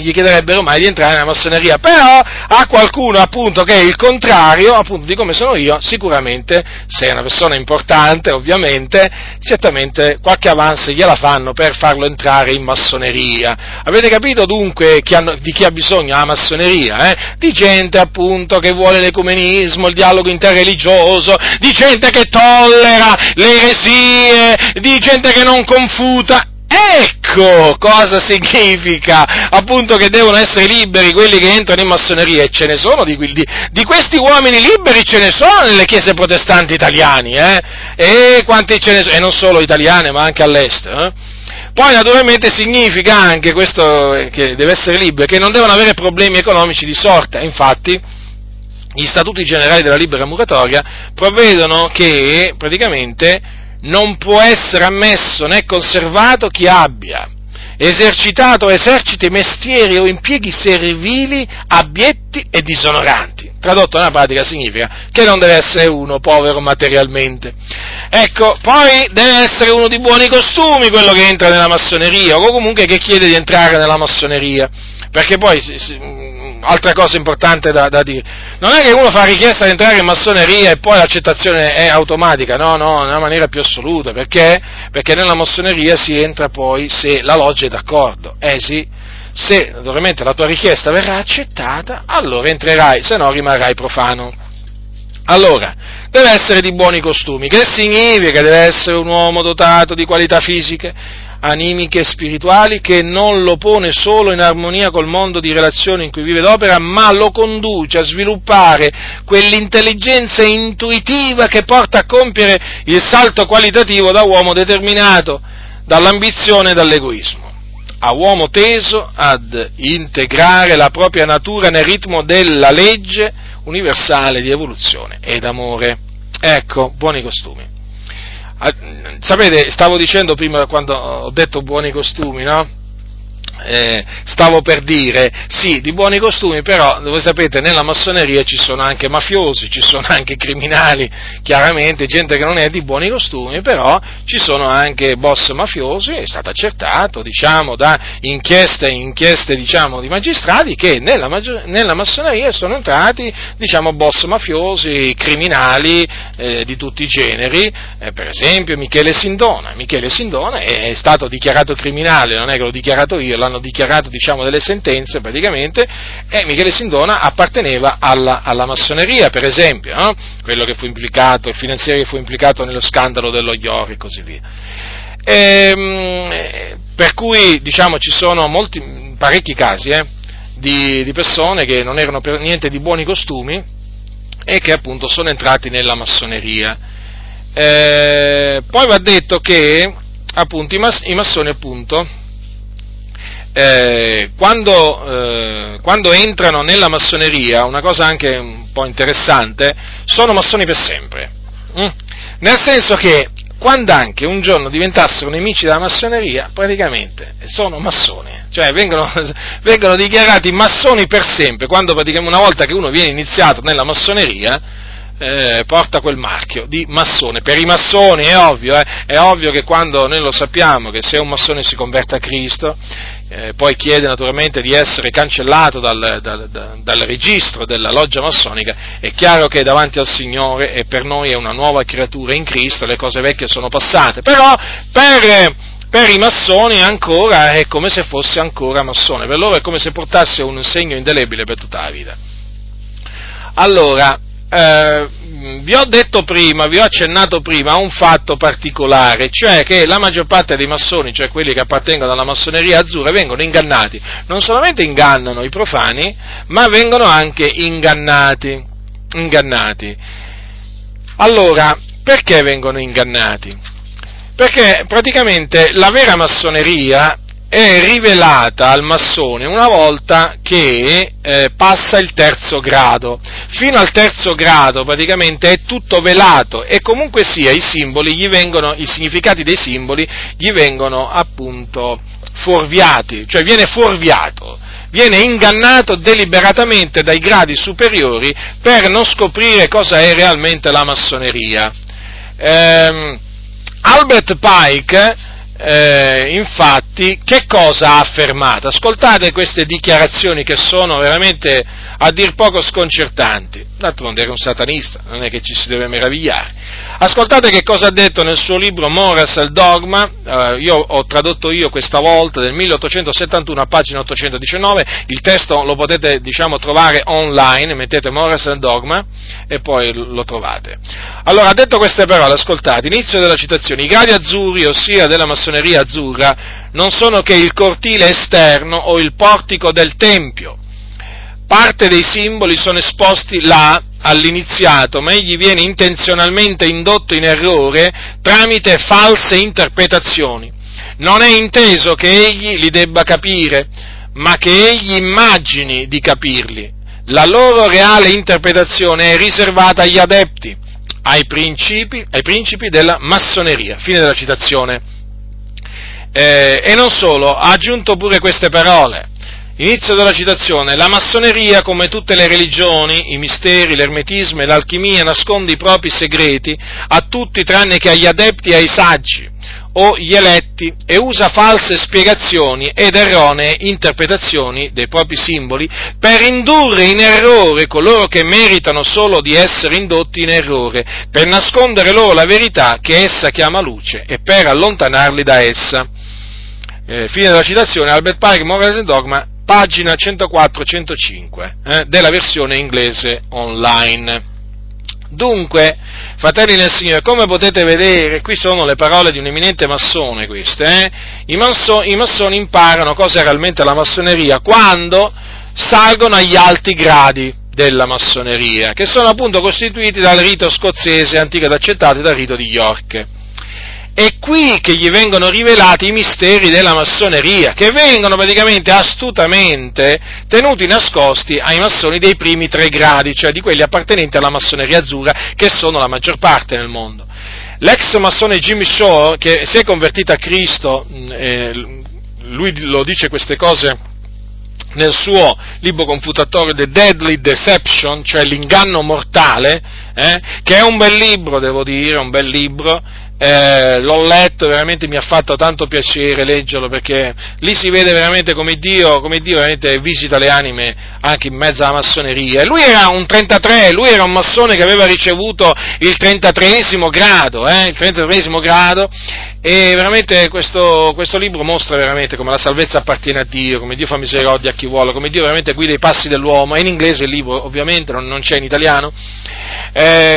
gli chiederebbero mai di entrare nella massoneria, però a qualcuno appunto che è il contrario appunto di come sono io, sicuramente, se è una persona importante ovviamente, certamente qualche avance gliela fanno per farlo entrare in massoneria. Avete capito dunque di chi ha bisogno la massoneria? Di gente appunto che vuole l'ecumenismo, il dialogo interreligioso, di gente che tollera le eresie, di gente che non confuta. Ecco cosa significa appunto che devono essere liberi quelli che entrano in massoneria, e ce ne sono di questi uomini liberi, ce ne sono nelle chiese protestanti italiane, e quanti ce ne sono, e non solo italiane ma anche all'estero, Poi naturalmente significa anche questo, che deve essere libero, che non devono avere problemi economici di sorta. Infatti gli statuti generali della libera muratoria provvedono che praticamente non può essere ammesso né conservato chi abbia esercitato o eserciti mestieri o impieghi servili, abietti e disonoranti. Tradotto nella pratica significa che non deve essere uno povero materialmente. Ecco, poi deve essere uno di buoni costumi quello che entra nella massoneria, o comunque che chiede di entrare nella massoneria, perché poi... altra cosa importante da dire, non è che uno fa richiesta di entrare in massoneria e poi l'accettazione è automatica, no, nella maniera più assoluta, perché nella massoneria si entra poi se la loggia è d'accordo, se naturalmente la tua richiesta verrà accettata, allora entrerai, se no rimarrai profano. Allora, deve essere di buoni costumi, che significa? Deve essere un uomo dotato di qualità fisiche, animiche e spirituali, che non lo pone solo in armonia col mondo di relazione in cui vive l'opera, ma lo conduce a sviluppare quell'intelligenza intuitiva che porta a compiere il salto qualitativo da uomo determinato dall'ambizione e dall'egoismo a uomo teso ad integrare la propria natura nel ritmo della legge universale di evoluzione ed amore. Ecco, buoni costumi. Sapete, stavo dicendo prima, quando ho detto buoni costumi, no? Stavo per dire, sì, di buoni costumi, però, voi sapete, nella massoneria ci sono anche mafiosi, ci sono anche criminali, chiaramente, gente che non è di buoni costumi, però ci sono anche boss mafiosi, è stato accertato, diciamo, da inchieste, diciamo, di magistrati che nella massoneria sono entrati, diciamo, boss mafiosi, criminali di tutti i generi, per esempio Michele Sindona è stato dichiarato criminale, non è che l'ho dichiarato io, l'hanno dichiarato, diciamo, delle sentenze praticamente, e Michele Sindona apparteneva alla massoneria, per esempio, no? Quello che fu implicato, il finanziere che fu implicato nello scandalo dello Iori e così via. Per cui, diciamo, ci sono parecchi casi di persone che non erano per niente di buoni costumi e che appunto sono entrati nella massoneria. Poi va detto che appunto i massoni appunto quando entrano nella massoneria, una cosa anche un po' interessante, sono massoni per sempre, nel senso che quando anche un giorno diventassero nemici della massoneria, praticamente sono massoni, cioè vengono dichiarati massoni per sempre, quando praticamente una volta che uno viene iniziato nella massoneria porta quel marchio di massone. Per i massoni è ovvio che, quando noi lo sappiamo che se un massone si converte a Cristo, poi chiede naturalmente di essere cancellato dal registro della loggia massonica, è chiaro che davanti al Signore e per noi è una nuova creatura in Cristo, le cose vecchie sono passate, però per i massoni ancora è come se fosse ancora massone, per loro è come se portasse un segno indelebile per tutta la vita. Allora, vi ho detto prima, vi ho accennato prima a un fatto particolare, cioè che la maggior parte dei massoni, cioè quelli che appartengono alla massoneria azzurra, vengono ingannati. Non solamente ingannano i profani, ma vengono anche ingannati. Allora, perché vengono ingannati? Perché praticamente la vera massoneria è rivelata al massone una volta che passa il terzo grado. Fino al terzo grado praticamente è tutto velato, e comunque sia i significati dei simboli gli vengono appunto fuorviati, cioè viene fuorviato, viene ingannato deliberatamente dai gradi superiori per non scoprire cosa è realmente la massoneria. Albert Pike infatti che cosa ha affermato? Ascoltate queste dichiarazioni che sono veramente a dir poco sconcertanti. D'altronde era un satanista, non è che ci si deve meravigliare. Ascoltate che cosa ha detto nel suo libro Morals and Dogma, io ho tradotto io questa volta, del 1871 a pagina 819, il testo lo potete, diciamo, trovare online, mettete Morals and Dogma e poi lo trovate. Allora, ha detto queste parole, ascoltate, inizio della citazione: i gradi azzurri, ossia della massoneria azzurra, non sono che il cortile esterno o il portico del tempio. Parte dei simboli sono esposti là all'iniziato, ma egli viene intenzionalmente indotto in errore tramite false interpretazioni. Non è inteso che egli li debba capire, ma che egli immagini di capirli. La loro reale interpretazione è riservata agli adepti, ai principi della massoneria. Fine della citazione. E non solo, ha aggiunto pure queste parole. Inizio della citazione: la massoneria, come tutte le religioni, i misteri, l'ermetismo e l'alchimia, nasconde i propri segreti a tutti tranne che agli adepti e ai saggi o gli eletti, e usa false spiegazioni ed erronee interpretazioni dei propri simboli per indurre in errore coloro che meritano solo di essere indotti in errore, per nascondere loro la verità che essa chiama luce e per allontanarli da essa. Fine della citazione. Albert Pike, Morals and Dogma, pagina 104-105 della versione inglese online. Dunque, fratelli nel Signore, come potete vedere, qui sono le parole di un eminente massone queste, I massoni imparano cosa è realmente la massoneria quando salgono agli alti gradi della massoneria, che sono appunto costituiti dal rito scozzese antico ed accettato e dal rito di York. È qui che gli vengono rivelati i misteri della massoneria, che vengono praticamente astutamente tenuti nascosti ai massoni dei primi tre gradi, cioè di quelli appartenenti alla massoneria azzurra, che sono la maggior parte nel mondo. L'ex massone Jimmy Shaw, che si è convertito a Cristo, lui lo dice queste cose nel suo libro confutatorio The Deadly Deception, cioè l'inganno mortale, che è un bel libro, devo dire, un bel libro. L'ho letto, veramente mi ha fatto tanto piacere leggerlo, perché lì si vede veramente come Dio veramente visita le anime anche in mezzo alla massoneria. Lui era un 33, lui era un massone che aveva ricevuto il 33esimo grado, e veramente questo libro mostra veramente come la salvezza appartiene a Dio, come Dio fa misericordia a chi vuole, come Dio veramente guida i passi dell'uomo. È in inglese il libro, ovviamente, non c'è in italiano.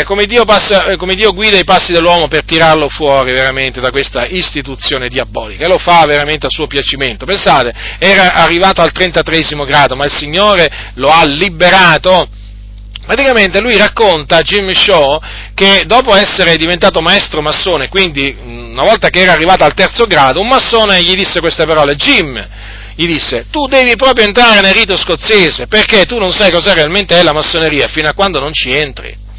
Come Dio guida i passi dell'uomo per tirarlo fuori veramente da questa istituzione diabolica, e lo fa veramente a suo piacimento. Pensate, era arrivato al 33esimo grado, ma il Signore lo ha liberato. Praticamente lui racconta a Jimmy Shaw che dopo essere diventato maestro massone, quindi una volta che era arrivato al terzo grado, un massone gli disse queste parole: Jim, gli disse, tu devi proprio entrare nel rito scozzese, perché tu non sai cosa realmente è la massoneria fino a quando non ci entri.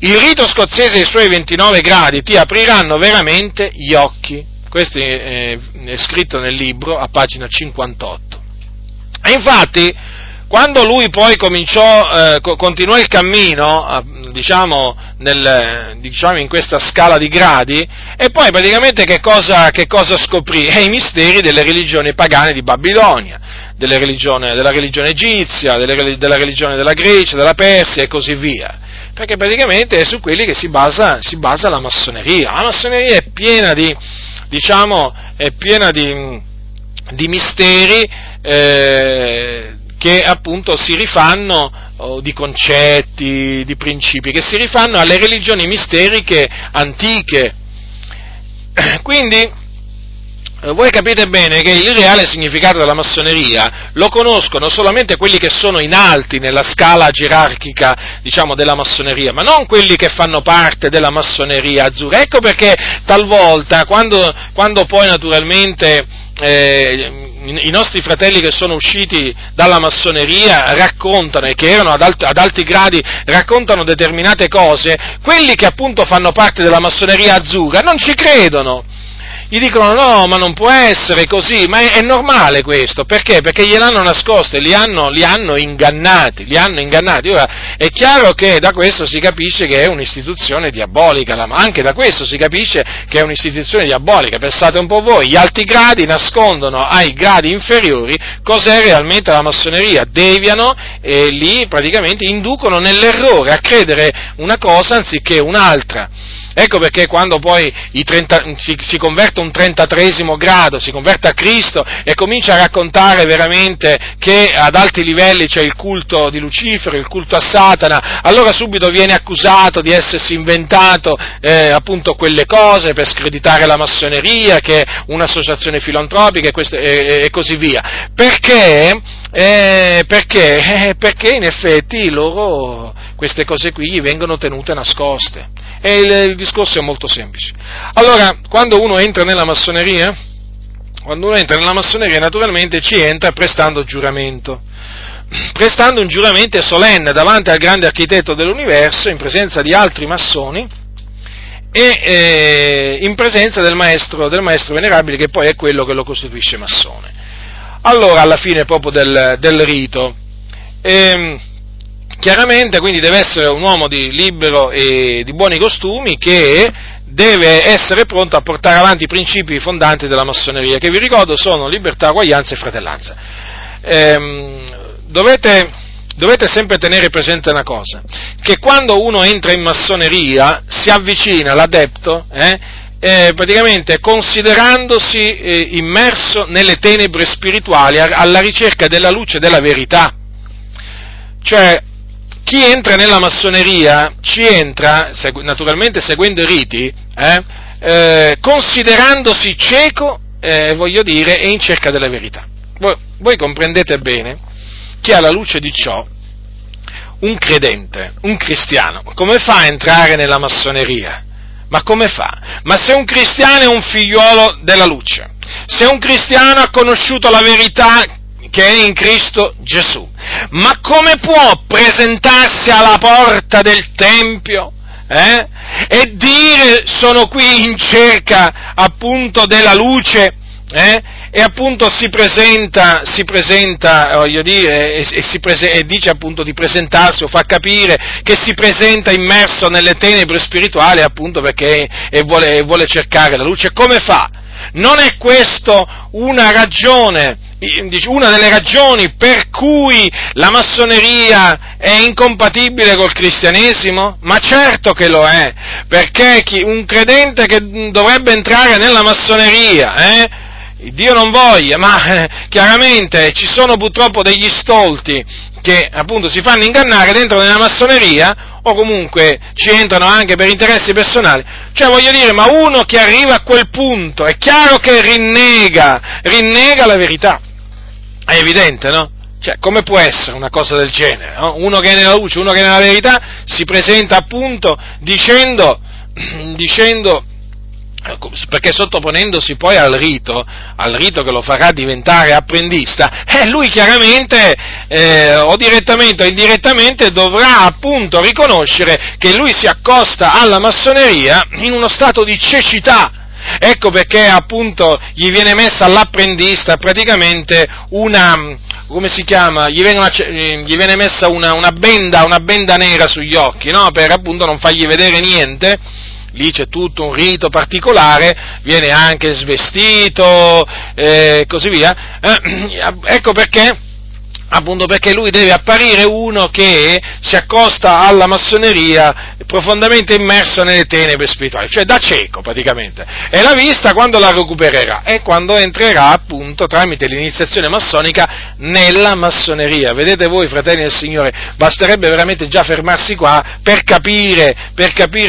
Il rito scozzese e i suoi 29 gradi ti apriranno veramente gli occhi. Questo è scritto nel libro a pagina 58. E infatti, quando lui poi continuò il cammino, in questa scala di gradi, e poi praticamente che cosa scoprì? I misteri delle religioni pagane di Babilonia, della religione egizia, della religione della Grecia, della Persia e così via. Perché praticamente è su quelli che si basa la massoneria. La massoneria è piena di misteri che appunto si rifanno, di concetti, di principi, che si rifanno alle religioni misteriche antiche. Quindi voi capite bene che il reale significato della massoneria lo conoscono solamente quelli che sono in alti nella scala gerarchica, della massoneria, ma non quelli che fanno parte della massoneria azzurra. Ecco perché talvolta, quando poi naturalmente i nostri fratelli che sono usciti dalla massoneria raccontano, e che erano ad alti gradi, raccontano determinate cose, quelli che appunto fanno parte della massoneria azzurra non ci credono. Gli dicono: no, ma non può essere così, ma è normale questo. Perché? Perché gliel'hanno nascosto e li hanno ingannati. Ora, è chiaro che da questo si capisce che è un'istituzione diabolica, pensate un po' voi, gli alti gradi nascondono ai gradi inferiori cos'è realmente la massoneria, deviano e li praticamente inducono nell'errore a credere una cosa anziché un'altra. Ecco perché quando poi si converte un 33esimo grado, si converte a Cristo e comincia a raccontare veramente che ad alti livelli c'è il culto di Lucifero, il culto a Satana, allora subito viene accusato di essersi inventato appunto quelle cose per screditare la massoneria, che è un'associazione filantropica e così via. Perché in effetti loro queste cose qui gli vengono tenute nascoste. E il discorso è molto semplice. Allora, quando uno entra nella massoneria naturalmente ci entra prestando un giuramento solenne davanti al grande architetto dell'universo in presenza di altri massoni, e in presenza del maestro venerabile, che poi è quello che lo costituisce massone. Allora, alla fine proprio del rito, chiaramente quindi deve essere un uomo di libero e di buoni costumi, che deve essere pronto a portare avanti i principi fondanti della massoneria, che vi ricordo sono libertà, uguaglianza e fratellanza. Dovete sempre tenere presente una cosa, che quando uno entra in massoneria si avvicina all'adepto, praticamente considerandosi immerso nelle tenebre spirituali, alla ricerca della luce della verità. Cioè, chi entra nella massoneria ci entra, naturalmente seguendo i riti, considerandosi cieco, e in cerca della verità. Voi comprendete bene che alla luce di ciò un credente, un cristiano, come fa a entrare nella massoneria? Ma come fa? Ma se un cristiano è un figliolo della luce, se un cristiano ha conosciuto la verità che è in Cristo Gesù, ma come può presentarsi alla porta del Tempio e dire sono qui in cerca appunto della luce, e appunto si presenta e dice appunto di presentarsi, o fa capire che si presenta immerso nelle tenebre spirituali appunto perché vuole cercare la luce. Come fa? Non è questo una delle ragioni per cui la massoneria è incompatibile col cristianesimo? Ma certo che lo è, perché un credente che dovrebbe entrare nella massoneria, Dio non voglia, ma chiaramente ci sono purtroppo degli stolti che appunto si fanno ingannare dentro nella massoneria, o comunque ci entrano anche per interessi personali. Cioè, ma uno che arriva a quel punto è chiaro che rinnega la verità. È evidente, no? Cioè, come può essere una cosa del genere, no? Uno che è nella luce, uno che è nella verità, si presenta appunto dicendo perché sottoponendosi poi al rito che lo farà diventare apprendista, lui chiaramente o direttamente o indirettamente dovrà appunto riconoscere che lui si accosta alla massoneria in uno stato di cecità. Ecco perché appunto gli viene messa all'apprendista praticamente gli viene messa una benda nera sugli occhi, no? Per appunto non fargli vedere niente. Lì c'è tutto un rito particolare, viene anche svestito e così via. Ecco perché, appunto, perché lui deve apparire uno che si accosta alla massoneria profondamente immerso nelle tenebre spirituali, cioè da cieco praticamente. E la vista quando la recupererà? È quando entrerà appunto tramite l'iniziazione massonica nella massoneria. Vedete voi, fratelli del Signore, basterebbe veramente già fermarsi qua per capire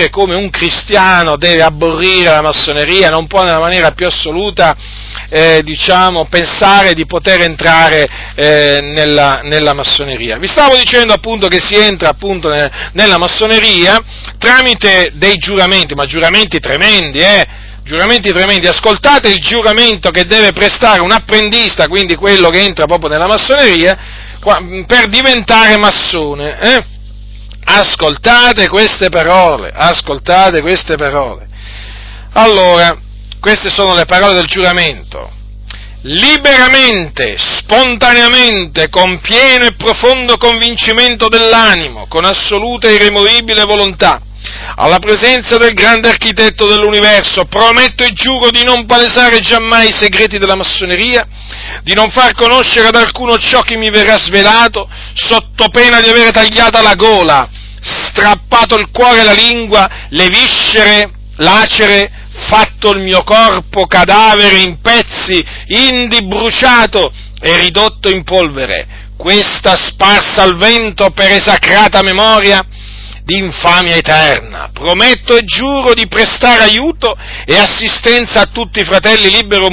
come un cristiano deve abborrire la massoneria, non può nella maniera più assoluta pensare di poter entrare nella massoneria. Vi stavo dicendo appunto che si entra appunto nella massoneria tramite dei giuramenti, ma giuramenti tremendi, ascoltate il giuramento che deve prestare un apprendista, quindi quello che entra proprio nella massoneria, per diventare massone, ascoltate queste parole, allora, queste sono le parole del giuramento: liberamente, spontaneamente, con pieno e profondo convincimento dell'animo, con assoluta e irremovibile volontà, alla presenza del grande architetto dell'universo, prometto e giuro di non palesare giammai i segreti della massoneria, di non far conoscere ad alcuno ciò che mi verrà svelato, sotto pena di avere tagliata la gola, strappato il cuore e la lingua, le viscere, lacere, fatto il mio corpo cadavere in pezzi, indi bruciato e ridotto in polvere, questa sparsa al vento per esacrata memoria di infamia eterna. Prometto e giuro di prestare aiuto e assistenza a tutti i fratelli liberi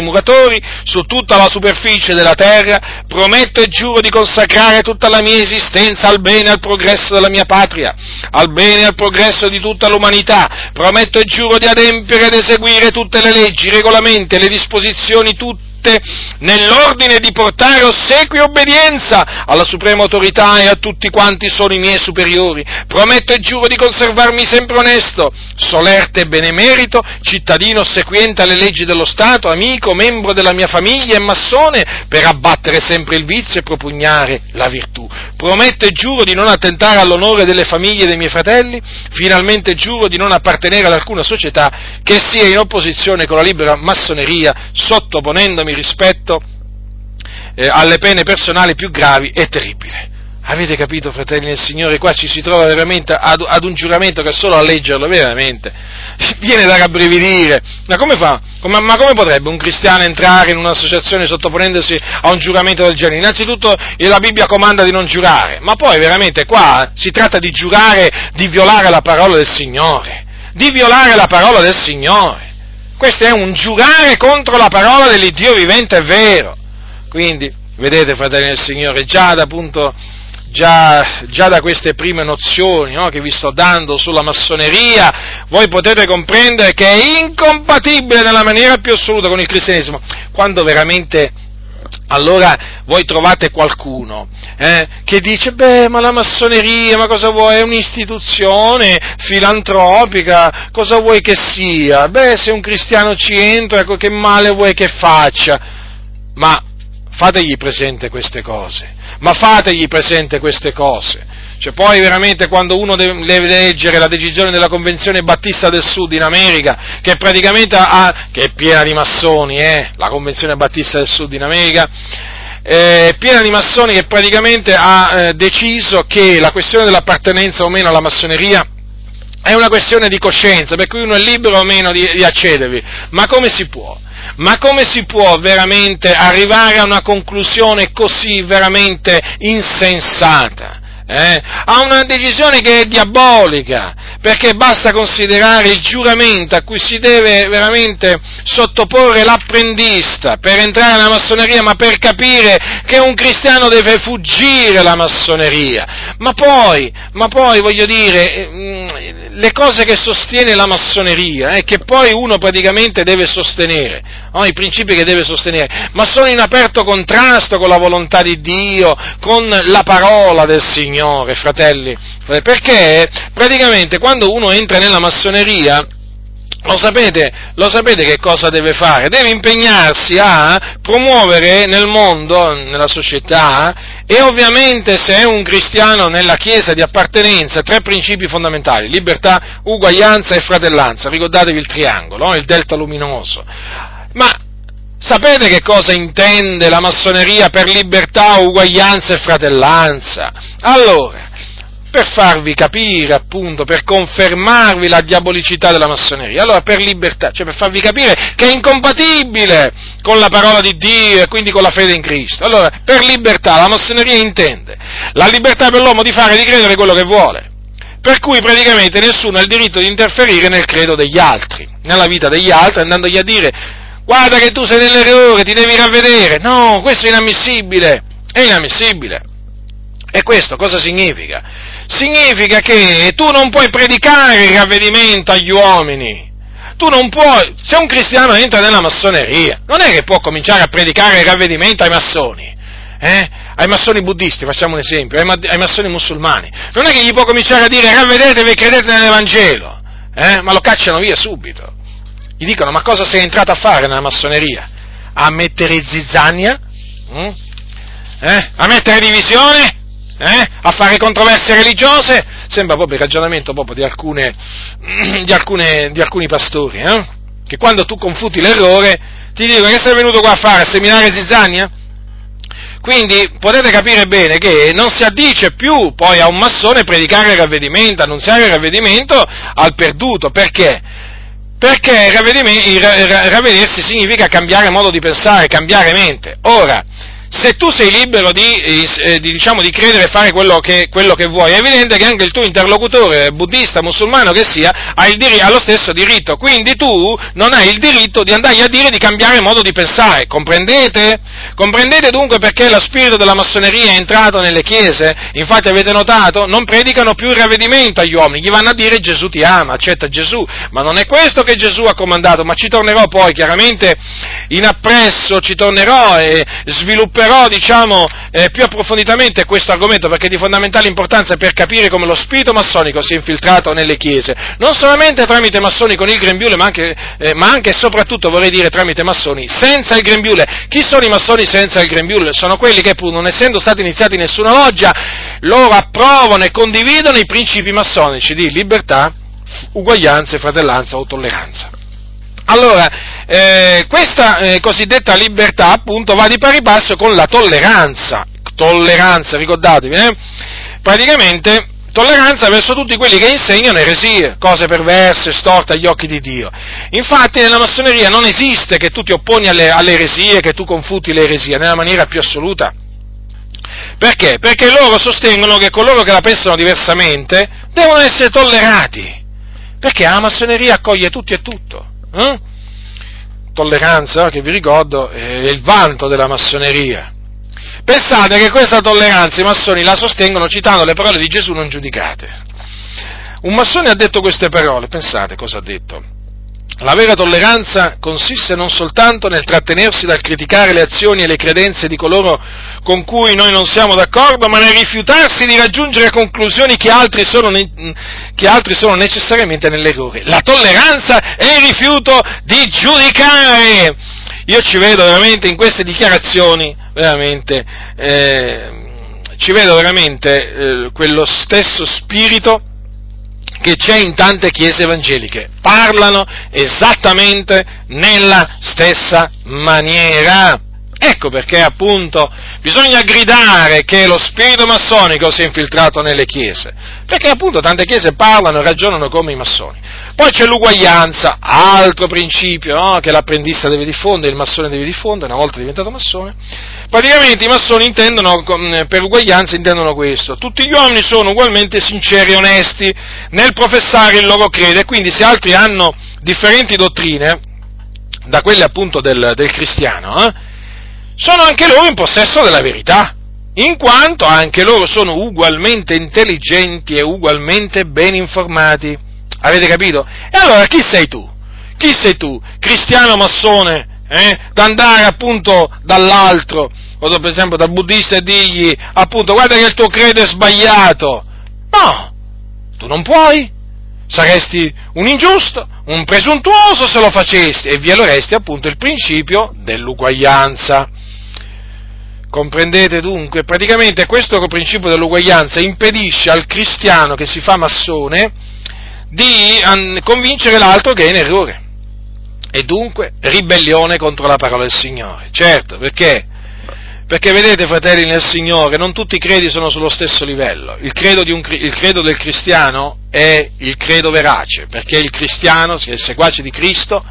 muratori su tutta la superficie della terra. Prometto e giuro di consacrare tutta la mia esistenza al bene e al progresso della mia patria, al bene e al progresso di tutta l'umanità. Prometto e giuro di adempiere ed eseguire tutte le leggi, i regolamenti e le disposizioni tutte scritte nell'ordine di portare ossequio e obbedienza alla suprema autorità e a tutti quanti sono i miei superiori. Prometto e giuro di conservarmi sempre onesto, solerte e benemerito, cittadino ossequiente alle leggi dello Stato, amico, membro della mia famiglia e massone, per abbattere sempre il vizio e propugnare la virtù. Prometto e giuro di non attentare all'onore delle famiglie dei miei fratelli, finalmente giuro di non appartenere ad alcuna società che sia in opposizione con la libera massoneria, sottoponendomi rispetto alle pene personali più gravi e terribili. Avete capito, fratelli del Signore? Qua ci si trova veramente ad un giuramento che solo a leggerlo, veramente, viene da rabbrividire. Ma come fa? Ma come potrebbe un cristiano entrare in un'associazione sottoponendosi a un giuramento del genere? Innanzitutto la Bibbia comanda di non giurare, ma poi veramente qua si tratta di giurare, di violare la parola del Signore, di violare la parola del Signore. Questo è un giurare contro la parola dell'Iddio vivente e vero. Quindi, vedete, fratelli del Signore, già da queste prime nozioni, no, che vi sto dando sulla massoneria, voi potete comprendere che è incompatibile nella maniera più assoluta con il cristianesimo. Quando veramente, allora, voi trovate qualcuno che dice, beh, ma la massoneria, ma cosa vuoi, è un'istituzione filantropica, cosa vuoi che sia? Beh, se un cristiano ci entra, che male vuoi che faccia? Ma fategli presente queste cose. Cioè, poi veramente quando uno deve leggere la decisione della Convenzione Battista del Sud in America, che praticamente che è piena di massoni, la Convenzione Battista del Sud in America, è piena di massoni, che praticamente ha deciso che la questione dell'appartenenza o meno alla massoneria è una questione di coscienza, per cui uno è libero o meno di accedervi. Ma come si può? Ma come si può veramente arrivare a una conclusione così veramente insensata? A una decisione che è diabolica, perché basta considerare il giuramento a cui si deve veramente sottoporre l'apprendista per entrare nella massoneria, ma per capire che un cristiano deve fuggire la massoneria. Ma poi voglio dire, le cose che sostiene la massoneria e che poi uno praticamente deve sostenere, i principi che deve sostenere, ma sono in aperto contrasto con la volontà di Dio, con la parola del Signore. Fratelli, perché praticamente quando uno entra nella massoneria, lo sapete che cosa deve fare? Deve impegnarsi a promuovere nel mondo, nella società, e ovviamente se è un cristiano nella chiesa di appartenenza, tre principi fondamentali: libertà, uguaglianza e fratellanza. Ricordatevi il triangolo, il delta luminoso. Ma sapete che cosa intende la massoneria per libertà, uguaglianza e fratellanza? Allora, per farvi capire, appunto, per confermarvi la diabolicità della massoneria, allora per libertà, cioè per farvi capire che è incompatibile con la parola di Dio e quindi con la fede in Cristo. Allora, per libertà la massoneria intende la libertà per l'uomo di fare e di credere quello che vuole, per cui praticamente nessuno ha il diritto di interferire nel credo degli altri, nella vita degli altri, andandogli a dire: guarda che tu sei nell'errore, ti devi ravvedere. No, questo è inammissibile, è inammissibile. E questo cosa significa? Significa che tu non puoi predicare il ravvedimento agli uomini, tu non puoi, se un cristiano entra nella massoneria, non è che può cominciare a predicare il ravvedimento ai massoni, ai massoni buddisti, facciamo un esempio, ai massoni musulmani, non è che gli può cominciare a dire: ravvedetevi e credete nell'Evangelo, ma lo cacciano via subito. Gli dicono: ma cosa sei entrato a fare nella massoneria? A mettere zizzania? A mettere divisione? A fare controversie religiose? Sembra proprio il ragionamento proprio di alcuni pastori, che quando tu confuti l'errore ti dicono: che sei venuto qua a fare? A seminare zizzania? Quindi potete capire bene che non si addice più poi a un massone predicare il ravvedimento, annunziare il ravvedimento al perduto. Perché? Perché ravvedersi significa cambiare modo di pensare, cambiare mente. Ora, se tu sei libero di credere e fare quello che vuoi, è evidente che anche il tuo interlocutore, buddista, musulmano che sia, ha lo stesso diritto, quindi tu non hai il diritto di andargli a dire di cambiare modo di pensare, comprendete? Comprendete dunque perché lo spirito della massoneria è entrato nelle chiese? Infatti avete notato, non predicano più il ravvedimento agli uomini, gli vanno a dire Gesù ti ama, accetta Gesù, ma non è questo che Gesù ha comandato, ma ci tornerò poi chiaramente in appresso, ci tornerò e svilupperò più approfonditamente questo argomento, perché è di fondamentale importanza per capire come lo spirito massonico si è infiltrato nelle chiese, non solamente tramite massoni con il grembiule, ma anche e soprattutto vorrei dire tramite massoni senza il grembiule. Chi sono i massoni senza il grembiule? Sono quelli che pur non essendo stati iniziati in nessuna loggia, loro approvano e condividono i principi massonici di libertà, uguaglianza, fratellanza o tolleranza. Allora, questa cosiddetta libertà appunto va di pari passo con la tolleranza, ricordatevi, praticamente tolleranza verso tutti quelli che insegnano eresie, cose perverse, storte agli occhi di Dio. Infatti nella massoneria non esiste che tu ti opponi alle eresie, che tu confuti le eresie nella maniera più assoluta. Perché? Perché loro sostengono che coloro che la pensano diversamente devono essere tollerati, perché la massoneria accoglie tutti e tutto. Tolleranza, che vi ricordo, è il vanto della massoneria. Pensate che questa tolleranza i massoni la sostengono citando le parole di Gesù: non giudicate. Un massone ha detto queste parole, pensate cosa ha detto: la vera tolleranza consiste non soltanto nel trattenersi dal criticare le azioni e le credenze di coloro con cui noi non siamo d'accordo, ma nel rifiutarsi di raggiungere conclusioni che altri sono necessariamente nell'errore. La tolleranza è il rifiuto di giudicare. Io ci vedo veramente in queste dichiarazioni, quello stesso spirito che c'è in tante chiese evangeliche, parlano esattamente nella stessa maniera. Ecco perché appunto bisogna gridare che lo spirito massonico si è infiltrato nelle chiese, perché appunto tante chiese parlano e ragionano come i massoni. Poi c'è l'uguaglianza, altro principio, no? Che l'apprendista deve diffondere, il massone deve diffondere, una volta diventato massone. Praticamente i massoni intendono, per uguaglianza intendono questo: tutti gli uomini sono ugualmente sinceri e onesti nel professare il loro credo, e quindi se altri hanno differenti dottrine da quelle appunto del cristiano, sono anche loro in possesso della verità, in quanto anche loro sono ugualmente intelligenti e ugualmente ben informati. Avete capito? E allora chi sei tu? Chi sei tu, cristiano massone, da andare appunto dall'altro, o per esempio dal buddista, e dirgli appunto guarda che il tuo credo è sbagliato? No, tu non puoi, saresti un ingiusto, un presuntuoso se lo facesti, e violeresti appunto il principio dell'uguaglianza. Comprendete dunque? Praticamente questo principio dell'uguaglianza impedisce al cristiano che si fa massone di convincere l'altro che è in errore, e dunque ribellione contro la parola del Signore. Certo, perché? Perché vedete, fratelli nel Signore, non tutti i credi sono sullo stesso livello. Il credo del cristiano è il credo verace, perché il cristiano, che è il seguace di Cristo,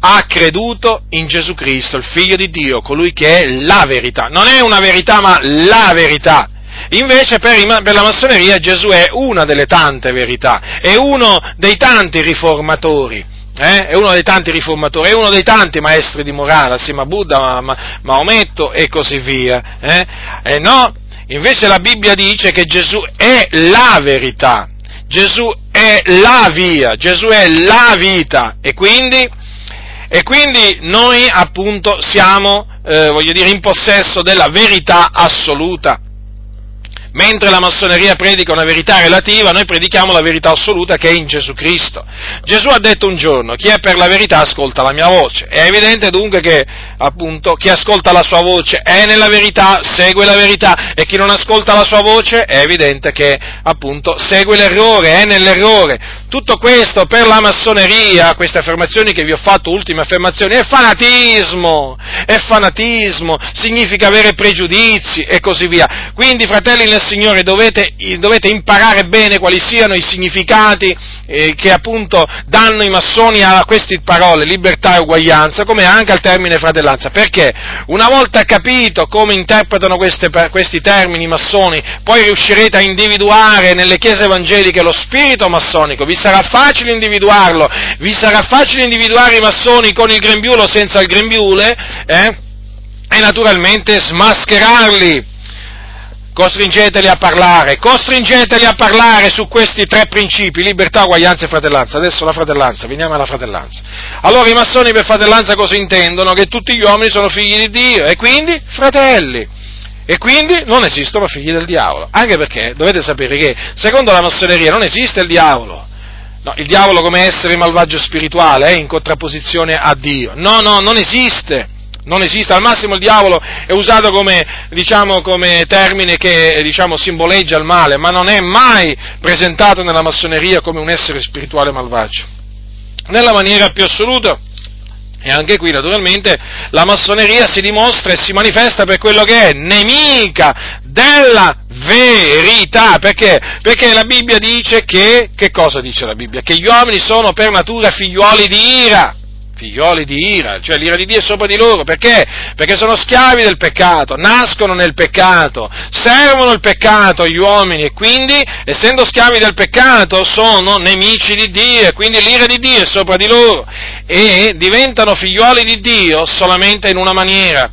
ha creduto in Gesù Cristo, il Figlio di Dio, colui che è la verità. Non è una verità, ma la verità. Invece per la massoneria Gesù è una delle tante verità, è uno dei tanti riformatori. È uno dei tanti riformatori, è uno dei tanti maestri di morale, assieme a Buddha, Maometto e così via. No, invece la Bibbia dice che Gesù è la verità, Gesù è la via, Gesù è la vita, e quindi noi appunto siamo, in possesso della verità assoluta. Mentre la massoneria predica una verità relativa, noi predichiamo la verità assoluta che è in Gesù Cristo. Gesù ha detto un giorno: chi è per la verità ascolta la mia voce. È evidente dunque che appunto chi ascolta la sua voce è nella verità, segue la verità, e chi non ascolta la sua voce è evidente che appunto segue l'errore, è nell'errore. Tutto questo per la massoneria, queste affermazioni che vi ho fatto, ultime affermazioni, è fanatismo, significa avere pregiudizi e così via. Quindi fratelli nel Signore dovete imparare bene quali siano i significati che appunto danno i massoni a queste parole, libertà e uguaglianza, come anche al termine fratellanza, perché una volta capito come interpretano questi termini i massoni, poi riuscirete a individuare nelle chiese evangeliche lo spirito massonico, vi sarà facile individuarlo, vi sarà facile individuare i massoni con il grembiule o senza il grembiule, e naturalmente smascherarli. Costringeteli a parlare su questi tre principi, libertà, uguaglianza e fratellanza. Adesso la fratellanza, veniamo alla fratellanza. Allora i massoni per fratellanza cosa intendono? Che tutti gli uomini sono figli di Dio e quindi fratelli. E quindi non esistono figli del diavolo, anche perché dovete sapere che secondo la massoneria non esiste il diavolo. No, il diavolo come essere malvagio spirituale, in contrapposizione a Dio. No, non esiste. Non esiste, al massimo il diavolo è usato come termine che, simboleggia il male, ma non è mai presentato nella massoneria come un essere spirituale malvagio. Nella maniera più assoluta, e anche qui naturalmente, la massoneria si dimostra e si manifesta per quello che è, nemica della verità. Perché? Perché la Bibbia dice che cosa dice la Bibbia? Che gli uomini sono per natura figlioli di ira, cioè l'ira di Dio è sopra di loro, perché? Perché sono schiavi del peccato, nascono nel peccato, servono il peccato agli uomini e quindi, essendo schiavi del peccato, sono nemici di Dio e quindi l'ira di Dio è sopra di loro e diventano figlioli di Dio solamente in una maniera,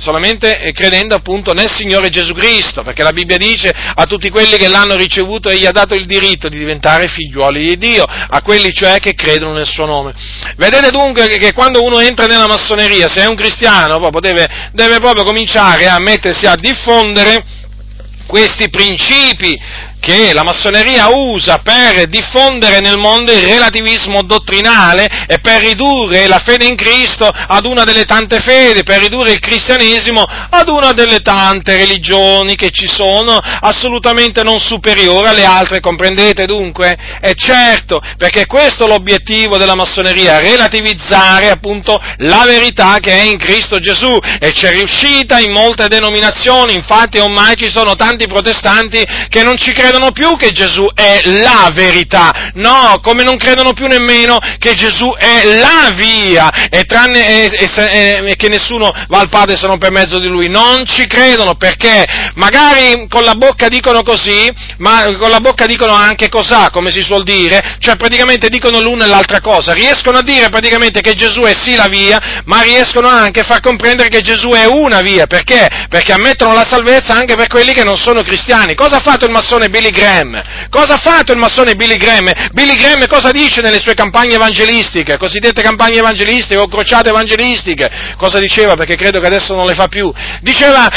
solamente credendo appunto nel Signore Gesù Cristo, perché la Bibbia dice a tutti quelli che l'hanno ricevuto egli ha dato il diritto di diventare figlioli di Dio, a quelli cioè che credono nel suo nome. Vedete dunque che quando uno entra nella massoneria, se è un cristiano, proprio deve proprio cominciare a mettersi a diffondere questi principi che la massoneria usa per diffondere nel mondo il relativismo dottrinale e per ridurre la fede in Cristo ad una delle tante fedi, per ridurre il cristianesimo ad una delle tante religioni che ci sono, assolutamente non superiore alle altre, comprendete dunque? È certo, perché questo è l'obiettivo della massoneria, relativizzare appunto la verità che è in Cristo Gesù, e c'è riuscita in molte denominazioni, infatti ormai ci sono tanti protestanti che non ci credono più che Gesù è la verità, no, come non credono più nemmeno che Gesù è la via, e che nessuno va al Padre se non per mezzo di Lui, non ci credono, perché magari con la bocca dicono così, ma con la bocca dicono anche cos'ha, come si suol dire, cioè praticamente dicono l'una e l'altra cosa, riescono a dire praticamente che Gesù è sì la via, ma riescono anche a far comprendere che Gesù è una via, perché? Perché ammettono la salvezza anche per quelli che non sono cristiani. Cosa ha fatto il massone Billy Graham? Cosa ha fatto il massone Billy Graham? Billy Graham cosa dice nelle sue campagne evangelistiche, cosiddette campagne evangelistiche o crociate evangelistiche? Cosa diceva? Perché credo che adesso non le fa più. Diceva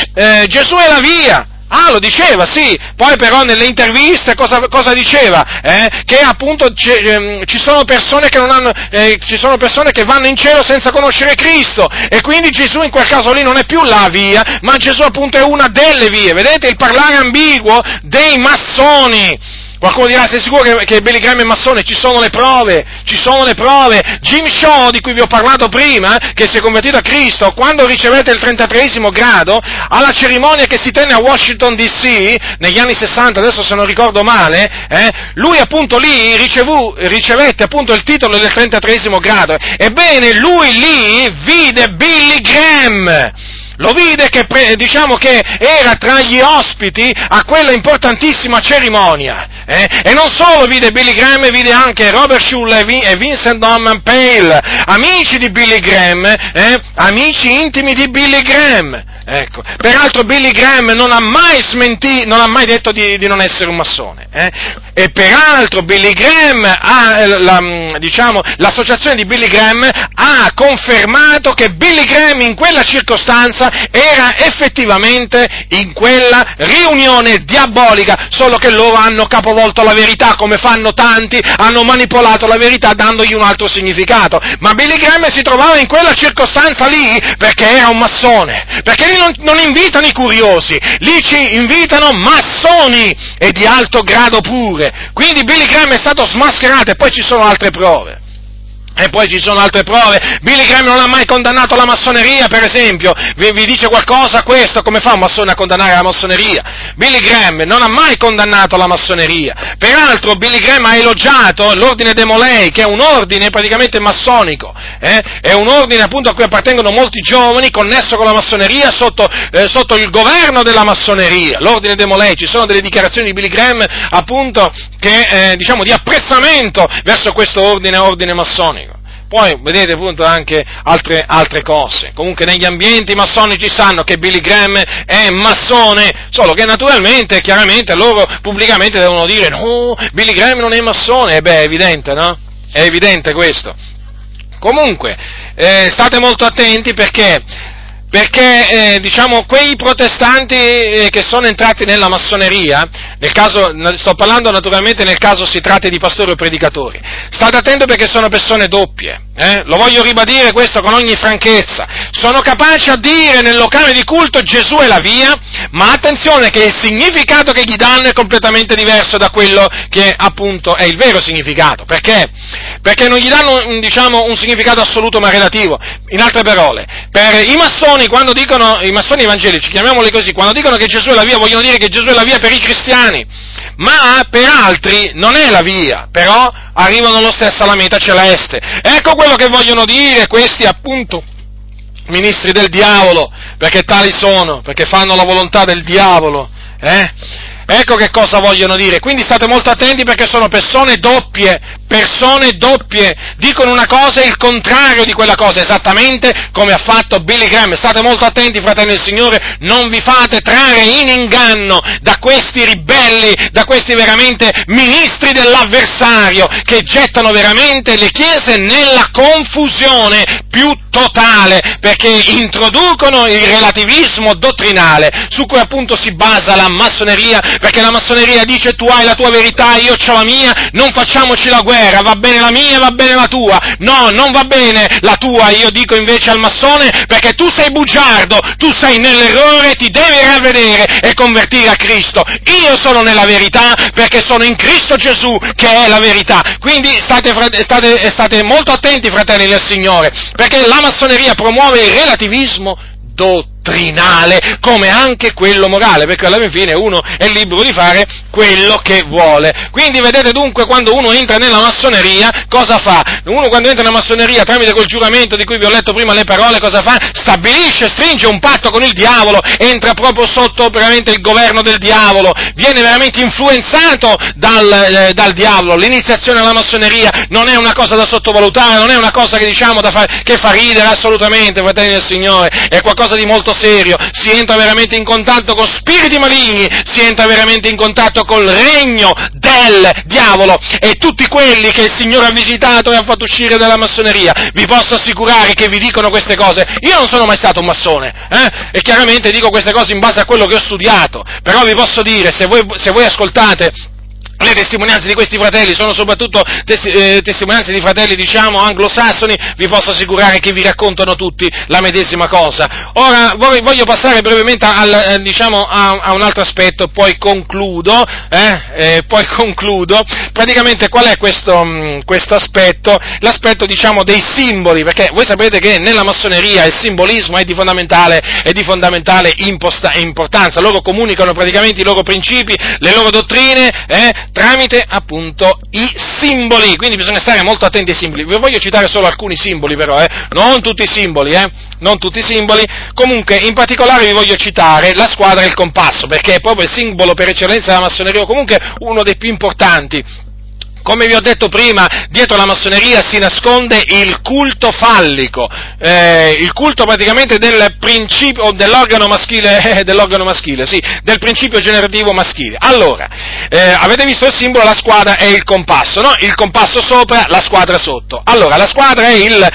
Gesù è la via. Ah, lo diceva, sì, poi però nelle interviste cosa diceva? Che appunto ci sono persone che non hanno, ci sono persone che vanno in cielo senza conoscere Cristo, e quindi Gesù in quel caso lì non è più la via, ma Gesù appunto è una delle vie. Vedete il parlare ambiguo dei massoni. Qualcuno dirà, sei sicuro che Billy Graham è massone? Ci sono le prove. Jimmy Shaw, di cui vi ho parlato prima, che si è convertito a Cristo, quando ricevette il 33° grado, alla cerimonia che si tenne a Washington D.C., negli anni 60, adesso se non ricordo male, lui appunto lì ricevette appunto il titolo del 33° grado. Ebbene, lui lì vide Billy Graham. Lo vide che era tra gli ospiti a quella importantissima cerimonia, e non solo vide Billy Graham, vide anche Robert Schuller e Vincent Norman Peale, amici di Billy Graham, amici intimi di Billy Graham. Ecco, peraltro Billy Graham non ha mai detto di non essere un massone, e peraltro Billy Graham l'associazione di Billy Graham ha confermato che Billy Graham in quella circostanza era effettivamente in quella riunione diabolica, solo che loro hanno capovolto la verità, come fanno tanti, hanno manipolato la verità dandogli un altro significato, ma Billy Graham si trovava in quella circostanza lì perché era un massone, perché lì non invitano i curiosi, lì ci invitano massoni e di alto grado pure, quindi Billy Graham è stato smascherato, e poi ci sono altre prove. Billy Graham non ha mai condannato la massoneria, per esempio. Vi dice qualcosa questo? Come fa un massone a condannare la massoneria? Billy Graham non ha mai condannato la massoneria, peraltro Billy Graham ha elogiato l'ordine dei Molei, che è un ordine praticamente massonico, è un ordine appunto a cui appartengono molti giovani, connesso con la massoneria, sotto il governo della massoneria, l'ordine dei Molei. Ci sono delle dichiarazioni di Billy Graham appunto che, diciamo, di apprezzamento verso questo ordine massonico. Poi vedete appunto anche altre cose. Comunque negli ambienti massonici sanno che Billy Graham è massone, solo che naturalmente, chiaramente, loro pubblicamente devono dire no, Billy Graham non è massone. E beh, è evidente, no? È evidente questo. Comunque, state molto attenti perché diciamo, quei protestanti che sono entrati nella massoneria, nel caso, sto parlando naturalmente nel caso si tratti di pastori o predicatori, state attenti perché sono persone doppie, lo voglio ribadire questo con ogni franchezza, sono capaci a dire nel locale di culto Gesù è la via, ma attenzione che il significato che gli danno è completamente diverso da quello che appunto è il vero significato, perché non gli danno, diciamo, un significato assoluto ma relativo. In altre parole, per i massoni, quando dicono, i massoni evangelici, chiamiamoli così, quando dicono che Gesù è la via, vogliono dire che Gesù è la via per i cristiani, ma per altri non è la via, però arrivano lo stesso alla meta celeste. Ecco quello che vogliono dire questi appunto ministri del diavolo, perché tali sono, perché fanno la volontà del diavolo, Ecco che cosa vogliono dire. Quindi state molto attenti perché sono persone doppie, dicono una cosa e il contrario di quella cosa, esattamente come ha fatto Billy Graham. State molto attenti, fratelli del Signore, non vi fate trarre in inganno da questi ribelli, da questi veramente ministri dell'avversario, che gettano veramente le chiese nella confusione più totale, perché introducono il relativismo dottrinale su cui appunto si basa la massoneria, perché la massoneria dice tu hai la tua verità, io ho la mia, non facciamoci la guerra, va bene la mia, va bene la tua, no, non va bene la tua, io dico invece al massone, perché tu sei bugiardo, tu sei nell'errore, ti devi ravvedere e convertire a Cristo, io sono nella verità perché sono in Cristo Gesù che è la verità. Quindi state molto attenti, fratelli del Signore, perché la massoneria promuove il relativismo dottrinale, come anche quello morale, perché alla fine uno è libero di fare quello che vuole. Quindi vedete dunque, quando uno entra nella massoneria, cosa fa? Uno quando entra nella massoneria tramite quel giuramento di cui vi ho letto prima le parole, cosa fa? Stabilisce, stringe un patto con il diavolo, entra proprio sotto veramente il governo del diavolo, viene veramente influenzato dal diavolo. L'iniziazione alla massoneria non è una cosa da sottovalutare, non è una cosa che diciamo che fa ridere assolutamente, fratelli del Signore, è qualcosa di molto serio. Si entra veramente in contatto con spiriti maligni, si entra veramente in contatto col regno del diavolo, e tutti quelli che il Signore ha visitato e ha fatto uscire dalla massoneria, vi posso assicurare che vi dicono queste cose. Io non sono mai stato un massone, e chiaramente dico queste cose in base a quello che ho studiato, però vi posso dire, se voi ascoltate le testimonianze di questi fratelli, sono soprattutto testimonianze di fratelli, diciamo, anglosassoni, vi posso assicurare che vi raccontano tutti la medesima cosa. Ora voglio passare brevemente a un altro aspetto, poi concludo, praticamente qual è questo aspetto? L'aspetto, diciamo, dei simboli, perché voi sapete che nella massoneria il simbolismo è di fondamentale importanza, loro comunicano praticamente i loro principi, le loro dottrine, tramite appunto i simboli, quindi bisogna stare molto attenti ai simboli. Vi voglio citare solo alcuni simboli però, non tutti i simboli, comunque in particolare vi voglio citare la squadra e il compasso, perché è proprio il simbolo per eccellenza della massoneria, o comunque uno dei più importanti. Come vi ho detto prima, dietro la massoneria si nasconde il culto fallico, il culto praticamente del principio, dell'organo maschile, sì, del principio generativo maschile. Allora, avete visto il simbolo, la squadra e il compasso, no? Il compasso sopra, la squadra sotto. Allora, la squadra e il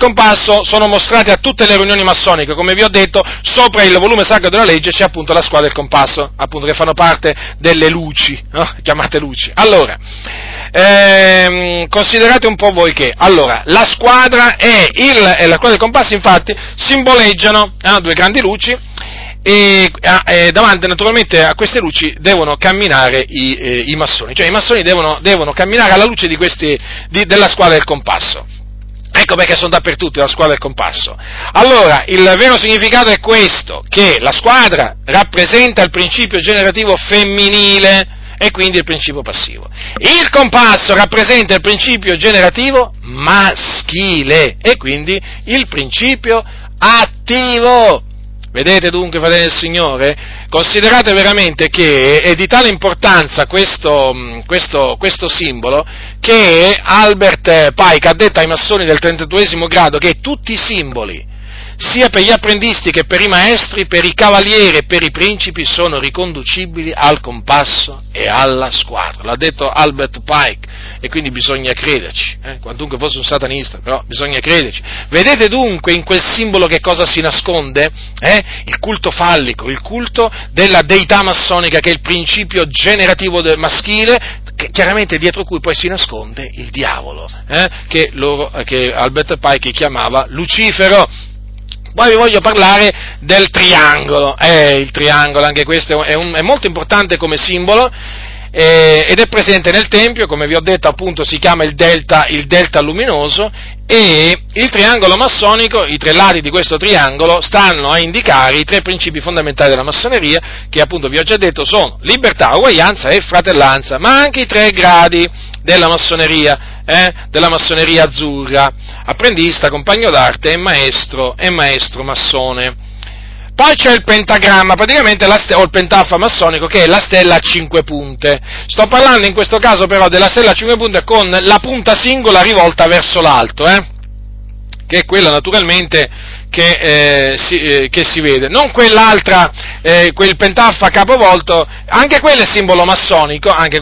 compasso sono mostrati a tutte le riunioni massoniche, come vi ho detto, sopra il volume sacro della legge c'è appunto la squadra e il compasso, appunto, che fanno parte delle luci, no? Chiamate luci. Allora, considerate un po' voi che, allora, la squadra e la squadra del compasso infatti simboleggiano due grandi luci, e davanti naturalmente a queste luci devono camminare i massoni, cioè i massoni devono camminare alla luce della squadra del compasso. Ecco perché sono dappertutto, la squadra e il compasso. Allora, il vero significato è questo, che la squadra rappresenta il principio generativo femminile e quindi il principio passivo. Il compasso rappresenta il principio generativo maschile e quindi il principio attivo. Vedete dunque, fratelli del Signore, considerate veramente che è di tale importanza questo simbolo che Albert Pike ha detto ai massoni del 32° grado che tutti i simboli, sia per gli apprendisti che per i maestri, per i cavalieri e per i principi, sono riconducibili al compasso e alla squadra. L'ha detto Albert Pike e quindi bisogna crederci, quantunque fosse un satanista, però bisogna crederci. Vedete dunque in quel simbolo che cosa si nasconde? Il culto fallico, il culto della deità massonica, che è il principio generativo maschile, che chiaramente dietro cui poi si nasconde il diavolo, che Albert Pike chiamava Lucifero. Poi vi voglio parlare del triangolo, il triangolo, anche questo è molto importante come simbolo, ed è presente nel Tempio, come vi ho detto appunto si chiama il delta luminoso, e il triangolo massonico, i tre lati di questo triangolo stanno a indicare i tre principi fondamentali della massoneria, che appunto vi ho già detto sono libertà, uguaglianza e fratellanza, ma anche i tre gradi della massoneria azzurra, apprendista, compagno d'arte e maestro massone. Poi c'è il pentagramma, praticamente il pentafa massonico, che è la stella a 5 punte. Sto parlando in questo caso però della stella a 5 punte con la punta singola rivolta verso l'alto, che è quella naturalmente che si vede, non quell'altra, quel pentaffa capovolto, anche quello è simbolo massonico, che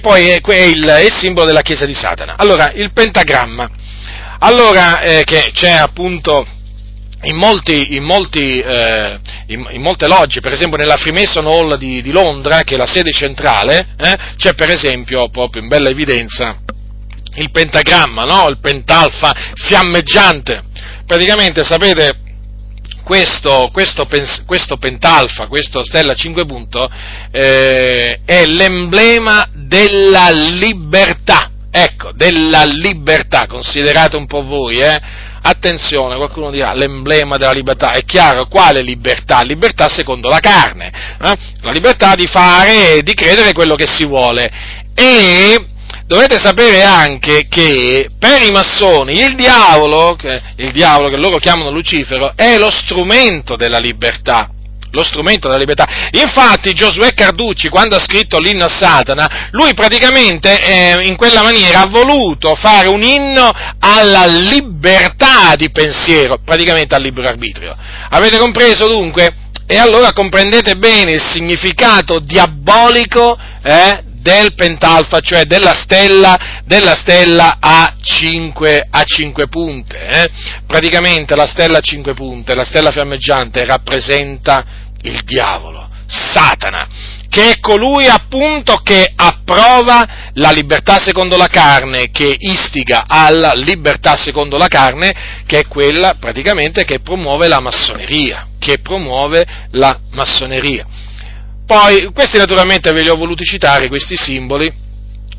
poi è il simbolo della Chiesa di Satana. Allora, il pentagramma, che c'è appunto in molte logge, per esempio nella Freemason Hall di Londra, che è la sede centrale, c'è per esempio proprio in bella evidenza il pentagramma, no? Il pentalfa fiammeggiante. Praticamente, sapete, questo pentalfa, questa stella 5 punto, è l'emblema della libertà. Ecco, della libertà, considerate un po' voi, Attenzione, qualcuno dirà, l'emblema della libertà, è chiaro, quale libertà? Libertà secondo la carne, la libertà di fare e di credere quello che si vuole. E dovete sapere anche che per i massoni il diavolo che loro chiamano Lucifero è lo strumento della libertà. Lo strumento della libertà. Infatti Giosuè Carducci, quando ha scritto l'Inno a Satana, lui praticamente in quella maniera ha voluto fare un inno alla libertà di pensiero, praticamente al libero arbitrio. Avete compreso dunque? E allora comprendete bene il significato diabolico del pentalfa, cioè della stella a 5 punte. Praticamente la stella a 5 punte, la stella fiammeggiante, rappresenta il diavolo, Satana, che è colui appunto che approva la libertà secondo la carne, che istiga alla libertà secondo la carne, che è quella praticamente che promuove la massoneria. Poi, questi naturalmente ve li ho voluti citare, questi simboli,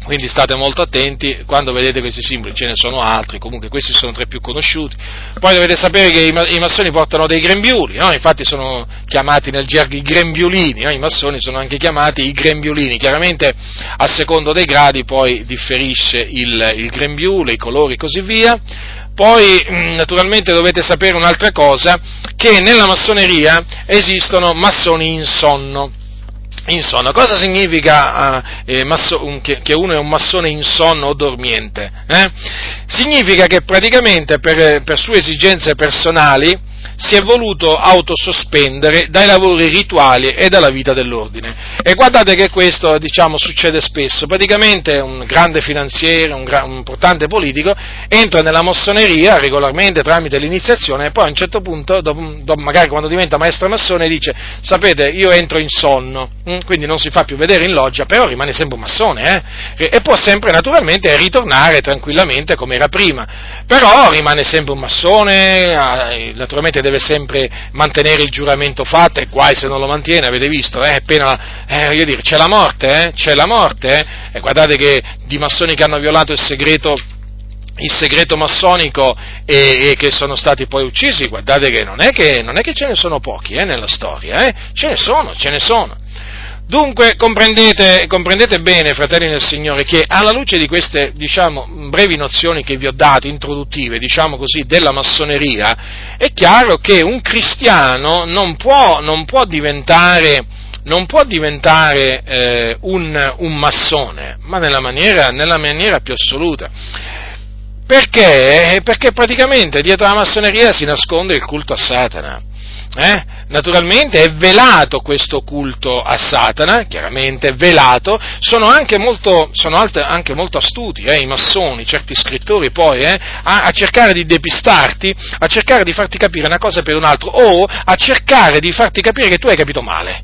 quindi state molto attenti quando vedete questi simboli, ce ne sono altri, comunque questi sono tre più conosciuti. Poi dovete sapere che i massoni portano dei grembiuli, no? Infatti sono chiamati nel gergo i grembiulini, no? I massoni sono anche chiamati i grembiulini, chiaramente a secondo dei gradi poi differisce il grembiule, i colori e così via. Poi naturalmente dovete sapere un'altra cosa, che nella massoneria esistono massoni in sonno. Insonno, cosa significa che uno è un massone insonno o dormiente? Significa che praticamente per sue esigenze personali si è voluto autosospendere dai lavori rituali e dalla vita dell'ordine. E guardate che questo, diciamo, succede spesso. Praticamente un grande finanziere, un importante politico entra nella massoneria regolarmente tramite l'iniziazione e poi a un certo punto, magari quando diventa maestro massone, dice: sapete, io entro in sonno, quindi non si fa più vedere in loggia, però rimane sempre un massone, e può sempre naturalmente ritornare tranquillamente come era prima, però rimane sempre un massone, naturalmente deve sempre mantenere il giuramento fatto, e guai se non lo mantiene, avete visto, c'è la morte, e guardate che di massoni che hanno violato il segreto il segreto massonico e che sono stati poi uccisi. Guardate che non è che ce ne sono pochi nella storia, ce ne sono. Dunque comprendete bene, fratelli nel Signore, che alla luce di queste, brevi nozioni che vi ho dato, introduttive, della massoneria, è chiaro che un cristiano non può diventare un massone, ma nella maniera più assoluta. Perché? Perché praticamente dietro la massoneria si nasconde il culto a Satana. Naturalmente è velato questo culto a Satana, chiaramente è velato, sono anche molto astuti i massoni, certi scrittori poi, a cercare di depistarti, a cercare di farti capire una cosa per un'altra, o a cercare di farti capire che tu hai capito male.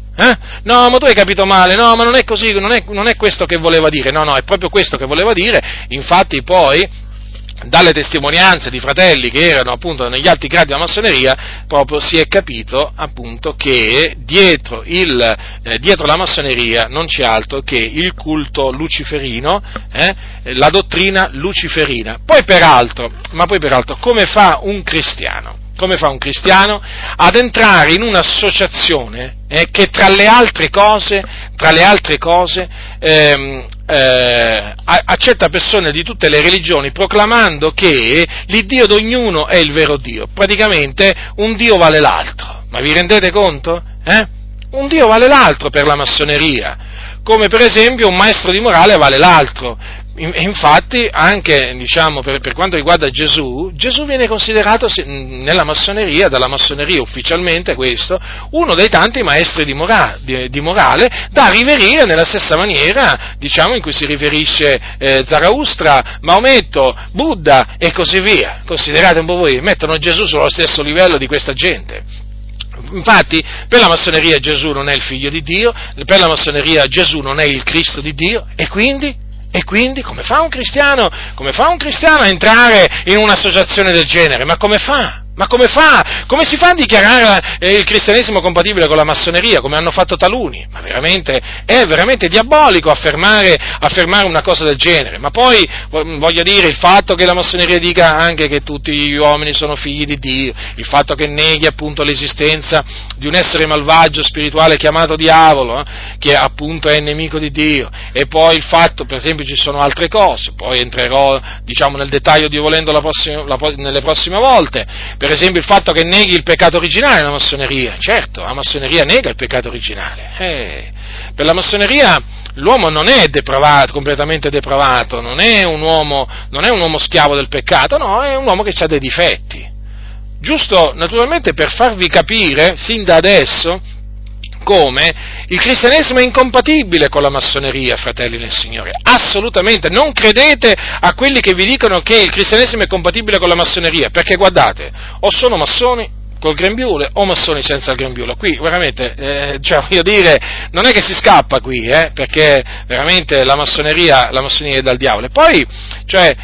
No, ma tu hai capito male, no, ma non è così, non è questo che voleva dire, no, è proprio questo che voleva dire. Infatti poi dalle testimonianze di fratelli che erano appunto negli alti gradi della massoneria, proprio si è capito appunto che dietro la massoneria non c'è altro che il culto luciferino, la dottrina luciferina. Poi peraltro, come fa un cristiano ad entrare in un'associazione che tra le altre cose accetta persone di tutte le religioni, proclamando che l'Iddio di ognuno è il vero Dio? Praticamente un Dio vale l'altro, ma vi rendete conto? Un Dio vale l'altro per la massoneria, come per esempio un maestro di morale vale l'altro. Infatti anche per quanto riguarda Gesù viene considerato nella massoneria, dalla massoneria ufficialmente questo, uno dei tanti maestri di morale da riverire nella stessa maniera in cui si riferisce Zaraustra, Maometto, Buddha e così via. Considerate un po' voi, mettono Gesù sullo stesso livello di questa gente. Infatti, per la massoneria Gesù non è il figlio di Dio, per la massoneria Gesù non è il Cristo di Dio, e quindi come fa un cristiano a entrare in un'associazione del genere? Ma come fa? Come si fa a dichiarare il cristianesimo compatibile con la massoneria, come hanno fatto taluni? Ma veramente, è veramente diabolico affermare una cosa del genere. Ma poi, voglio dire, il fatto che la massoneria dica anche che tutti gli uomini sono figli di Dio, il fatto che neghi appunto l'esistenza di un essere malvagio spirituale chiamato diavolo, che appunto è nemico di Dio, e poi il fatto, per esempio, ci sono altre cose, poi entrerò nel dettaglio Dio volendo nelle prossime volte. Per esempio il fatto che neghi il peccato originale la massoneria, certo, la massoneria nega il peccato originale. Per la massoneria l'uomo non è depravato, completamente depravato, non è un uomo schiavo del peccato, no, è un uomo che ha dei difetti. Giusto, naturalmente, per farvi capire sin da adesso come il cristianesimo è incompatibile con la massoneria, fratelli nel Signore, assolutamente. Non credete a quelli che vi dicono che il cristianesimo è compatibile con la massoneria, perché guardate, o sono massoni col grembiule o massoni senza il grembiule. Qui veramente, non è che si scappa qui, perché veramente la massoneria è dal diavolo. E poi c'è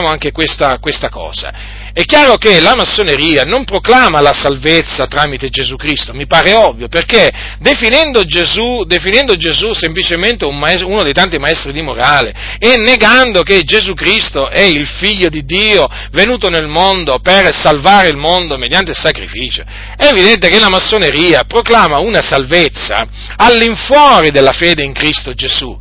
anche questa cosa. È chiaro che la massoneria non proclama la salvezza tramite Gesù Cristo, mi pare ovvio, perché definendo Gesù semplicemente uno dei tanti maestri di morale e negando che Gesù Cristo è il figlio di Dio venuto nel mondo per salvare il mondo mediante sacrificio, è evidente che la massoneria proclama una salvezza all'infuori della fede in Cristo Gesù.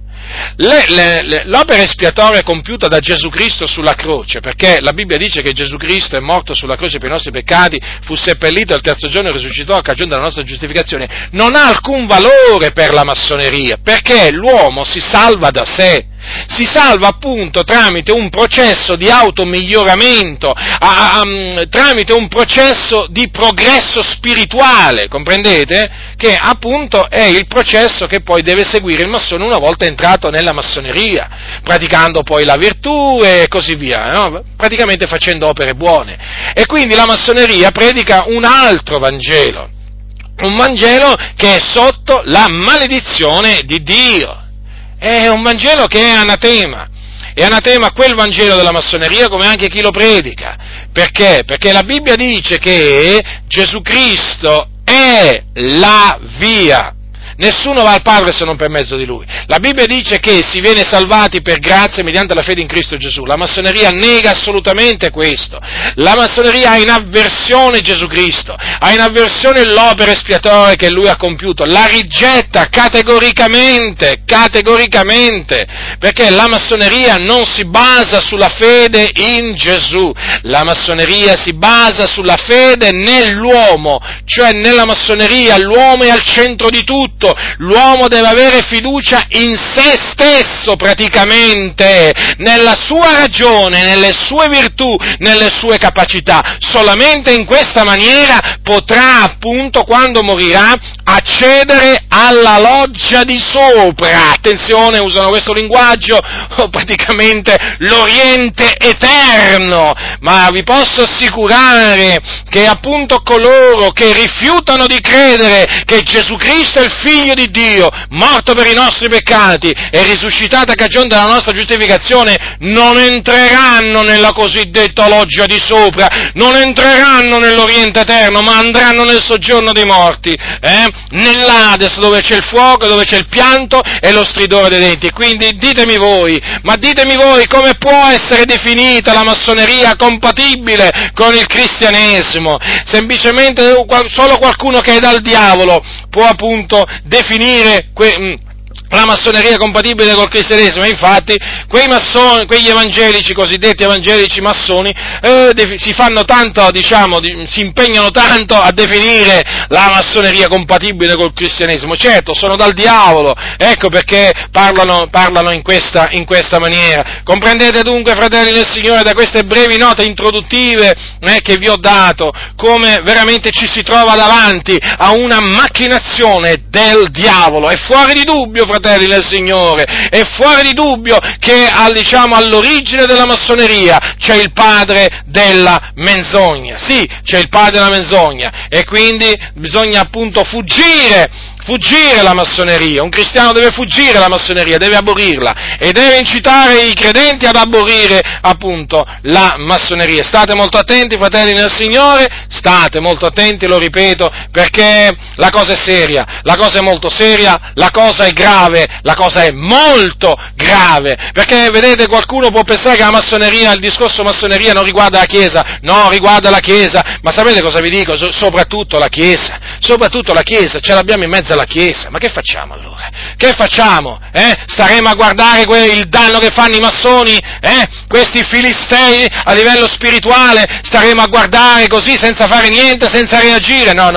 L'opera espiatoria compiuta da Gesù Cristo sulla croce, perché la Bibbia dice che Gesù Cristo è morto sulla croce per i nostri peccati, fu seppellito, al terzo giorno risuscitò a cagione della nostra giustificazione, non ha alcun valore per la massoneria, perché l'uomo si salva da sé. Si salva appunto tramite un processo di automiglioramento, tramite un processo di progresso spirituale, comprendete? Che appunto è il processo che poi deve seguire il massone una volta entrato nella massoneria, praticando poi la virtù e così via, no? Praticamente facendo opere buone. E quindi la massoneria predica un altro Vangelo, un Vangelo che è sotto la maledizione di Dio. È un Vangelo che è anatema quel Vangelo della massoneria come anche chi lo predica. Perché? Perché la Bibbia dice che Gesù Cristo è la via, Nessuno va al Padre se non per mezzo di Lui. La Bibbia dice che si viene salvati per grazia mediante la fede in Cristo Gesù. La massoneria nega assolutamente questo. La massoneria ha in avversione Gesù Cristo, ha in avversione l'opera espiatoria che Lui ha compiuto, la rigetta categoricamente, perché la massoneria non si basa sulla fede in Gesù. La massoneria si basa sulla fede nell'uomo, cioè nella massoneria l'uomo è al centro di tutto, l'uomo deve avere fiducia in se stesso praticamente, nella sua ragione, nelle sue virtù, nelle sue capacità. Solamente in questa maniera potrà, appunto, quando morirà, accedere alla loggia di sopra. Attenzione, usano questo linguaggio, praticamente l'Oriente eterno, ma vi posso assicurare che appunto coloro che rifiutano di credere che Gesù Cristo è il Figlio di Dio, morto per i nostri peccati e risuscitato a cagione della nostra giustificazione, non entreranno nella cosiddetta loggia di sopra, non entreranno nell'Oriente eterno, ma andranno nel soggiorno dei morti, nell'Ades, dove c'è il fuoco, dove c'è il pianto e lo stridore dei denti. Quindi ditemi voi come può essere definita la massoneria compatibile con il cristianesimo. Semplicemente solo qualcuno che è dal diavolo può appunto definire la massoneria compatibile col cristianesimo. Infatti quei massoni, quegli evangelici, cosiddetti evangelici massoni, si fanno tanto, si impegnano tanto a definire la massoneria compatibile col cristianesimo. Certo, sono dal diavolo, ecco perché parlano in questa maniera. Comprendete dunque, fratelli del Signore, da queste brevi note introduttive che vi ho dato, come veramente ci si trova davanti a una macchinazione del diavolo. È fuori di dubbio, fratelli del Signore, è fuori di dubbio che all'origine della massoneria c'è il padre della menzogna. Sì, c'è il padre della menzogna, e quindi bisogna appunto fuggire la massoneria. Un cristiano deve fuggire la massoneria, deve aborrirla e deve incitare i credenti ad aborrire appunto la massoneria. State molto attenti, fratelli nel Signore, state molto attenti, lo ripeto, perché la cosa è seria, la cosa è molto seria, la cosa è grave, la cosa è molto grave, perché vedete, qualcuno può pensare che la massoneria, il discorso massoneria non riguarda la Chiesa. No, riguarda la Chiesa, ma sapete cosa vi dico? Soprattutto la Chiesa, ce l'abbiamo in mezzo alla Chiesa. Ma che facciamo allora? Che facciamo? Staremo a guardare il danno che fanno i massoni? Questi filistei a livello spirituale? Staremo a guardare così senza fare niente, senza reagire? No,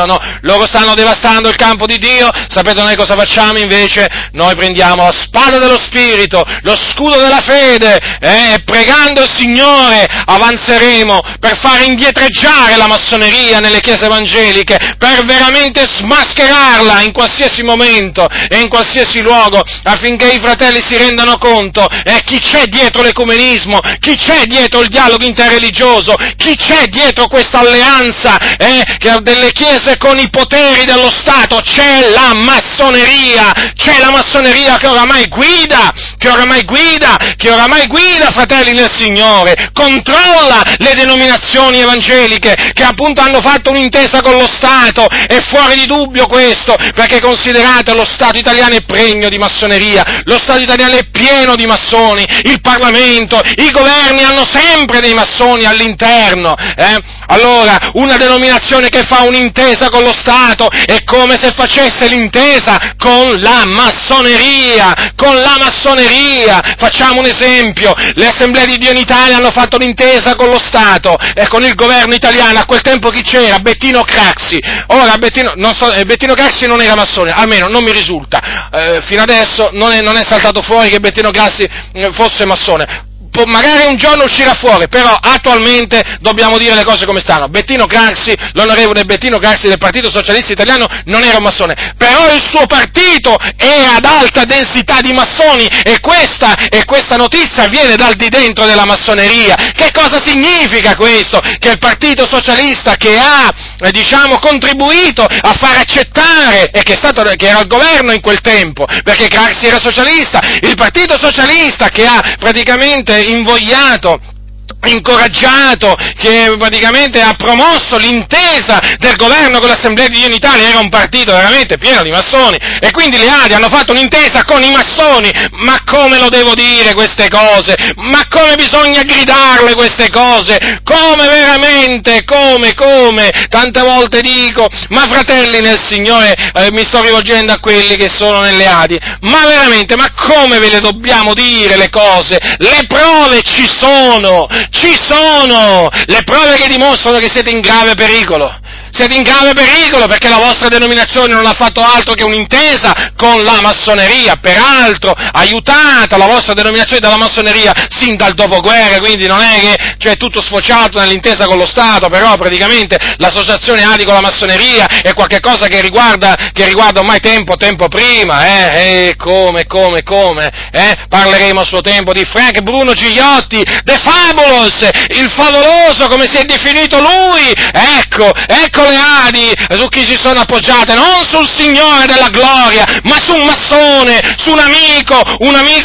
loro stanno devastando il campo di Dio. Sapete noi cosa facciamo invece? Noi prendiamo la spada dello Spirito, lo scudo della fede, e pregando il Signore avanzeremo per fare indietreggiare la massoneria nelle chiese evangeliche, per veramente smascherarla in qualsiasi momento e in qualsiasi luogo, affinché i fratelli si rendano conto chi c'è dietro l'ecumenismo, chi c'è dietro il dialogo interreligioso, chi c'è dietro questa alleanza delle chiese con i poteri dello Stato. C'è la massoneria che oramai guida, fratelli nel Signore, controlla le denominazioni evangeliche che appunto hanno fatto un'intesa con lo Stato. È fuori di dubbio questo, perché considerate, lo Stato italiano è pregno di massoneria, lo Stato italiano è pieno di massoni, il Parlamento, i governi hanno sempre dei massoni all'interno. Allora, una denominazione che fa un'intesa con lo Stato è come se facesse l'intesa con la massoneria, Facciamo un esempio: le Assemblee di Dio in Italia hanno fatto l'intesa con lo Stato e con il governo italiano. A quel tempo chi c'era? Bettino Craxi. Ora Bettino Craxi non era massone, almeno non mi risulta, fino adesso non è saltato fuori che Bettino Craxi fosse massone. Magari un giorno uscirà fuori, però attualmente dobbiamo dire le cose come stanno. Bettino Craxi, l'onorevole Bettino Craxi del Partito Socialista Italiano, non era un massone, però il suo partito è ad alta densità di massoni, e questa notizia viene dal di dentro della massoneria. Che cosa significa questo? Che il Partito Socialista, che ha contribuito a far accettare, e che era al governo in quel tempo, perché Craxi era socialista, il Partito Socialista che ha praticamente invogliato incoraggiato, che praticamente ha promosso l'intesa del governo con l'Assemblea di Dio in Italia, era un partito veramente pieno di massoni, e quindi le Adi hanno fatto un'intesa con i massoni. Ma come lo devo dire queste cose? Ma come bisogna gridarle queste cose? Come veramente? Come? Tante volte dico, ma fratelli nel Signore, mi sto rivolgendo a quelli che sono nelle Adi, ma veramente, ma come ve le dobbiamo dire le cose? Le prove ci sono! Ci sono le prove che dimostrano che siete in grave pericolo. Siete in grave pericolo perché la vostra denominazione non ha fatto altro che un'intesa con la massoneria, peraltro aiutata la vostra denominazione dalla massoneria sin dal dopoguerra, quindi non è che è tutto sfociato nell'intesa con lo Stato, però praticamente l'associazione Adi con la massoneria è qualcosa che riguarda ormai tempo prima, parleremo a suo tempo di Frank Bruno Gigliotti, The Fabulous, il favoloso come si è definito lui, ecco le Adi su chi si sono appoggiate, non sul Signore della Gloria, ma su un massone, su un amico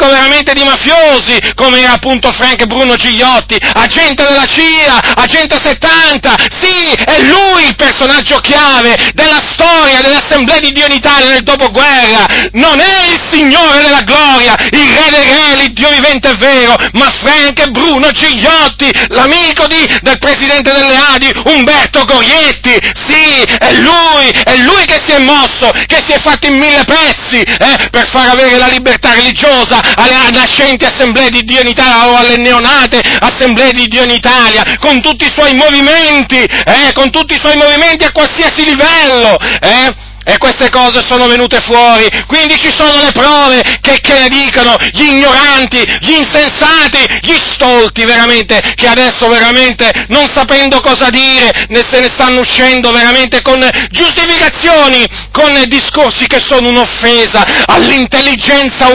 veramente di mafiosi, come era appunto Frank Bruno Gigliotti, agente della CIA, agente 70, sì, è lui il personaggio chiave della storia dell'Assemblea di Dio in Italia nel dopoguerra, non è il Signore della Gloria, il Re dei Re, il Dio vivente è vero, ma Frank Bruno Gigliotti, l'amico del presidente delle Adi, Umberto Gorietti. Sì, è lui che si è mosso, che si è fatto in mille pezzi per far avere la libertà religiosa alle nascenti assemblee di Dio in Italia o alle neonate assemblee di Dio in Italia, con tutti i suoi movimenti, a qualsiasi livello. E queste cose sono venute fuori, quindi ci sono le prove, che ne dicono gli ignoranti, gli insensati, gli stolti veramente, che adesso veramente non sapendo cosa dire, se ne stanno uscendo veramente con giustificazioni, con discorsi che sono un'offesa all'intelligenza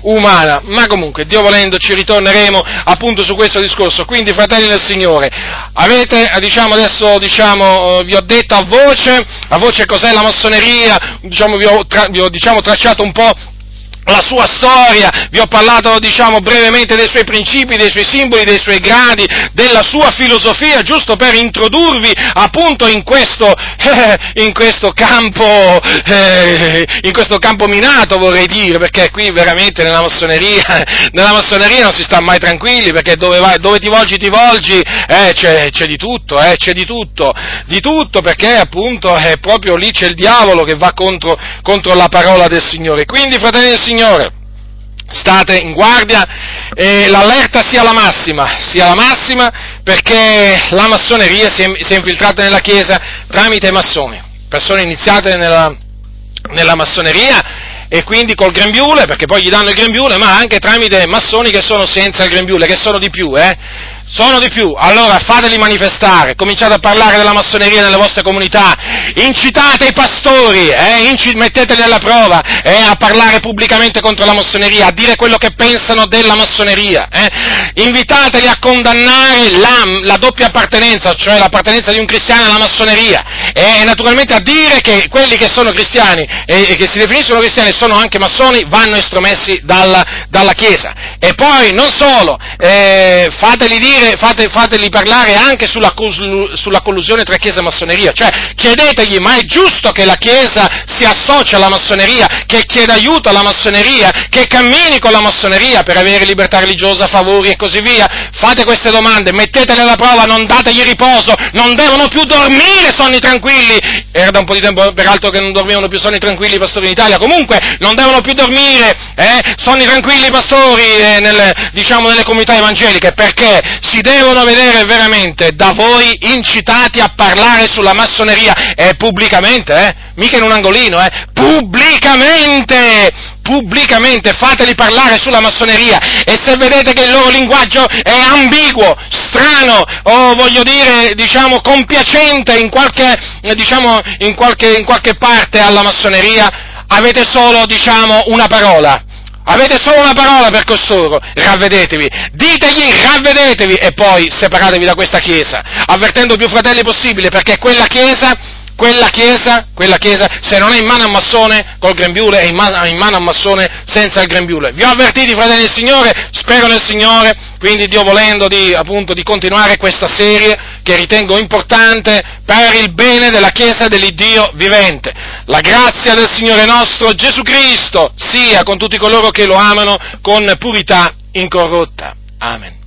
umana, ma comunque Dio volendo ci ritorneremo appunto su questo discorso. Quindi fratelli del Signore, avete adesso vi ho detto a voce cos'è la massoneria, vi ho tracciato un po' la sua storia, vi ho parlato brevemente dei suoi principi, dei suoi simboli, dei suoi gradi, della sua filosofia, giusto per introdurvi appunto in questo campo minato, vorrei dire, perché qui veramente nella massoneria non si sta mai tranquilli, perché dove ti volgi c'è di tutto, perché appunto è proprio lì c'è il diavolo che va contro la parola del Signore. Quindi fratelli del Signore, state in guardia e l'allerta sia la massima, perché la massoneria si è infiltrata nella Chiesa tramite i massoni, persone iniziate nella massoneria e quindi col grembiule, perché poi gli danno il grembiule, ma anche tramite massoni che sono senza il grembiule, che sono di più, allora fateli manifestare, cominciate a parlare della massoneria nelle vostre comunità, incitate i pastori, metteteli alla prova, a parlare pubblicamente contro la massoneria, a dire quello che pensano della massoneria, invitateli a condannare la doppia appartenenza, cioè l'appartenenza di un cristiano alla massoneria, e naturalmente a dire che quelli che sono cristiani e che si definiscono cristiani sono anche massoni, vanno estromessi dalla Chiesa. E poi non solo, fateli parlare anche sulla collusione tra Chiesa e massoneria, cioè chiedetegli, ma è giusto che la Chiesa si associa alla massoneria, che chieda aiuto alla massoneria, che cammini con la massoneria per avere libertà religiosa, favori e così via? Fate queste domande, mettetele alla prova, non dategli riposo, non devono più dormire sonni tranquilli, era da un po' di tempo peraltro che non dormivano più sonni tranquilli i pastori in Italia, comunque non devono più dormire sonni tranquilli i pastori nelle comunità evangeliche, perché si devono vedere veramente da voi incitati a parlare sulla massoneria, pubblicamente, mica in un angolino, pubblicamente fateli parlare sulla massoneria, e se vedete che il loro linguaggio è ambiguo, strano o compiacente in qualche parte alla massoneria, avete solo una parola. Avete solo una parola per costoro, ravvedetevi, ditegli ravvedetevi e poi separatevi da questa Chiesa, avvertendo più fratelli possibile, perché quella Chiesa Quella chiesa, se non è in mano a un massone col grembiule, è in mano a un massone senza il grembiule. Vi ho avvertiti, fratelli del Signore, spero nel Signore, quindi Dio volendo di continuare questa serie che ritengo importante per il bene della Chiesa dell'Iddio vivente. La grazia del Signore nostro Gesù Cristo sia con tutti coloro che lo amano con purità incorrotta. Amen.